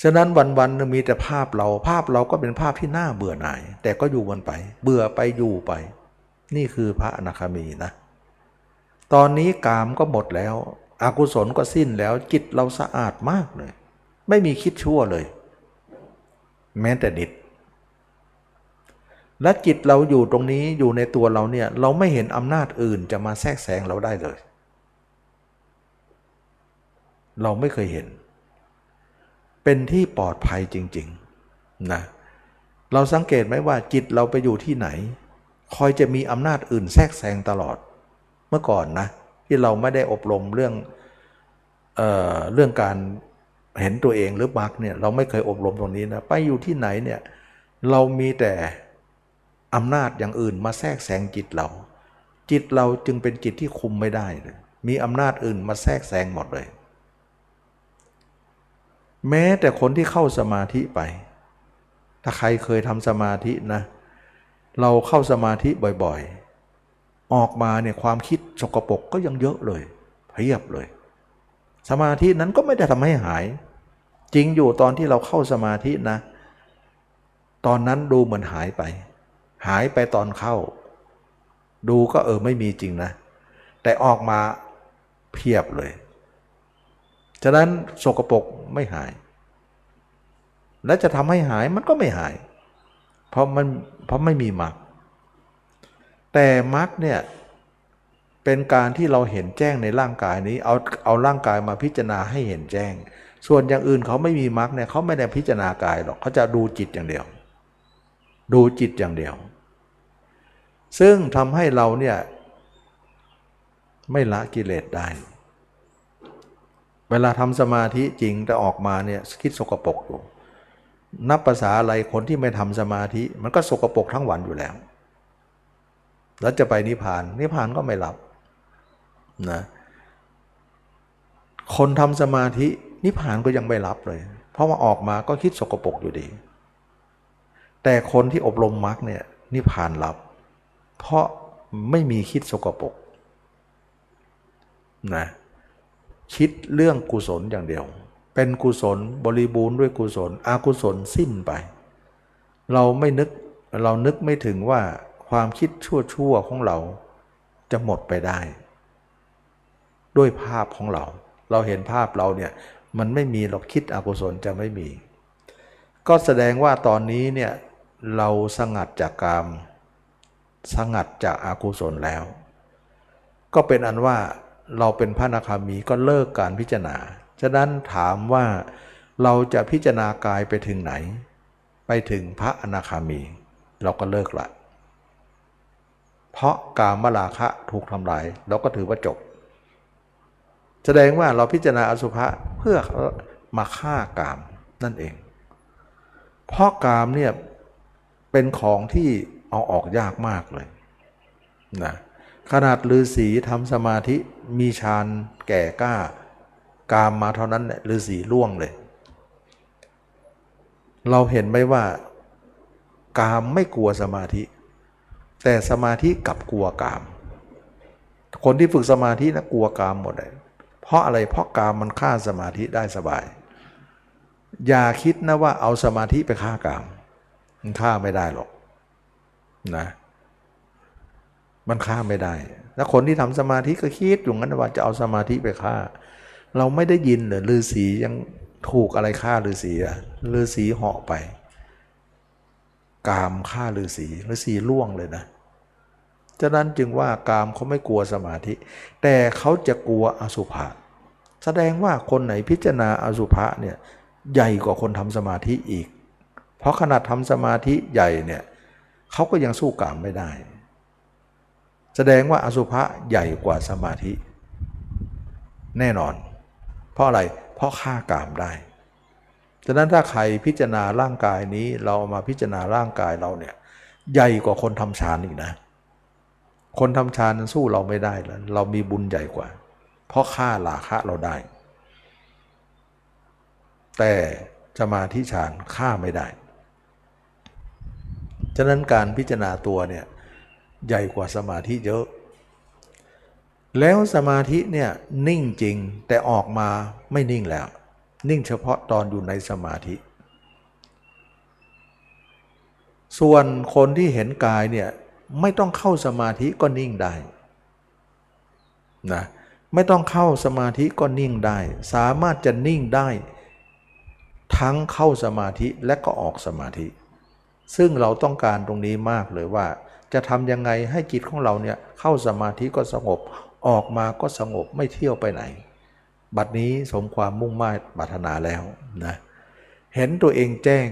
ฉะนั้นวันๆมีแต่ภาพเราภาพเราก็เป็นภาพที่น่าเบื่อหน่ายแต่ก็อยู่วนไปเบื่อไปอยู่ไปนี่คือพระอนาคามีนะตอนนี้กามก็หมดแล้วอกุศลก็สิ้นแล้วจิตเราสะอาดมากเลยไม่มีคิดชั่วเลยแม้แต่นิดและจิตเราอยู่ตรงนี้อยู่ในตัวเราเนี่ยเราไม่เห็นอำนาจอื่นจะมาแทรกแซงเราได้เลยเราไม่เคยเห็นเป็นที่ปลอดภัยจริงๆนะเราสังเกตไหมว่าจิตเราไปอยู่ที่ไหนคอยจะมีอำนาจอื่นแทรกแซงตลอดเมื่อก่อนนะที่เราไม่ได้อบรมเรื่อง เอ่อ เรื่องการ เห็นตัวเองหรือมรรคเนี่ยเราไม่เคยอบรมตรงนี้นะไปอยู่ที่ไหนเนี่ยเรามีแต่อำนาจอย่างอื่นมาแทรกแซงจิตเราจิตเราจึงเป็นจิตที่คุมไม่ได้เลยมีอำนาจอื่นมาแทรกแซงหมดเลยแม้แต่คนที่เข้าสมาธิไปถ้าใครเคยทำสมาธินะเราเข้าสมาธิบ่อยๆออกมาเนี่ยความคิดสกปรกก็ยังเยอะเลยเพียบเลยสมาธินั้นก็ไม่ได้ทำให้หายจริงอยู่ตอนที่เราเข้าสมาธินะตอนนั้นดูเหมือนหายไปหายไปตอนเข้าดูก็เออไม่มีจริงนะแต่ออกมาเพียบเลยฉะนั้นสกปรกไม่หายและจะทำให้หายมันก็ไม่หายเพราะมันเพราะไม่มีมรรคแต่มรรคเนี่ยเป็นการที่เราเห็นแจ้งในร่างกายนี้เอาเอาร่างกายมาพิจารณาให้เห็นแจ้งส่วนอย่างอื่นเขาไม่มีมรรคเนี่ยเขาไม่ได้พิจารณากายหรอกเขาจะดูจิตอย่างเดียวดูจิตอย่างเดียวซึ่งทำให้เราเนี่ยไม่ละกิเลสได้เวลาทำสมาธิจริงแต่ออกมาเนี่ยคิดสกปรกอยู่นับภาษาอะไรคนที่ไม่ทำสมาธิมันก็สกปรกทั้งวันอยู่แล้วแล้วจะไปนิพพานนิพพานก็ไม่หลับนะคนทำสมาธินิพพานก็ยังไม่หลับเลยเพราะว่าออกมาก็คิดสกปรกอยู่ดีแต่คนที่อบรมมรรคเนี่ยนิพพานหลับเพราะไม่มีคิดสกปรกนะคิดเรื่องกุศลอย่างเดียวเป็นกุศลบริบูรณ์ด้วยกุศลอกุศลสิ้นไปเราไม่นึกเรานึกไม่ถึงว่าความคิดชั่วๆของเราจะหมดไปได้ด้วยภาพของเราเราเห็นภาพเราเนี่ยมันไม่มีเราคิดอกุศลจะไม่มีก็แสดงว่าตอนนี้เนี่ยเราสงัดจากกามสงัดจากอกุศลแล้วก็เป็นอันว่าเราเป็นพระอนาคามีก็เลิกการพิจารณาฉะนั้นถามว่าเราจะพิจารณากายไปถึงไหนไปถึงพระอนาคามีเราก็เลิกละเพราะกามราคะถูกทำลายเราก็ถือว่าจบแสดงว่าเราพิจารณาอสุภะเพื่อมาฆ่ากามนั่นเองเพราะกามเนี่ยเป็นของที่เอาออกยากมากเลยนะขนาดฤาษีทำสมาธิมีฌานแก่กล้ากามมาเท่านั้นแหละฤาษีล่วงเลยเราเห็นไหมว่ากามไม่กลัวสมาธิแต่สมาธิกลับกลัวกามคนที่ฝึกสมาธินะกลัวกามหมดเลยเพราะอะไรเพราะกามมันฆ่าสมาธิได้สบายอย่าคิดนะว่าเอาสมาธิไปฆ่ากามมันฆ่าไม่ได้หรอกนะมันฆ่าไม่ได้แล้วคนที่ทำสมาธิก็คิดอยู่งั้นว่าจะเอาสมาธิไปฆ่าเราไม่ได้ยินหรือฤาษียังถูกอะไรฆ่าฤาษีอะฤาษีเหาะไปกามฆ่าฤาษีฤาษีล่วงเลยนะฉะนั้นจึงว่ากามเขาไม่กลัวสมาธิแต่เขาจะกลัวอสุภะแสดงว่าคนไหนพิจารณาอสุภะเนี่ยใหญ่กว่าคนทำสมาธิอีกเพราะขนาดทำสมาธิใหญ่เนี่ยเขาก็ยังสู้กามไม่ได้แสดงว่าอสุภะใหญ่กว่าสมาธิแน่นอนเพราะอะไรเพราะฆ่ากามได้ฉะนั้นถ้าใครพิจารณาร่างกายนี้เรามาพิจารณาร่างกายเราเนี่ยใหญ่กว่าคนทำฌานอีกนะคนทำฌานนั้นสู้เราไม่ได้แล้วเรามีบุญใหญ่กว่าเพราะฆ่าราคะเราได้แต่สมาธิฌานฆ่าไม่ได้ฉะนั้นการพิจารณาตัวเนี่ยใหญ่กว่าสมาธิเยอะแล้วสมาธิเนี่ยนิ่งจริงแต่ออกมาไม่นิ่งแล้วนิ่งเฉพาะตอนอยู่ในสมาธิส่วนคนที่เห็นกายเนี่ยไม่ต้องเข้าสมาธิก็นิ่งได้นะไม่ต้องเข้าสมาธิก็นิ่งได้สามารถจะนิ่งได้ทั้งเข้าสมาธิและก็ออกสมาธิซึ่งเราต้องการตรงนี้มากเลยว่าจะทำยังไงให้จิตของเราเนี่ยเข้าสมาธิก็สงบออกมาก็สงบไม่เที่ยวไปไหนบัดนี้สมความมุ่งหมายปรารถนาแล้วนะเห็นตัวเองแจ้ง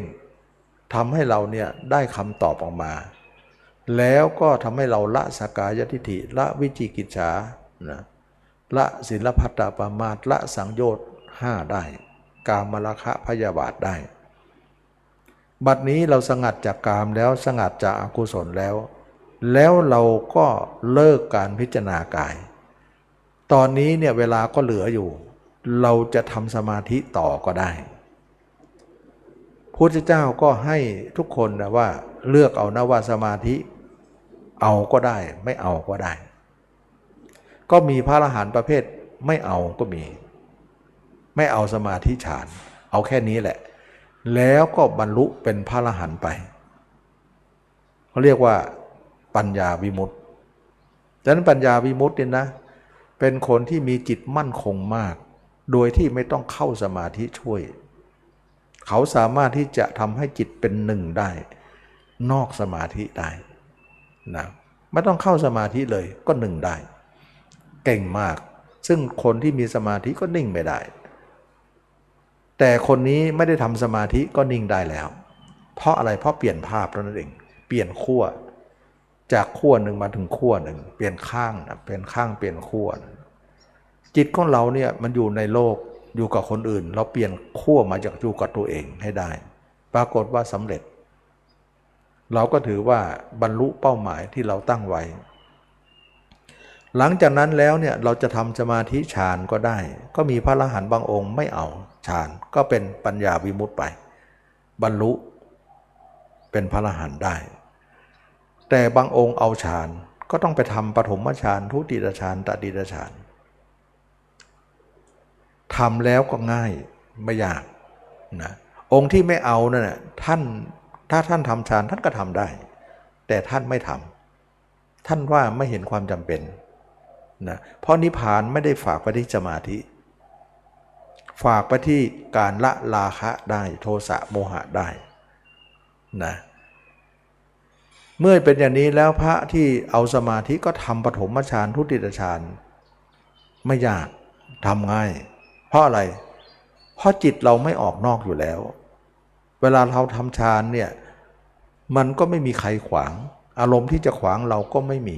ทำให้เราเนี่ยได้คำตอบออกมาแล้วก็ทำให้เราละสักกายทิฏฐิละวิจิกิจฉานะละศีลพัตตปรามาสละสังโยชน์ห้าได้ กามราคะพยาบาทได้บัดนี้เราสงัดจากกามแล้วสงัดจากอกุศลแล้วแล้วเราก็เลิกการพิจารณากายตอนนี้เนี่ยเวลาก็เหลืออยู่เราจะทำสมาธิต่อก็ได้พุทธเจ้าก็ให้ทุกคนนะว่าเลือกเอานะว่าสมาธิเอาก็ได้ไม่เอาก็ได้ก็มีพระอรหันต์ประเภทไม่เอาก็มีไม่เอาสมาธิฌานเอาแค่นี้แหละแล้วก็บรรลุเป็นพระอรหันต์ไปเขาเรียกว่าปัญญาวิมุตติดังนั้นปัญญาวิมุตติเนี่ยนะเป็นคนที่มีจิตมั่นคงมากโดยที่ไม่ต้องเข้าสมาธิช่วยเขาสามารถที่จะทำให้จิตเป็นหนึ่งได้นอกสมาธิได้นะไม่ต้องเข้าสมาธิเลยก็หนึ่งได้เก่งมากซึ่งคนที่มีสมาธิก็นิ่งไม่ได้แต่คนนี้ไม่ได้ทำสมาธิก็นิ่งได้แล้วเพราะอะไรเพราะเปลี่ยนภาพนั่นเองเปลี่ยนขั้วจากขั้วหนึ่งมาถึงขั้วหนึ่งเปลี่ยนข้างนะเปลี่ยนข้างเปลี่ยนขั้วจิตของเราเนี่ยมันอยู่ในโลกอยู่กับคนอื่นเราเปลี่ยนขั้วมาจากอยู่กับตัวเองให้ได้ปรากฏว่าสำเร็จเราก็ถือว่าบรรลุเป้าหมายที่เราตั้งไว้หลังจากนั้นแล้วเนี่ยเราจะทำสมาธิฌานก็ได้ก็มีพระอรหันต์บางองค์ไม่เอาฌานก็เป็นปัญญาวิมุตติไปบรรลุเป็นพระอรหันต์ได้แต่บางองค์เอาฌานก็ต้องไปทำปฐมฌานทุติยฌานตติยฌานทำแล้วก็ง่ายไม่ยากนะองค์ที่ไม่เอานั่นน่ะท่านถ้าท่านทำฌานท่านก็ทำได้แต่ท่านไม่ทำท่านว่าไม่เห็นความจำเป็นนะเพราะนิพพานไม่ได้ฝากไว้ที่สมาธิฝากไปที่การละราคะได้โทสะโมหะได้นะเมื่อเป็นอย่างนี้แล้วพระที่เอาสมาธิก็ทำปฐมฌานทุติยฌานไม่ยากทำง่ายเพราะอะไรเพราะจิตเราไม่ออกนอกอยู่แล้วเวลาเราทำฌานเนี่ยมันก็ไม่มีใครขวางอารมณ์ที่จะขวางเราก็ไม่มี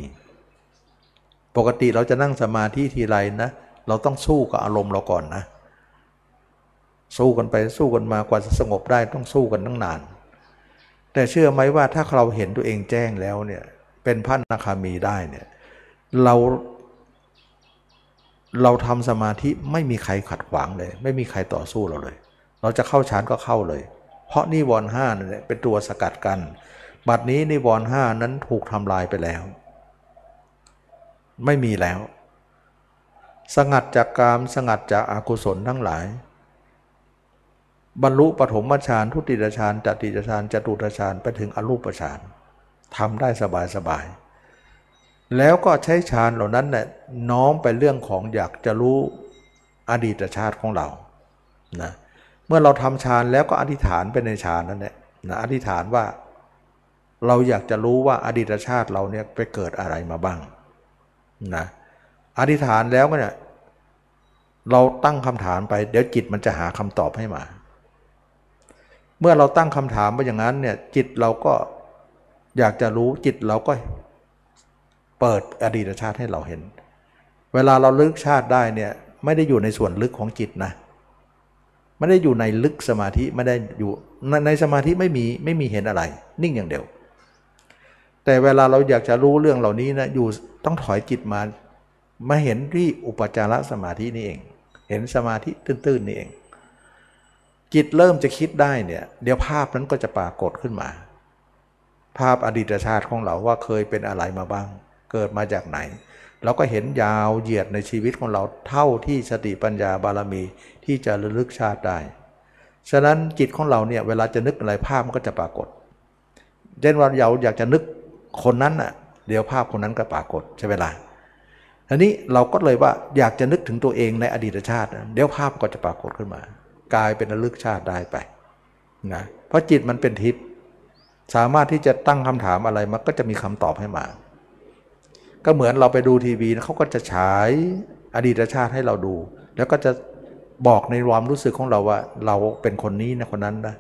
ปกติเราจะนั่งสมาธิทีไรนะเราต้องสู้กับอารมณ์เราก่อนนะสู้กันไปสู้กันมากว่าจะสงบได้ต้องสู้กันตั้งนานแต่เชื่อไหมว่าถ้าเราเห็นตัวเองแจ้งแล้วเนี่ยเป็นพระอนาคามีได้เนี่ยเราเราทำสมาธิไม่มีใครขัดขวางเลยไม่มีใครต่อสู้เราเลยเราจะเข้าฌานก็เข้าเลยเพราะนิวรณ์ห้านั่นแหละเป็นตัวสกัดกันบัดนี้นิวรณ์ห้านั้นถูกทำลายไปแล้วไม่มีแล้วสงัดจากกามสงัดจากอกุศลทั้งหลายบรรลุปฐมฌานทุติยฌานตติยฌานจตุตฌานไปถึงอรูปฌานทำได้สบายๆแล้วก็ใช้ฌานเหล่านั้นน่ะน้อมไปเรื่องของอยากจะรู้อดีตชาติของเรานะเมื่อเราทำฌานแล้วก็อธิษฐานไปในฌานนั่นแหละนะอธิษฐานว่าเราอยากจะรู้ว่าอดีตชาติเราเนี่ยไปเกิดอะไรมาบ้างนะอธิษฐานแล้วก็เนี่ยเราตั้งคำถามไปเดี๋ยวจิตมันจะหาคำตอบให้มาเมื่อเราตั้งคำถามไปอย่างนั้นเนี่ยจิตเราก็อยากจะรู้จิตเราก็เปิดอดีตชาติให้เราเห็นเวลาเราลึกชาติได้เนี่ยไม่ได้อยู่ในส่วนลึกของจิตนะไม่ได้อยู่ในลึกสมาธิไม่ได้อยู่ในสมาธิไม่มีไม่มีเห็นอะไรนิ่งอย่างเดียวแต่เวลาเราอยากจะรู้เรื่องเหล่านี้นะอยู่ต้องถอยจิตมามาเห็นที่อุปจารสมาธินี่เองเห็นสมาธิตื้นๆนี่เองจิตเริ่มจะคิดได้เนี่ยเดี๋ยวภาพนั้นก็จะปรากฏขึ้นมาภาพอดีตชาติของเราว่าเคยเป็นอะไรมาบ้างเกิดมาจากไหนเราก็เห็นยาวเหยียดในชีวิตของเราเท่าที่สติปัญญาบารมีที่จะระลึกชาติได้ฉะนั้นจิตของเราเนี่ยเวลาจะนึกอะไรภาพมันก็จะปรากฏเช่นว่าเราอยากจะนึกคนนั้นน่ะเดี๋ยวภาพคนนั้นก็ปรากฏใช่เวลาทีนี้เราก็เลยว่าอยากจะนึกถึงตัวเองในอดีตชาติเดี๋ยวภาพก็จะปรากฏขึ้นมากลายเป็นระลึกชาติได้ไปนะเพราะจิตมันเป็นทิพย์สามารถที่จะตั้งคำถามอะไรมันก็จะมีคำตอบให้มาก็เหมือนเราไปดูทีวีเขาก็จะฉายอดีตชาติให้เราดูแล้วก็จะบอกในความรู้สึกของเราว่าเราเป็นคนนี้นะคนนั้นนะ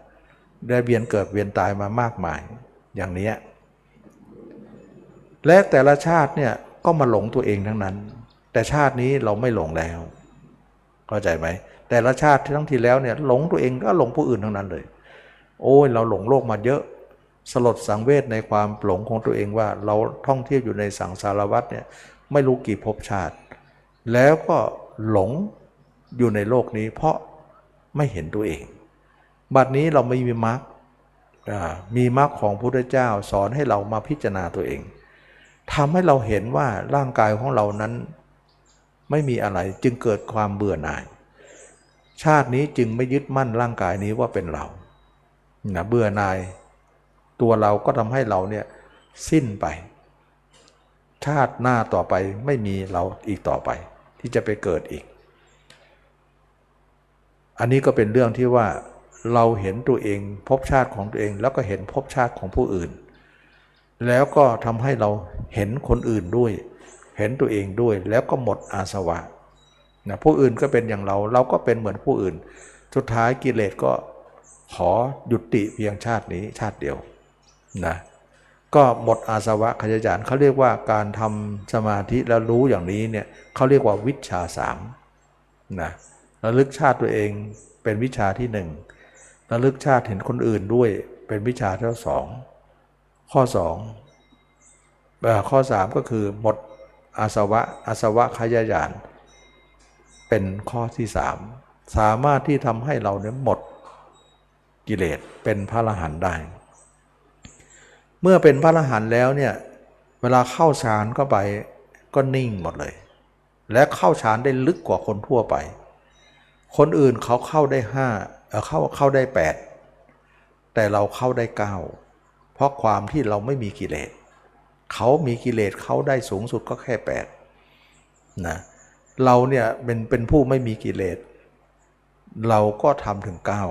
ได้เวียนเกิดเวียนตายมามากมายอย่างนี้และแต่ละชาติเนี่ยก็มาหลงตัวเองทั้งนั้นแต่ชาตินี้เราไม่หลงแล้วเข้าใจไหม แต่ละชาติทั้งที่แล้วเนี่ยหลงตัวเองก็หลงผู้อื่นทั้งนั้นเลยโอ้ยเราหลงโลกมาเยอะสลดสังเวชในความหลงของตัวเองว่าเราท่องเที่ยวอยู่ในสังสารวัฏเนี่ยไม่รู้กี่ภพชาติแล้วก็หลงอยู่ในโลกนี้เพราะไม่เห็นตัวเองบัดนี้เราไม่มีมรรคมีมรรคของพระพุทธเจ้าสอนให้เรามาพิจารณาตัวเองทำให้เราเห็นว่าร่างกายของเรานั้นไม่มีอะไรจึงเกิดความเบื่อหน่ายชาตินี้จึงไม่ยึดมั่นร่างกายนี้ว่าเป็นเรานะเบื่อหน่ายตัวเราก็ทำให้เราเนี่ยสิ้นไปชาติหน้าต่อไปไม่มีเราอีกต่อไปที่จะไปเกิดอีกอันนี้ก็เป็นเรื่องที่ว่าเราเห็นตัวเองภพชาติของตัวเองแล้วก็เห็นภพชาติของผู้อื่นแล้วก็ทำให้เราเห็นคนอื่นด้วยเห็นตัวเองด้วยแล้วก็หมดอาสวะนะผู้อื่นก็เป็นอย่างเราเราก็เป็นเหมือนผู้อื่นสุดท้ายกิเลสก็ขอหยุดติเพียงชาตินี้ชาติเดียวนะก็หมดอาสวะขยายานเขาเรียกว่าการทำสมาธิแล้วรู้อย่างนี้เนี่ยเขาเรียกว่าวิชชาสามนะระลึกชาติตัวเองเป็นวิชาที่หนึ่งระลึกชาติเห็นคนอื่นด้วยเป็นวิชาที่สองข้อสองข้อสามก็คือหมดอาสวะอาสวะขยายานเป็นข้อที่สามสามารถที่ทำให้เราเนี่ยหมดกิเลสเป็นพระอรหันต์ได้เมื่อเป็นพระอรหันต์แล้วเนี่ยเวลาเข้าฌานก็ไปก็นิ่งหมดเลยและเข้าฌานได้ลึกกว่าคนทั่วไปคนอื่นเขาเข้าได้ห้าเออเข้าเข้าได้แปดแต่เราเข้าได้เก้าเพราะความที่เราไม่มีกิเลสเขามีกิเลสเขาได้สูงสุดก็แค่แปดนะเราเนี่ยเป็นเป็นผู้ไม่มีกิเลสเราก็ทำถึงเก้า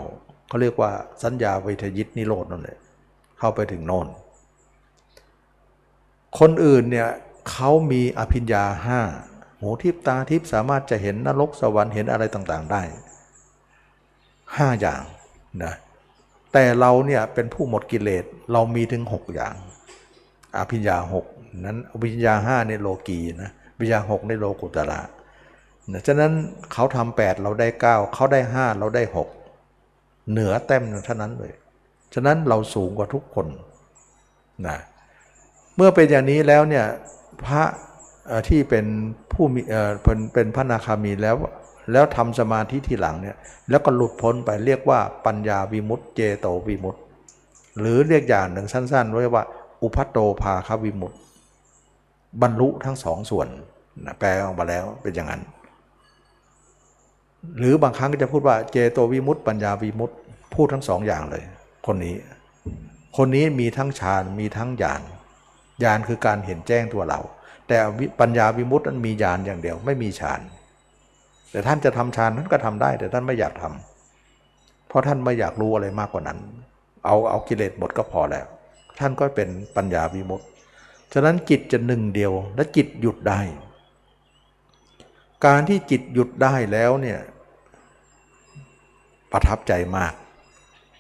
เขาเรียกว่าสัญญาเวทยิตนิโรธนั่นแหละเข้าไปถึงโน่นคนอื่นเนี่ยเขามีอภิญญาห้าหูทิพตาทิพสามารถจะเห็นนรกสวรรค์เห็นอะไรต่างๆได้ห้าอย่างนะแต่เราเนี่ยเป็นผู้หมดกิเลสเรามีถึงหกอย่างอภิญญาหกนั้นอภิญญาห้าในโลกีนะอภิญญาหกในโลกุตระนะฉะนั้นเขาทำแปดเราได้เก้าเขาได้ห้าเราได้หกเหนือแต้มเท่านั้นเลยฉะนั้นเราสูงกว่าทุกคนนะเมื่อเป็นอย่างนี้แล้วเนี่ยพระที่เป็นผู้มีเอ่อเป็นพระอนาคามีแล้วแล้วทำสมาธิทีหลังเนี่ยแล้วก็หลุดพ้นไปเรียกว่าปัญญาวิมุตติเจโตวิมุตติหรือเรียกอย่างหนึ่งสั้นๆเรียกว่าอุพัตโตภาควิมุตติบรรลุทั้งสองส่วนนะแปลออกมาแล้วเป็นอย่างนั้นหรือบางครั้งก็จะพูดว่าเจโตวิมุตติปัญญาวิมุตติพูดทั้งสองอย่างเลยคนนี้คนนี้มีทั้งฌานมีทั้งญาณญาณคือการเห็นแจ้งตัวเราแต่ปัญญาวิมุตตินั้นมีญาณอย่างเดียวไม่มีฌานแต่ท่านจะทำฌานท่านก็ทำได้แต่ท่านไม่อยากทำเพราะท่านไม่อยากรู้อะไรมากกว่านั้นเอาเอากิเลสหมดก็พอแล้วท่านก็เป็นปัญญาวิมุตติฉะนั้นจิตจะหนึ่งเดียวและจิตหยุดได้การที่จิตหยุดได้แล้วเนี่ยประทับใจมาก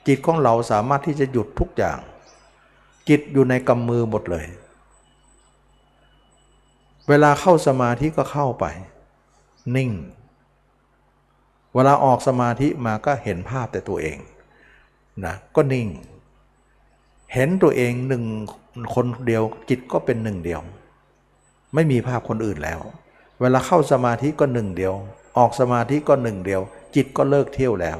จิตของเราสามารถที่จะหยุดทุกอย่างจิตอยู่ในกำมือหมดเลยเวลาเข้าสมาธิก็เข้าไปนิ่งเวลาออกสมาธิมาก็เห็นภาพแต่ตัวเองนะก็นิ่งเห็นตัวเองหนึ่งคนเดียวจิตก็เป็นหนึ่งเดียวไม่มีภาพคนอื่นแล้วเวลาเข้าสมาธิก็หนึ่งเดียวออกสมาธิก็หนึ่งเดียวจิตก็เลิกเที่ยวแล้ว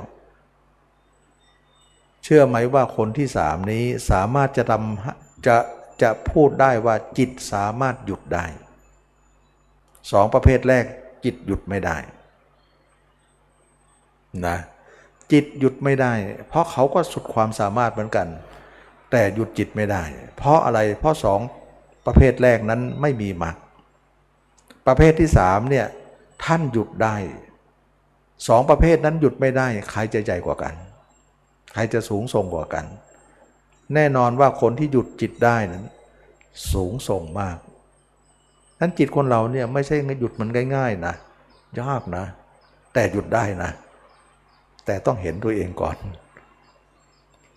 เชื่อไหมว่าคนที่สามนี้สามารถจะทำจะจะพูดได้ว่าจิตสามารถหยุดได้สองประเภทแรกจิตหยุดไม่ได้นะจิตหยุดไม่ได้เพราะเขาก็สุดความสามารถเหมือนกันแต่หยุดจิตไม่ได้เพราะอะไรเพราะสองประเภทแรกนั้นไม่มีมรรคประเภทที่สามเนี่ยท่านหยุดได้สองประเภทนั้นหยุดไม่ได้ใครจะใหญ่กว่ากันใครจะสูงส่งกว่ากันแน่นอนว่าคนที่หยุดจิตได้นั้นสูงส่งมากนั้นจิตคนเราเนี่ยไม่ใช่หยุดมันง่ายๆนะยากนะแต่หยุดได้นะแต่ต้องเห็นตัวเองก่อน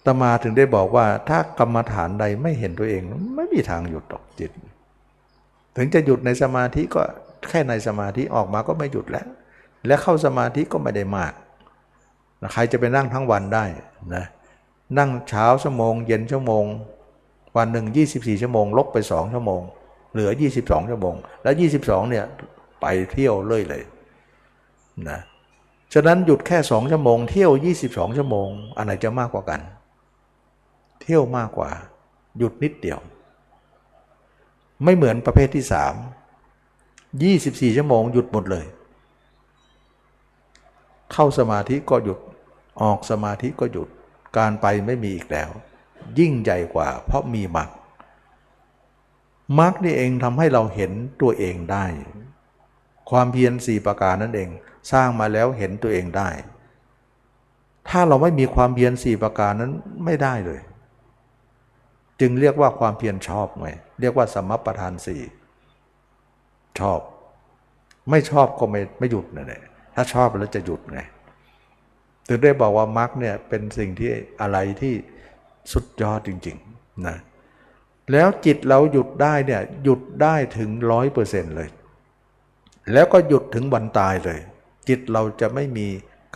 อาตมาถึงได้บอกว่าถ้ากรรมฐานใดไม่เห็นตัวเองไม่มีทางหยุดหรอกจิตถึงจะหยุดในสมาธิก็แค่ในสมาธิออกมาก็ไม่หยุดแล้วและเข้าสมาธิก็ไม่ได้มาก ใครจะไปนั่งทั้งวันได้นะนั่งเช้าชั่วโมงเย็นชั่วโมงวันหนึ่งยี่สิบสี่ชั่วโมงลบไปสองชั่วโมงเหลือยี่สิบสองชั่วโมงแล้วยี่สิบสองเนี่ยไปเที่ยวเรื่อยเลยนะฉะนั้นหยุดแค่สองชั่วโมงเที่ยวยี่สิบสองชั่วโมงอันไหนจะมากกว่ากันเที่ยวมากกว่าหยุดนิดเดียวไม่เหมือนประเภทที่สาม ยี่สิบสี่ชั่วโมงหยุดหมดเลยเข้าสมาธิก็หยุดออกสมาธิก็หยุดการไปไม่มีอีกแล้วยิ่งใหญ่กว่าเพราะมีมรรคมรรคนี่เองทำให้เราเห็นตัวเองได้ความเพียรสี่ประการนั่นเองสร้างมาแล้วเห็นตัวเองได้ถ้าเราไม่มีความเพียรสี่ประการนั้นไม่ได้เลยจึงเรียกว่าความเพียรชอบไงเรียกว่าสัมมัปปทานสี่ชอบไม่ชอบก็ไม่ไม่หยุดนั่นแหละถ้าชอบแล้วจะหยุดไงถึงได้บอกว่ามรรคเนี่ยเป็นสิ่งที่อะไรที่สุดยอดจริงๆนะแล้วจิตเราหยุดได้เนี่ยหยุดได้ถึง ร้อยเปอร์เซ็นต์ เลยแล้วก็หยุดถึงวันตายเลยจิตเราจะไม่มี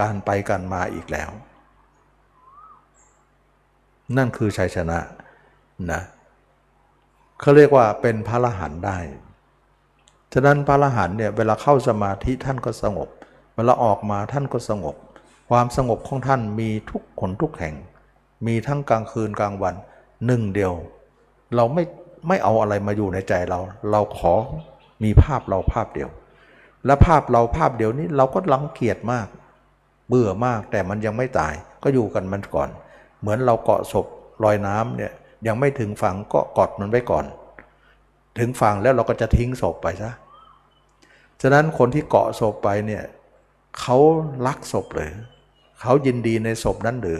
การไปการมาอีกแล้วนั่นคือชัยชนะนะเขาเรียกว่าเป็นพระอรหันต์ได้ฉะนั้นพระอรหันต์เนี่ยเวลาเข้าสมาธิท่านก็สงบเวลาออกมาท่านก็สงบความสงบของท่านมีทุกขนทุกแห่งมีทั้งกลางคืนกลางวันหนึ่งเดียวเราไม่ไม่เอาอะไรมาอยู่ในใจเราเราขอมีภาพเราภาพเดียวและภาพเราภาพเดียวนี้เราก็รังเกียจมากเบื่อมากแต่มันยังไม่ตายก็อยู่กันมันก่อนเหมือนเราเกาะศพลอยน้ำเนี่ยยังไม่ถึงฝั่งก็กอดมันไว้ก่อนถึงฝั่งแล้วเราก็จะทิ้งศพไปซะฉะนั้นคนที่เกาะศพไปเนี่ยเขารักศพหรือเขายินดีในศพนั้นหรือ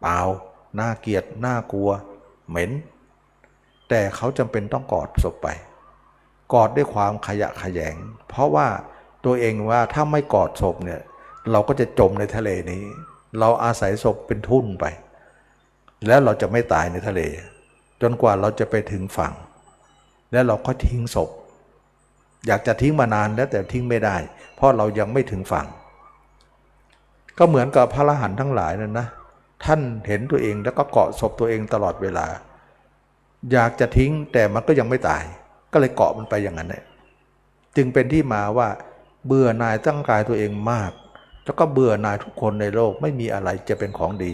เปล่าน่าเกลียดน่ากลัวเหม็นแต่เขาจำเป็นต้องกอดศพไปกอดด้วยความขยะแขยงเพราะว่าตัวเองว่าถ้าไม่กอดศพเนี่ยเราก็จะจมในทะเลนี้เราอาศัยศพเป็นทุ่นไปแล้วเราจะไม่ตายในทะเลจนกว่าเราจะไปถึงฝั่งแล้วเราก็ทิ้งศพอยากจะทิ้งมานานแล้วแต่ทิ้งไม่ได้เพราะเรายังไม่ถึงฝั่งก็เหมือนกับพระอรหันต์ทั้งหลายนั่นนะท่านเห็นตัวเองแล้วก็เกาะศพตัวเองตลอดเวลาอยากจะทิ้งแต่มันก็ยังไม่ตายก็เลยเกาะมันไปอย่างนั้นแหละจึงเป็นที่มาว่าเบื่อหน่ายร่างกายตัวเองมากแล้วก็เบื่อหน่ายทุกคนในโลกไม่มีอะไรจะเป็นของดี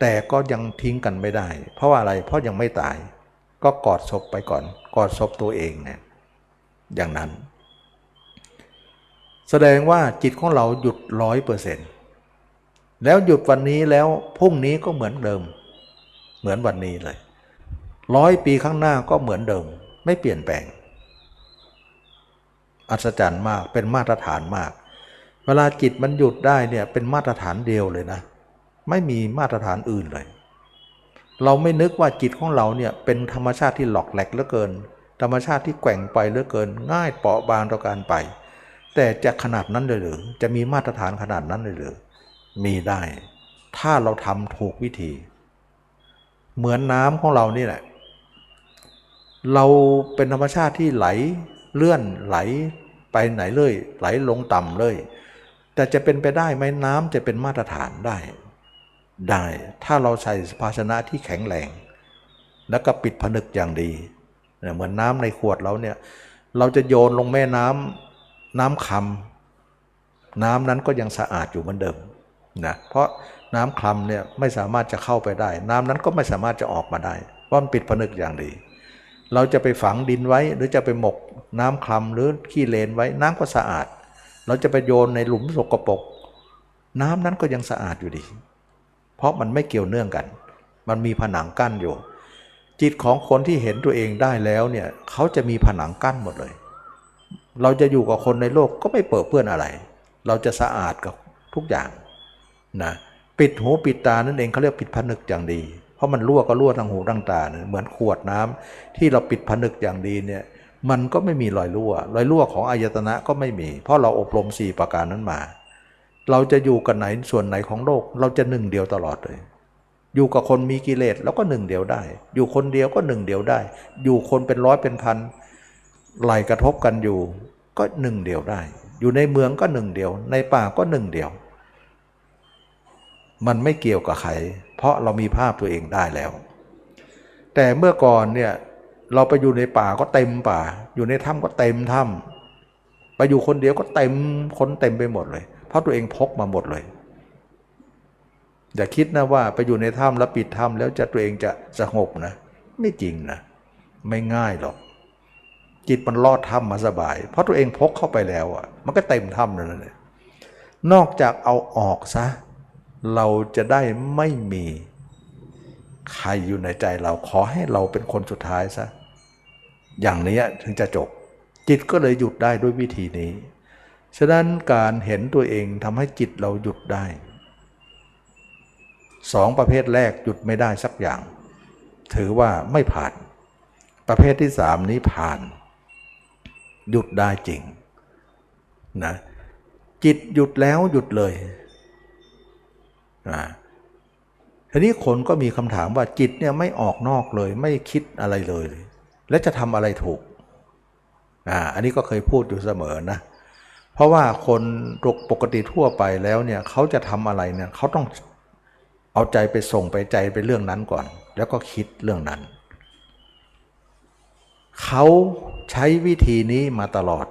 แต่ก็ยังทิ้งกันไม่ได้เพราะว่าอะไรเพราะยังไม่ตายก็กอดศพไปก่อนกอดศพตัวเองเนี่ยอย่างนั้นแสดงว่าจิตของเราหยุด ร้อยเปอร์เซ็นต์ แล้วหยุดวันนี้แล้วพรุ่งนี้ก็เหมือนเดิมเหมือนวันนี้เลยร้อยปีข้างหน้าก็เหมือนเดิมไม่เปลี่ยนแปลงอัศจรรย์มากเป็นมาตรฐานมากเวลาจิตมันหยุดได้เนี่ยเป็นมาตรฐานเดียวเลยนะไม่มีมาตรฐานอื่นเลยเราไม่นึกว่าจิตของเราเนี่ยเป็นธรรมชาติที่หลอกแหลกเหลือเกินธรรมชาติที่แกว่งไปเหลือเกินง่ายเปราะบางต่อการไปแต่จะขนาดนั้นเลยหรือจะมีมาตรฐานขนาดนั้นเลยหรือมีได้ถ้าเราทำถูกวิธีเหมือนน้ำของเรานี่แหละเราเป็นธรรมชาติที่ไหลเลื่อนไหลไปไหนเลยไหลลงต่ำเลยแต่จะเป็นไปได้ไหมน้ำจะเป็นมาตรฐานได้ได้ถ้าเราใช้ภาชนะที่แข็งแรงแล้วก็ปิดผนึกอย่างดีเหมือนน้ำในขวดเราเนี่ยเราจะโยนลงแม่น้ำน้ำคำน้ำนั้นก็ยังสะอาดอยู่เหมือนเดิมนะเพราะน้ำคลำเนี่ยไม่สามารถจะเข้าไปได้น้ำนั้นก็ไม่สามารถจะออกมาได้เพราะมันปิดผนึกอย่างดีเราจะไปฝังดินไว้หรือจะไปหมกน้ำคลำหรือขี้เลนไว้น้ำก็สะอาดเราจะไปโยนในหลุมสกปรกน้ำนั้นก็ยังสะอาดอยู่ดีเพราะมันไม่เกี่ยวเนื่องกันมันมีผนังกั้นอยู่จิตของคนที่เห็นตัวเองได้แล้วเนี่ยเขาจะมีผนังกั้นหมดเลยเราจะอยู่กับคนในโลกก็ไม่เปื้อนเปื้อนอะไรเราจะสะอาดกับทุกอย่างนะปิดหูปิดตานั่นเองเขาเรียกปิดผนึกอย่างดีเพราะมันรั่วก็รั่วทางหูทางตาเนี่ยเหมือนขวดน้ำที่เราปิดผนึกอย่างดีเนี่ยมันก็ไม่มีรอยรั่วรอยรั่วของอายตนะก็ไม่มีเพราะเราอบรมสี่ประการนั้นมาเราจะอยู่กับไหนส่วนไหนของโลกเราจะหนึ่งเดียวตลอดเลยอยู่กับคนมีกิเลสแล้วก็หนึ่งเดียวได้อยู่คนเดียวก็หนึ่งเดียวได้อยู่คนเป็นร้อยเป็นพันไหลกระทบกันอยู่ก็หนึ่งเดียวได้อยู่ในเมืองก็หนึ่งเดียวในป่าก็หนึ่งเดียว มันไม่เกี่ยวกับใครเพราะเรามีภาพตัวเองได้แล้วแต่เมื่อก่อนเนี่ยเราไปอยู่ในป่าก็เต็มป่าอยู่ในถ้ำก็เต็มถ้ำไปอยู่คนเดียวก็เต็มคนเต็มไปหมดเลยเพราะตัวเองพกมาหมดเลยอย่าคิดนะว่าไปอยู่ในถ้ำแล้วปิดถ้ำแล้วจะตัวเองจะสงบนะไม่จริงนะไม่ง่ายหรอกจิตมันลอดถ้ำมาสบายเพราะตัวเองพกเข้าไปแล้วอ่ะมันก็เต็มถ้ำนั่นแหละนอกจากเอาออกซะเราจะได้ไม่มีใครอยู่ในใจเราขอให้เราเป็นคนสุดท้ายซะอย่างนี้ถึงจะจบจิตก็เลยหยุดได้ด้วยวิธีนี้ฉะนั้นการเห็นตัวเองทำให้จิตเราหยุดได้สองประเภทแรกหยุดไม่ได้สักอย่างถือว่าไม่ผ่านประเภทที่สามนี้ผ่านหยุดได้จริงนะจิตหยุดแล้วหยุดเลยนะทีนี้คนก็มีคำถามว่าจิตเนี่ยไม่ออกนอกเลยไม่คิดอะไรเลยและจะทำอะไรถูกอ่าอันนี้ก็เคยพูดอยู่เสมอนะเพราะว่าคนปกติทั่วไปแล้วเนี่ยเขาจะทำอะไรเนี่ยเขาต้องเอาใจไปส่งไปใจไปเรื่องนั้นก่อนแล้วก็คิดเรื่องนั้นเขาใช้วิธีนี้มาตลอด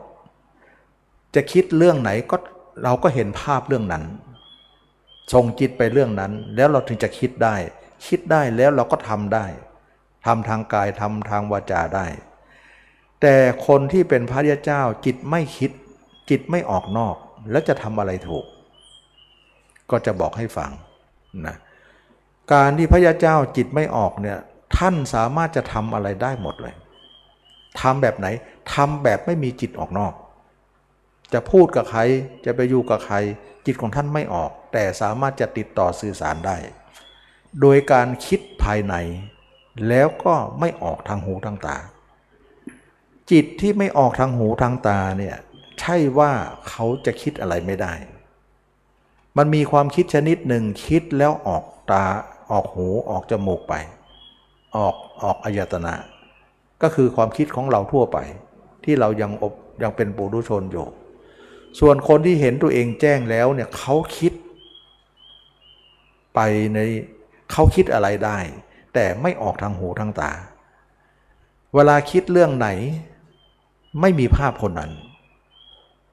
จะคิดเรื่องไหนก็เราก็เห็นภาพเรื่องนั้นส่งจิตไปเรื่องนั้นแล้วเราถึงจะคิดได้คิดได้แล้วเราก็ทำได้ทำทางกายทำทางวาจาได้แต่คนที่เป็นพระอริยเจ้าจิตไม่คิดจิตไม่ออกนอกแล้วจะทำอะไรถูกก็จะบอกให้ฟังนะการที่พระอริยเจ้าจิตไม่ออกเนี่ยท่านสามารถจะทำอะไรได้หมดเลยทำแบบไหนทำแบบไม่มีจิตออกนอกจะพูดกับใครจะไปอยู่กับใครจิตของท่านไม่ออกแต่สามารถจะติดต่อสื่อสารได้โดยการคิดภายในแล้วก็ไม่ออกทางหูทางตาจิตที่ไม่ออกทางหูทางตาเนี่ยใช่ว่าเขาจะคิดอะไรไม่ได้มันมีความคิดชนิดหนึ่งคิดแล้วออกตาออกหูออกจมูกไปออกออกอายตนะก็คือความคิดของเราทั่วไปที่เรายังอบยังเป็นปุถุชนอยู่ส่วนคนที่เห็นตัวเองแจ้งแล้วเนี่ยเขาคิดไปในเขาคิดอะไรได้แต่ไม่ออกทางหูทางตาเวลาคิดเรื่องไหนไม่มีภาพคนนั้น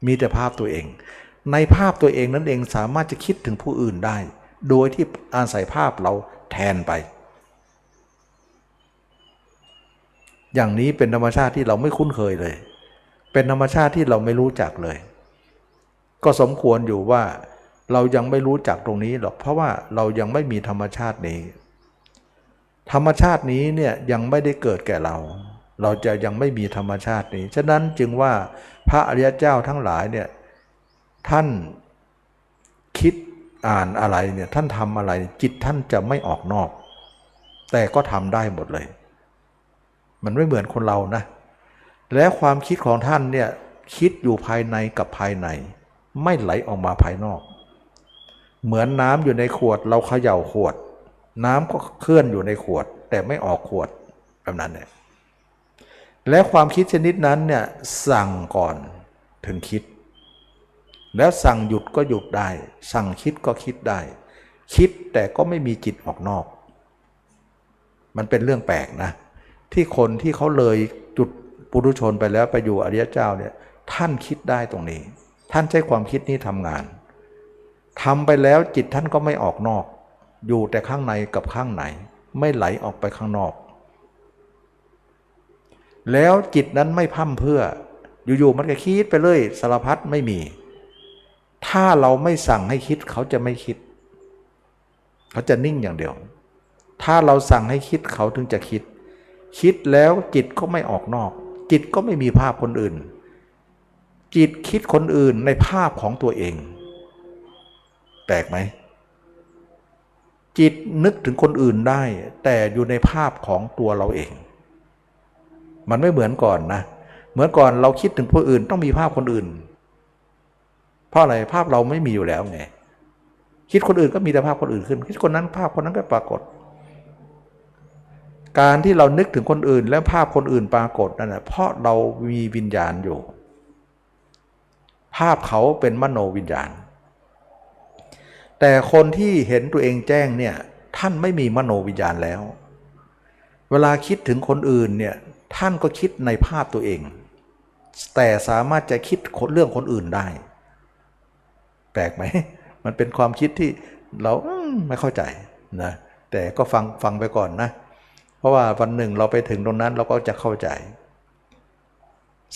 มีแต่ภาพตัวเองในภาพตัวเองนั้นเองสามารถจะคิดถึงผู้อื่นได้โดยที่อาศัยภาพเราแทนไปอย่างนี้เป็นธรรมชาติที่เราไม่คุ้นเคยเลยเป็นธรรมชาติที่เราไม่รู้จักเลยก็สมควรอยู่ว่าเรายังไม่รู้จักตรงนี้หรอกเพราะว่าเรายังไม่มีธรรมชาตินี้ธรรมชาตินี้เนี่ยยังไม่ได้เกิดแก่เราเราจะยังไม่มีธรรมชาตินี้ฉะนั้นจึงว่าพระอริยเจ้าทั้งหลายเนี่ยท่านคิดอ่านอะไรเนี่ยท่านทำอะไรจิตท่านจะไม่ออกนอกแต่ก็ทำได้หมดเลยมันไม่เหมือนคนเรานะและความคิดของท่านเนี่ยคิดอยู่ภายในกับภายในไม่ไหลออกมาภายนอกเหมือนน้ำอยู่ในขวดเราเขย่าขวดน้ำก็เคลื่อนอยู่ในขวดแต่ไม่ออกขวดแบบนั้นเนี่ยและความคิดชนิดนั้นเนี่ยสั่งก่อนถึงคิดแล้วสั่งหยุดก็หยุดได้สั่งคิดก็คิดได้คิดแต่ก็ไม่มีจิตออกนอกมันเป็นเรื่องแปลกนะที่คนที่เขาเลยจุดปุถุชนไปแล้วไปอยู่อริยเจ้าเนี่ยท่านคิดได้ตรงนี้ท่านใช้ความคิดนี้ทำงานทำไปแล้วจิตท่านก็ไม่ออกนอกอยู่แต่ข้างในกับข้างในไม่ไหลออกไปข้างนอกแล้วจิตนั้นไม่พร่ำเพื่ออยู่ๆมันก็คิดไปเลยสารพัดไม่มีถ้าเราไม่สั่งให้คิดเขาจะไม่คิดเขาจะนิ่งอย่างเดียวถ้าเราสั่งให้คิดเขาถึงจะคิดคิดแล้วจิตก็ไม่ออกนอกจิตก็ไม่มีภาพคนอื่นจิตคิดคนอื่นในภาพของตัวเองแปลกไหมจิตนึกถึงคนอื่นได้แต่อยู่ในภาพของตัวเราเองมันไม่เหมือนก่อนนะเหมือนก่อนเราคิดถึงผู้อื่นต้องมีภาพคนอื่นเพราะอะไรภาพเราไม่มีอยู่แล้วไงคิดคนอื่นก็มีแต่ภาพคนอื่นขึ้นคิดคนนั้นภาพคนนั้นก็ปรากฏการที่เรานึกถึงคนอื่นและภาพคนอื่นปรากฏนั่นแหละเพราะเรามีวิญญาณอยู่ภาพเขาเป็นมโนวิญญาณ แต่คนที่เห็นตัวเองแจ้งเนี่ยท่านไม่มีมโนวิญญาณแล้วเวลาคิดถึงคนอื่นเนี่ยท่านก็คิดในภาพตัวเองแต่สามารถจะคิดเรื่องคนอื่นได้แปลกไหมมันเป็นความคิดที่เราไม่เข้าใจนะแต่ก็ฟังฟังไปก่อนนะเพราะว่าวันหนึ่งเราไปถึงตรงนั้นเราก็จะเข้าใจ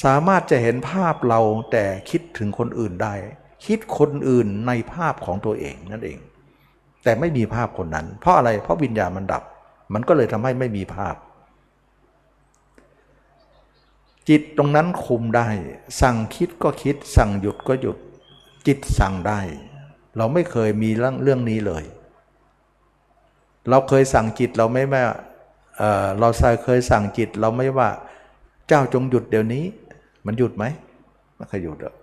สามารถจะเห็นภาพเราแต่คิดถึงคนอื่นได้คิดคนอื่นในภาพของตัวเองนั่นเองแต่ไม่มีภาพคนนั้นเพราะอะไรเพราะวิญญาณมันดับมันก็เลยทำให้ไม่มีภาพจิตตรงนั้นคุมได้สั่งคิดก็คิดสั่งหยุดก็หยุดจิตสั่งได้เราไม่เคยมีเรื่องเรื่องนี้เลยเราเคยสั่งจิตเราไม่ว่าเอ่อเราเคยสั่งจิตเราไม่ว่าเจ้าจงหยุดเดี๋ยวนี้มันหยุดไหมไม่เคยหยุดหรอก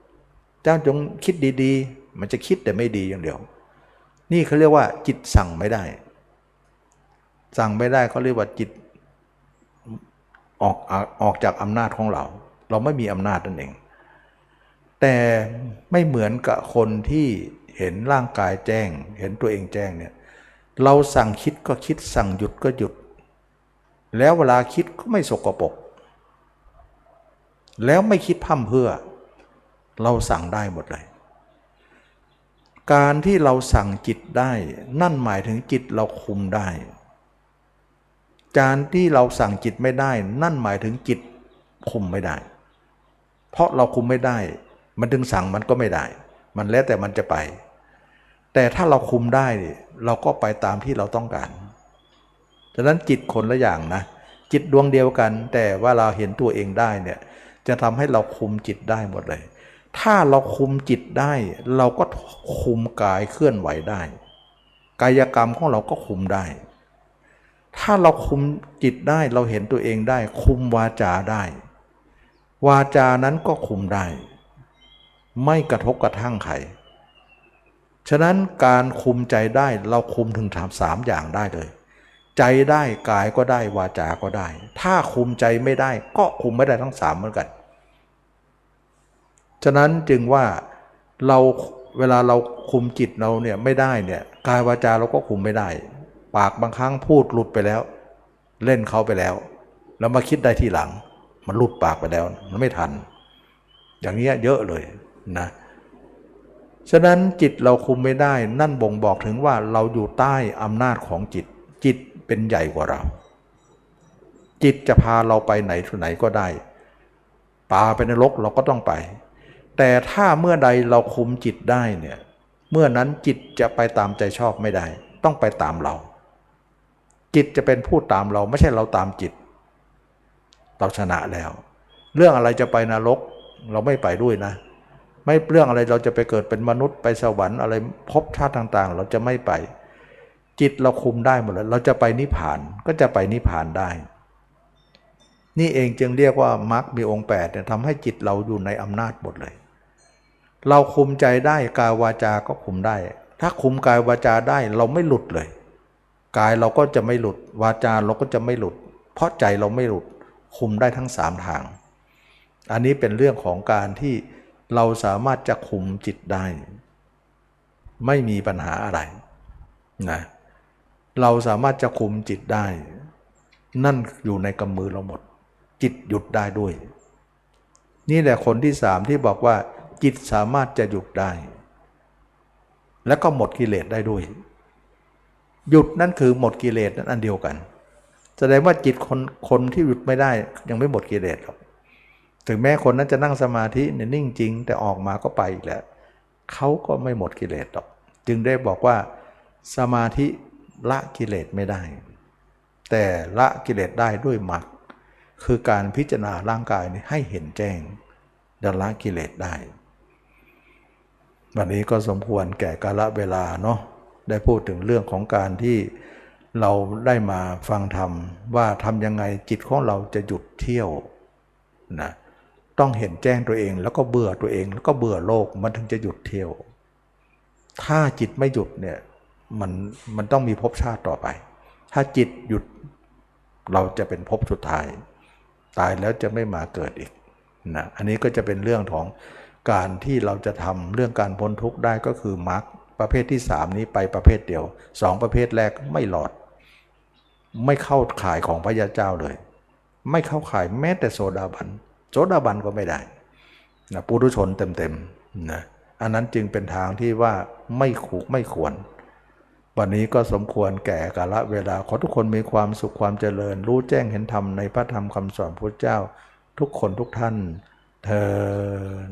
เจ้าจงคิดดีๆมันจะคิดแต่ไม่ดีอย่างเดียวนี่เขาเรียกว่าจิตสั่งไม่ได้สั่งไม่ได้เขาเรียกว่าจิตออกออกจากอำนาจของเราเราไม่มีอำนาจนั่นเองแต่ไม่เหมือนกับคนที่เห็นร่างกายแจ้งเห็นตัวเองแจ้งเนี่ยเราสั่งคิดก็คิดสั่งหยุดก็หยุดแล้วเวลาคิดก็ไม่สกปรกแล้วไม่คิดพร่ำเพ้อเราสั่งได้หมดเลยการที่เราสั่งจิตได้นั่นหมายถึงจิตเราคุมได้การที่เราสั่งจิตไม่ได้นั่นหมายถึงจิตคุมไม่ได้เพราะเราคุมไม่ได้มันถึงสั่งมันก็ไม่ได้มันแล้วแต่มันจะไปแต่ถ้าเราคุมได้เราก็ไปตามที่เราต้องการฉะนั้นจิตคนละอย่างนะจิตดวงเดียวกันแต่ว่าเราเห็นตัวเองได้เนี่ยจะทำให้เราคุมจิตได้หมดเลยถ้าเราคุมจิตได้เราก็คุมกายเคลื่อนไหวได้กายกรรมของเราก็คุมได้ถ้าเราคุมจิตได้เราเห็นตัวเองได้คุมวาจาได้วาจานั้นก็คุมได้ไม่กระทบกระทั่งใครฉะนั้นการคุมใจได้เราคุมถึงสามอย่างได้เลยใจได้กายก็ได้วาจาก็ได้ถ้าคุมใจไม่ได้ก็คุมไม่ได้ทั้งสามเหมือนกันฉะนั้นจึงว่าเราเวลาเราคุมจิตเราเนี่ยไม่ได้เนี่ยกายวาจาเราก็คุมไม่ได้ปากบางครั้งพูดหลุดไปแล้วเล่นเขาไปแล้วแล้วมาคิดได้ทีหลังมันหลุดปากไปแล้วมันไม่ทันอย่างนี้เยอะเลยนะฉะนั้นจิตเราคุมไม่ได้นั่นบ่งบอกถึงว่าเราอยู่ใต้อำนาจของจิตจิตเป็นใหญ่กว่าเราจิตจะพาเราไปไหนที่ไหนก็ได้พาไปนรกเราก็ต้องไปแต่ถ้าเมื่อใดเราคุมจิตได้เนี่ยเมื่อนั้นจิตจะไปตามใจชอบไม่ได้ต้องไปตามเราจิตจะเป็นผู้ตามเราไม่ใช่เราตามจิตเราชนะแล้วเรื่องอะไรจะไปนรกเราไม่ไปด้วยนะไม่เรื่องอะไรเราจะไปเกิดเป็นมนุษย์ไปสวรรค์อะไรภพชาติต่างๆเราจะไม่ไปจิตเราคุมได้หมดแล้วเราจะไปนิพพานก็จะไปนิพพานได้นี่เองจึงเรียกว่ามรรคมีองค์แปดเนี่ยทำให้จิตเราอยู่ในอำนาจหมดเลยเราคุมใจได้กายวาจาก็คุมได้ถ้าคุมกายวาจาได้เราไม่หลุดเลยกายเราก็จะไม่หลุดวาจาเราก็จะไม่หลุดเพราะใจเราไม่หลุดคุมได้ทั้งสามทางอันนี้เป็นเรื่องของการที่เราสามารถจะคุมจิตได้ไม่มีปัญหาอะไรนะเราสามารถจะคุมจิตได้นั่นอยู่ในกำมือเราหมดจิตหยุดได้ด้วยนี่แหละคนที่สามที่บอกว่าจิตสามารถจะหยุดได้แล้วก็หมดกิเลสได้ด้วยหยุดนั่นคือหมดกิเลสนั่นอันเดียวกันแสดงว่าจิตคนคนที่หยุดไม่ได้ยังไม่หมดกิเลสหรอกถึงแม้คนนั้นจะนั่งสมาธิเนี่ยนิ่งจริงแต่ออกมาก็ไปอีกแล้วเขาก็ไม่หมดกิเลสหรอกจึงได้บอกว่าสมาธิละกิเลสไม่ได้แต่ละกิเลสได้ด้วยมรรคคือการพิจารณาร่างกายนี้ให้เห็นแจ้งดับละกิเลสได้วันนี้ก็สมควรแก่กาลเวลาเนาะได้พูดถึงเรื่องของการที่เราได้มาฟังธรรมว่าทำยังไงจิตของเราจะหยุดเที่ยวนะต้องเห็นแจ้งตัวเองแล้วก็เบื่อตัวเองแล้วก็เบื่อโลกมันถึงจะหยุดเที่ยวถ้าจิตไม่หยุดเนี่ยมันมันต้องมีภพชาติต่อไปถ้าจิตหยุดเราจะเป็นภพสุดท้ายตายแล้วจะไม่มาเกิดอีกนะอันนี้ก็จะเป็นเรื่องของการที่เราจะทำเรื่องการพ้นทุกข์ได้ก็คือมรรคป ประเภทที่สามนี้ไปประเภทเดียวสองประเภทแรกไม่หลอดไม่เข้าข่ายของพระยาเจ้าเลยไม่เข้าข่ายแม้แต่โสดาบันโสดาบันก็ไม่ได้นะปุถุชนเต็มๆนะอันนั้นจึงเป็นทางที่ว่าไม่ถูกไม่ควรวันนี้ก็สมควรแก่กาลเวลาขอทุกคนมีความสุขความเจริญรู้แจ้งเห็นธรรมในพระธรรมคำสอนพระพุทธเจ้าทุกคนทุกท่านเทอญ